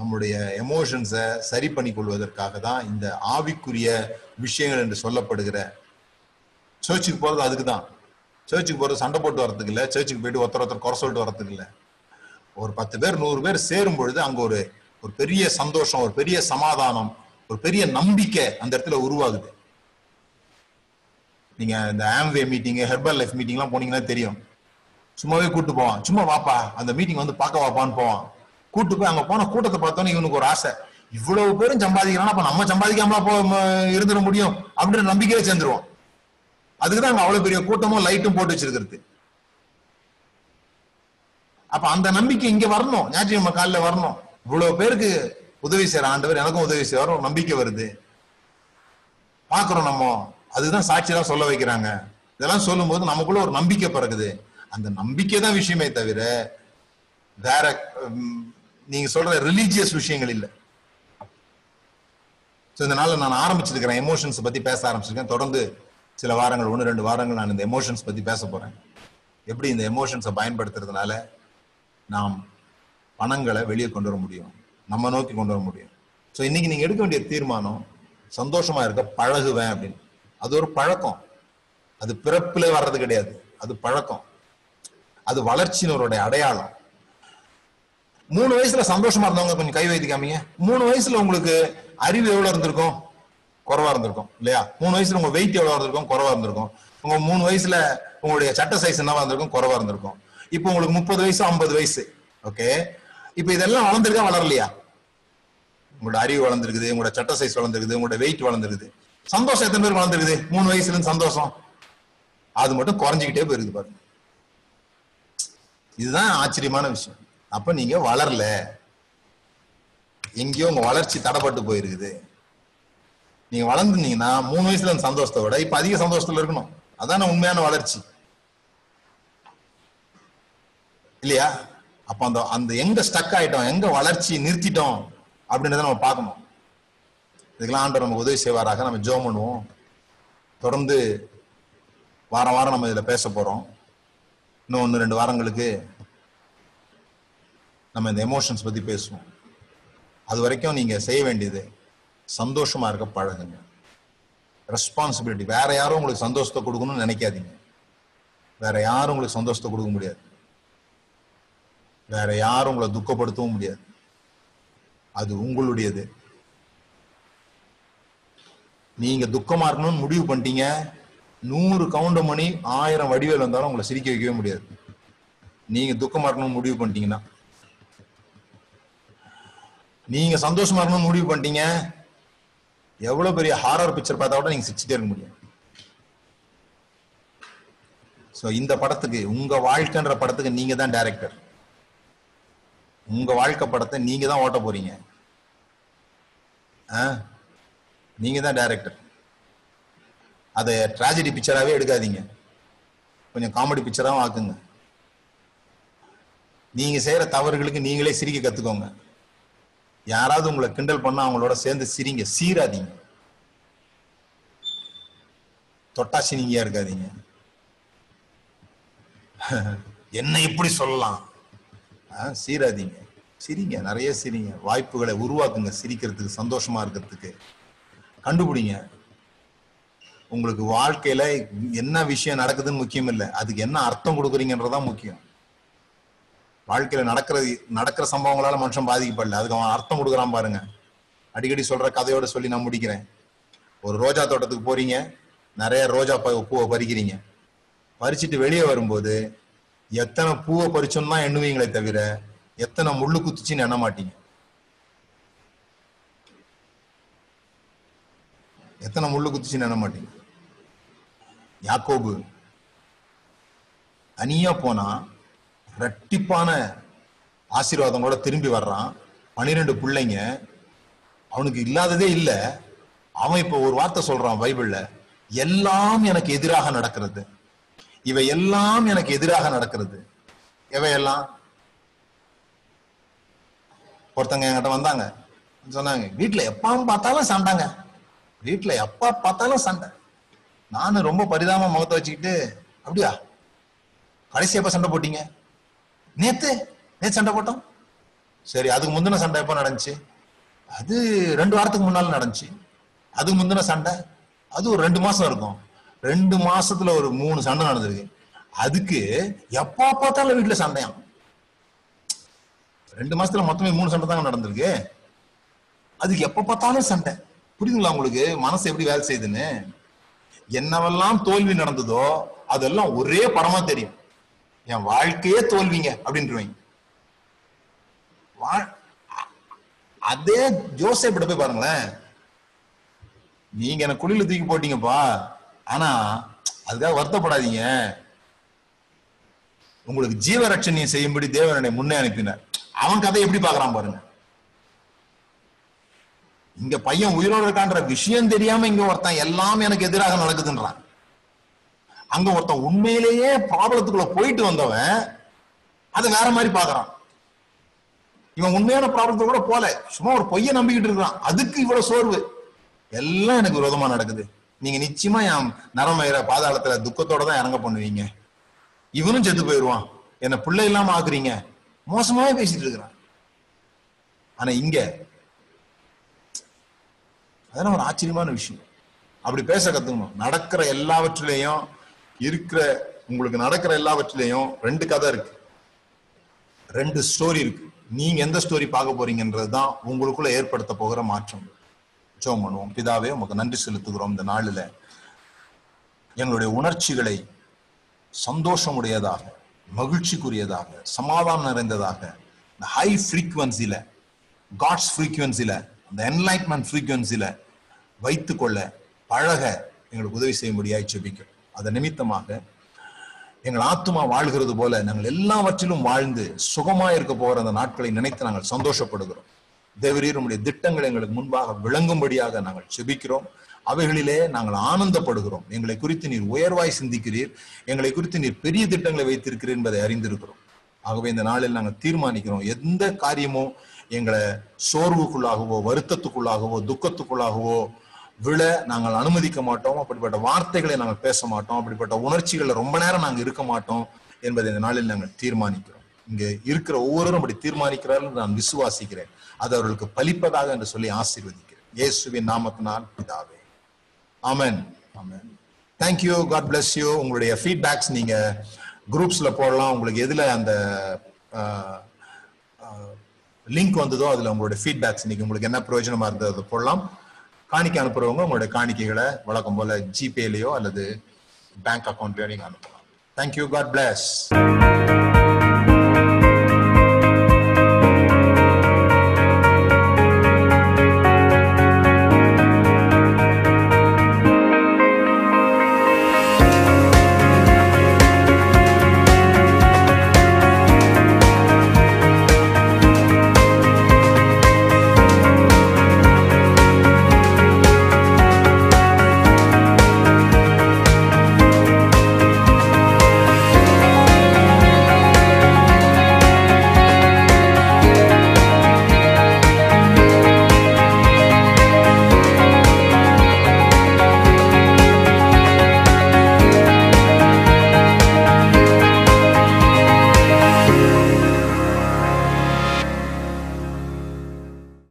நம்முடைய எமோஷன்ஸை சரி பண்ணி கொள்வதற்காக தான் இந்த ஆவிக்குரிய விஷயங்கள் என்று சொல்லப்படுகிற. சர்ச்சுக்கு போறது அதுக்கு தான். சர்ச்சுக்கு போறது சண்டை போட்டு வரதுக்கு இல்லை, சர்ச்சுக்கு போயிட்டு ஒருத்தர் ஒருத்தர் குறை சொல்லிட்டு வரதுக்கு இல்லை. ஒரு பத்து பேர் நூறு பேர் சேரும் பொழுது அங்க ஒரு ஒரு பெரிய சந்தோஷம், ஒரு பெரிய சமாதானம், ஒரு பெரிய நம்பிக்கை அந்த இடத்துல உருவாகுது. நீங்க இந்த ஆம்வே meeting, Herbalife meeting எல்லாம் போனீங்கன்னா தெரியும். சும்மாவே கூப்பிட்டு போவான், சும்மா வாப்பா அந்த மீட்டிங் வந்து பார்க்க வாப்பான்னு போவான். கூட்டு போய் அங்க போன கூட்டத்தை பார்த்தோன்னே இவனுக்கு ஒரு ஆசை, இவ்வளவு பேரும் சம்பாதிக்கிறான் அப்ப நம்ம சம்பாதிக்காம இருந்துட முடியும் அப்படின்னு நம்பிக்கையே சேர்ந்துருவோம். அதுக்குதான் அங்க அவ்வளவு பெரிய கூட்டமும் லைட்டும் போட்டு வச்சிருக்கிறது. அப்ப அந்த நம்பிக்கை இங்க வரணும், ஞாயிற்றுக்கிழமை காலையில வரணும். இவ்வளவு பேருக்கு உதவி செய்யற ஆண்டவர் எனக்கும் உதவி செய்வார் நம்பிக்கை வருது, பாக்குறோம் நம்ம. அதுதான் சாட்சியெல்லாம் சொல்ல வைக்கிறாங்க. இதெல்லாம் சொல்லும் போது நமக்குள்ள ஒரு நம்பிக்கை பிறகுது. அந்த நம்பிக்கை தான் விஷயமே தவிர வேற நீங்க சொல்ற ரிலீஜியஸ் விஷயங்கள் இல்லை. இதனால நான் ஆரம்பிச்சிருக்கிறேன், எமோஷன்ஸ் பத்தி பேச ஆரம்பிச்சிருக்கேன். தொடர்ந்து சில வாரங்கள், ஒன்று ரெண்டு வாரங்கள் நான் இந்த எமோஷன்ஸ் பத்தி பேச போறேன். எப்படி இந்த எமோஷன்ஸை பயன்படுத்துறதுனால நாம் பணங்களை வெளியே கொண்டு வர முடியும், நம்ம நோக்கி கொண்டு வர முடியும். ஸோ இன்னைக்கு நீங்க எடுக்க வேண்டிய தீர்மானம், சந்தோஷமா இருக்க பழகுவேன் அப்படின்னு. அது ஒரு பழக்கம், அது பிறப்புல வர்றது கிடையாது, அது பழக்கம், அது வளர்ச்சியினருடைய அடையாளம். மூணு வயசுல சந்தோஷமா இருந்தவங்க கொஞ்சம் கை வைத்து காமிங்க. மூணு வயசுல உங்களுக்கு அறிவு எவ்வளவு இருந்திருக்கும்? குறைவா இருந்திருக்கும் இல்லையா? மூணு வயசுல உங்க வெயிட் எவ்வளவு இருந்திருக்கும்? குறைவா இருந்திருக்கும். உங்க மூணு வயசுல உங்களுடைய சட்ட சைஸ் என்னவா இருந்திருக்கும்? குறைவா இருந்திருக்கும். இப்போ உங்களுக்கு முப்பது வயசு, ஐம்பது வயசு, ஓகே. இப்ப இதெல்லாம் வளர்ந்துருக்கா வளரலையா? உங்களோட அறிவு வளர்ந்துருக்குது, உங்களோட சட்ட சைஸ் வளர்ந்துருக்குது, உங்களோட வெயிட் வளர்ந்துருக்குது. சந்தோஷம் எத்தனை பேர் வளர்ந்துருக்குது? மூணு வயசுல இருந்து சந்தோஷம் அது மட்டும் குறைஞ்சிக்கிட்டே போயிருக்குது பாருங்க. இதுதான் ஆச்சரியமான விஷயம். அப்ப நீங்க வளரல, எங்கேயோ உங்க வளர்ச்சி தடைப்பட்டு போயிருக்குது. நீங்க வளர்ந்துட்டீங்கன்னா மூணு வயசுல அந்த சந்தோஷத்தை விட இப்ப அதிக சந்தோஷத்துல இருக்கணும். அதான உண்மையான வளர்ச்சி இல்லையா? அப்ப அந்த அந்த எங்க ஸ்டக் ஆயிட்டோம், எங்க வளர்ச்சி நிறுத்திட்டோம் அப்படின்றத நம்ம பார்க்கணும். இதுக்கெல்லாம் ஆண்டவர் நமக்கு உதவி செய்வாராக. நம்ம ஜெபம் பண்ணுவோம். தொடர்ந்து வாரம் வாரம் நம்ம இதுல பேச போறோம். இன்னும் ஒன்று ரெண்டு வாரங்களுக்கு நம்ம இந்த எமோஷன்ஸ் பத்தி பேசுவோம். அது வரைக்கும் நீங்க செய்ய வேண்டியது சந்தோஷமா இருக்க பழகுங்க. ரெஸ்பான்சிபிலிட்டி. வேற யாரும் உங்களுக்கு சந்தோஷத்தை கொடுக்கணும்னு நினைக்காதீங்க. வேற யாரும் உங்களுக்கு சந்தோஷத்தை கொடுக்க முடியாது, வேற யாரும் உங்களை துக்கப்படுத்தவும் முடியாது. அது உங்களுடையது. நீங்க துக்கமா இருக்கணும்னு முடிவு பண்ணிட்டீங்க, நூறு கவுண்ட மணி ஆயிரம் வடிவேல் வந்தாலும் உங்களை சிரிக்க வைக்கவே முடியாது. நீங்க துக்கமா இருக்கணும்னு முடிவு பண்ணிட்டீங்கன்னா. நீங்க சந்தோஷமா இருக்கணும்னு முடிவு பண்ணிட்டீங்க, எவ்வளவு பெரிய ஹாரர் பிக்சர் பார்த்தா கூட நீங்க சிரிச்சுட்டே இருக்க முடியும். சோ இந்த படத்துக்கு, உங்க வாழ்க்கைன்ற படத்துக்கு நீங்க தான் டைரக்டர். உங்க வாழ்க்கை படத்தை நீங்க தான் ஓட்ட போறீங்க. நீங்க தான் டைரக்டர். அதை ட்ராஜடி பிக்சராகவே எடுக்காதீங்க, கொஞ்சம் காமெடி பிக்சராகவும் ஆக்குங்க. நீங்க செய்யற தவறுகளுக்கு நீங்களே சிரிக்க கத்துக்கோங்க. யாராவது உங்களை கிண்டல் பண்ணா அவங்களோட சேர்ந்து சிரிங்க, சீராதீங்க, தொட்டாசி நீங்க இருக்காதீங்க. என்ன இப்படி சொல்லலாம், சீராதீங்க, சிரிங்க, நிறைய சிரிங்க, வாய்ப்புகளை உருவாக்குங்க. சிரிக்கிறதுக்கு, சந்தோஷமா இருக்கிறதுக்கு கண்டுபிடிங்க. உங்களுக்கு வாழ்க்கையில என்ன விஷயம் நடக்குதுன்னு முக்கியம் இல்லை, அதுக்கு என்ன அர்த்தம் கொடுக்குறீங்கன்றதான் முக்கியம். வாழ்க்கையில நடக்கிற நடக்கிற சம்பவங்களால மனுஷன் பாதிக்கப்படல, அதுக்கு அவன் அர்த்தம் கொடுக்குறான் பாருங்க. அடிக்கடி சொல்ற கதையோட சொல்லி நான் முடிக்கிறேன். ஒரு ரோஜா தோட்டத்துக்கு போறீங்க, நிறைய ரோஜா பூவை பறிக்கிறீங்க. பறிச்சுட்டு வெளியே வரும்போது எத்தனை பூவை பறிச்சோம்னா எண்ணுவீங்களே தவிர எத்தனை முள்ளு குத்துச்சின்னு எண்ண மாட்டீங்க. எத்தனை முள்ளு குத்துச்சின்னு எண்ண மாட்டீங்க. யாக்கோபு தனியா போனா இரட்டிப்பான ஆசீர்வாதம் கூட திரும்பி வர்றான். பனிரெண்டு பிள்ளைங்க, அவனுக்கு இல்லாததே இல்லை. அவன் இப்ப ஒரு வார்த்தை சொல்றான் பைபிள்ல, எல்லாம் எனக்கு எதிராக நடக்கிறது, இவை எல்லாம் எனக்கு எதிராக நடக்கிறது. எவையெல்லாம்? ஒருத்தங்க என்கிட்ட வந்தாங்க, சொன்னாங்க, வீட்டுல எப்பாவும் பார்த்தாலும் சண்டைங்க, வீட்டுல எப்பா பார்த்தாலும் சண்டை. நானும் ரொம்ப பரிதாப முகத்தை வச்சுக்கிட்டு, அப்படியா, கடைசி எப்ப சண்டை போட்டீங்க? நேத்து நேத்து சண்டை போட்டோம். சரி, அதுக்கு முந்தின சண்டை எப்போ நடந்துச்சு? அது ரெண்டு வாரத்துக்கு முன்னால நடந்துச்சு. அதுக்கு முந்தின சண்டை அது ஒரு ரெண்டு மாசம் இருக்கும். ரெண்டு மாசத்துல ஒரு மூணு சண்டை நடந்திருக்கு. அதுக்கு எப்போ பார்த்தாலும் வீட்டுல சண்டையாம். ரெண்டு மாசத்துல மொத்தமே மூணு சண்டை தாங்க நடந்திருக்கு, அதுக்கு எப்ப பார்த்தாலும் சண்டை. புரியுதுங்களா உங்களுக்கு மனசு எப்படி வேலை செய்யுதுன்னு? என்னவெல்லாம் தோல்வி நடந்ததோ அதெல்லாம் ஒரே படமா தெரியும். என் வாழ்க்கையே தோல்விங்க அப்படின்றவங்க. அதே யோசேப்பு போய் பாருங்களேன், நீங்க என்ன குளியில தூக்கி போட்டீங்கப்பா, ஆனா அதுக்காக வருத்தப்படாதீங்க, உங்களுக்கு ஜீவரட்சணையை செய்யும்படி தேவன் என்னை முன்னே அனுப்பினார். அவன் கதை எப்படி பாக்குறான் பாருங்க. இங்க பையன் உயிரோடு இருக்கான்ற விஷயம் தெரியாம இங்க ஒருத்தன் எல்லாம் எனக்கு எதிராக நடக்குதுன்றான். அங்க ஒருத்தன் உண்மையிலேயே ப்ராப்ளத்துக்குள்ள போயிட்டு வந்தவன் அதை வேற மாதிரி பாக்குறான். இவன் உண்மையான ப்ராப்ளத்துக்கு கூட போல, சும்மா ஒரு பொய்ய நம்பிக்கிட்டு இருக்கான். அதுக்கு இவ்வளவு சோர்வு, எல்லாம் எனக்கு விரோதமா நடக்குது, நீங்க நிச்சயமா என் நரமயிற பாதாளத்துல துக்கத்தோட தான் இறங்க பண்ணுவீங்க, இவனும் செத்து போயிடுவான், என்ன பிள்ளை இல்லாம ஆக்குறீங்க, மோசமாவே பேசிட்டு இருக்கிறான். ஆனா இங்க அதெல்லாம் ஒரு ஆச்சரியமான விஷயம். அப்படி பேச கத்துக்கணும். நடக்கிற எல்லாவற்றிலையும் இருக்கிற, உங்களுக்கு நடக்கிற எல்லாவற்றிலையும் ரெண்டு கதை இருக்கு, ரெண்டு ஸ்டோரி இருக்கு. நீங்க எந்த ஸ்டோரி பார்க்க போறீங்கன்றதுதான் உங்களுக்குள்ள ஏற்படுத்த போகிற மாற்றம். ஜெபம் பண்ணுவோம். பிதாவே, உமக்கு நன்றி செலுத்துகிறோம். இந்த நாளில எங்களுடைய உணர்ச்சிகளை சந்தோஷமுடையதாக, மகிழ்ச்சிக்குரியதாக, சமாதானம் நிறைந்ததாக, இந்த ஹை ஃப்ரீக்வன்சியில, காட்ஸ் ஃப்ரீக்வன்சியில, அந்த என்லைட்மெண்ட் ஃப்ரீக்வன்சியில வைத்துக்கொள்ள பழக எங்களுக்கு உதவி செய்ய முடியாது ஜெபிக்கிறோம். அதன் நிமித்தமாக எங்கள் ஆத்மா வாழ்கிறது போல நாங்கள் எல்லாவற்றிலும் வாழ்ந்து சுகமாக இருக்க போகிற அந்த நாட்களை நினைத்து நாங்கள் சந்தோஷப்படுகிறோம். தேவரீர், உம்முடைய திட்டங்கள் எங்களுக்கு முன்பாக விளங்கும்படியாக நாங்கள் செபிக்கிறோம். அவைகளிலே நாங்கள் ஆனந்தப்படுகிறோம். எங்களை குறித்து நீர் உயர்வாய் சிந்திக்கிறீர், எங்களை குறித்து நீர் பெரிய திட்டங்களை வைத்திருக்கிறீர் என்பதை அறிந்திருக்கிறோம். ஆகவே இந்த நாளில் நாங்கள் தீர்மானிக்கிறோம், எந்த காரியமும் எங்களை சோர்வுக்குள்ளாகவோ, வருத்தத்துக்குள்ளாகவோ, துக்கத்துக்குள்ளாகவோ விழ நாங்கள் அனுமதிக்க மாட்டோம். அப்படிப்பட்ட வார்த்தைகளை நாங்கள் பேச மாட்டோம். அப்படிப்பட்ட உணர்ச்சிகளை ரொம்ப நேரம் நாங்கள் இருக்க மாட்டோம் என்பதை இந்த நாளில் நாங்கள் தீர்மானிக்கிறோம். இங்கே இருக்கிற ஒவ்வொருவரும் அப்படி தீர்மானிக்கிறார்கள் நான் விசுவாசிக்கிறேன். அது அவர்களுக்கு பலிப்பதாக என்று சொல்லி ஆசீர்வதிக்கிறேன். இயேசுவின் நாமத்தினால் பிதாவே, ஆமென், ஆமென். தேங்க்யூ. God bless you. உங்களுடைய ஃபீட்பேக்ஸ் நீங்க குரூப்ஸ்ல போடலாம். உங்களுக்கு எதுல அந்த லிங்க் வந்ததோ அதுல உங்களுடைய ஃபீட்பேக்ஸ், இன்னைக்கு உங்களுக்கு என்ன பிரயோஜனமா இருந்தது அதை போடலாம். காணிக்கை அனுப்புறவங்க உங்களுடைய காணிக்கைகளை வழக்கம் போல ஜிபேலையோ அல்லது பேங்க் அக்கௌண்ட்லயோ நீங்க அனுப்பலாம். தேங்க்யூ. God plus.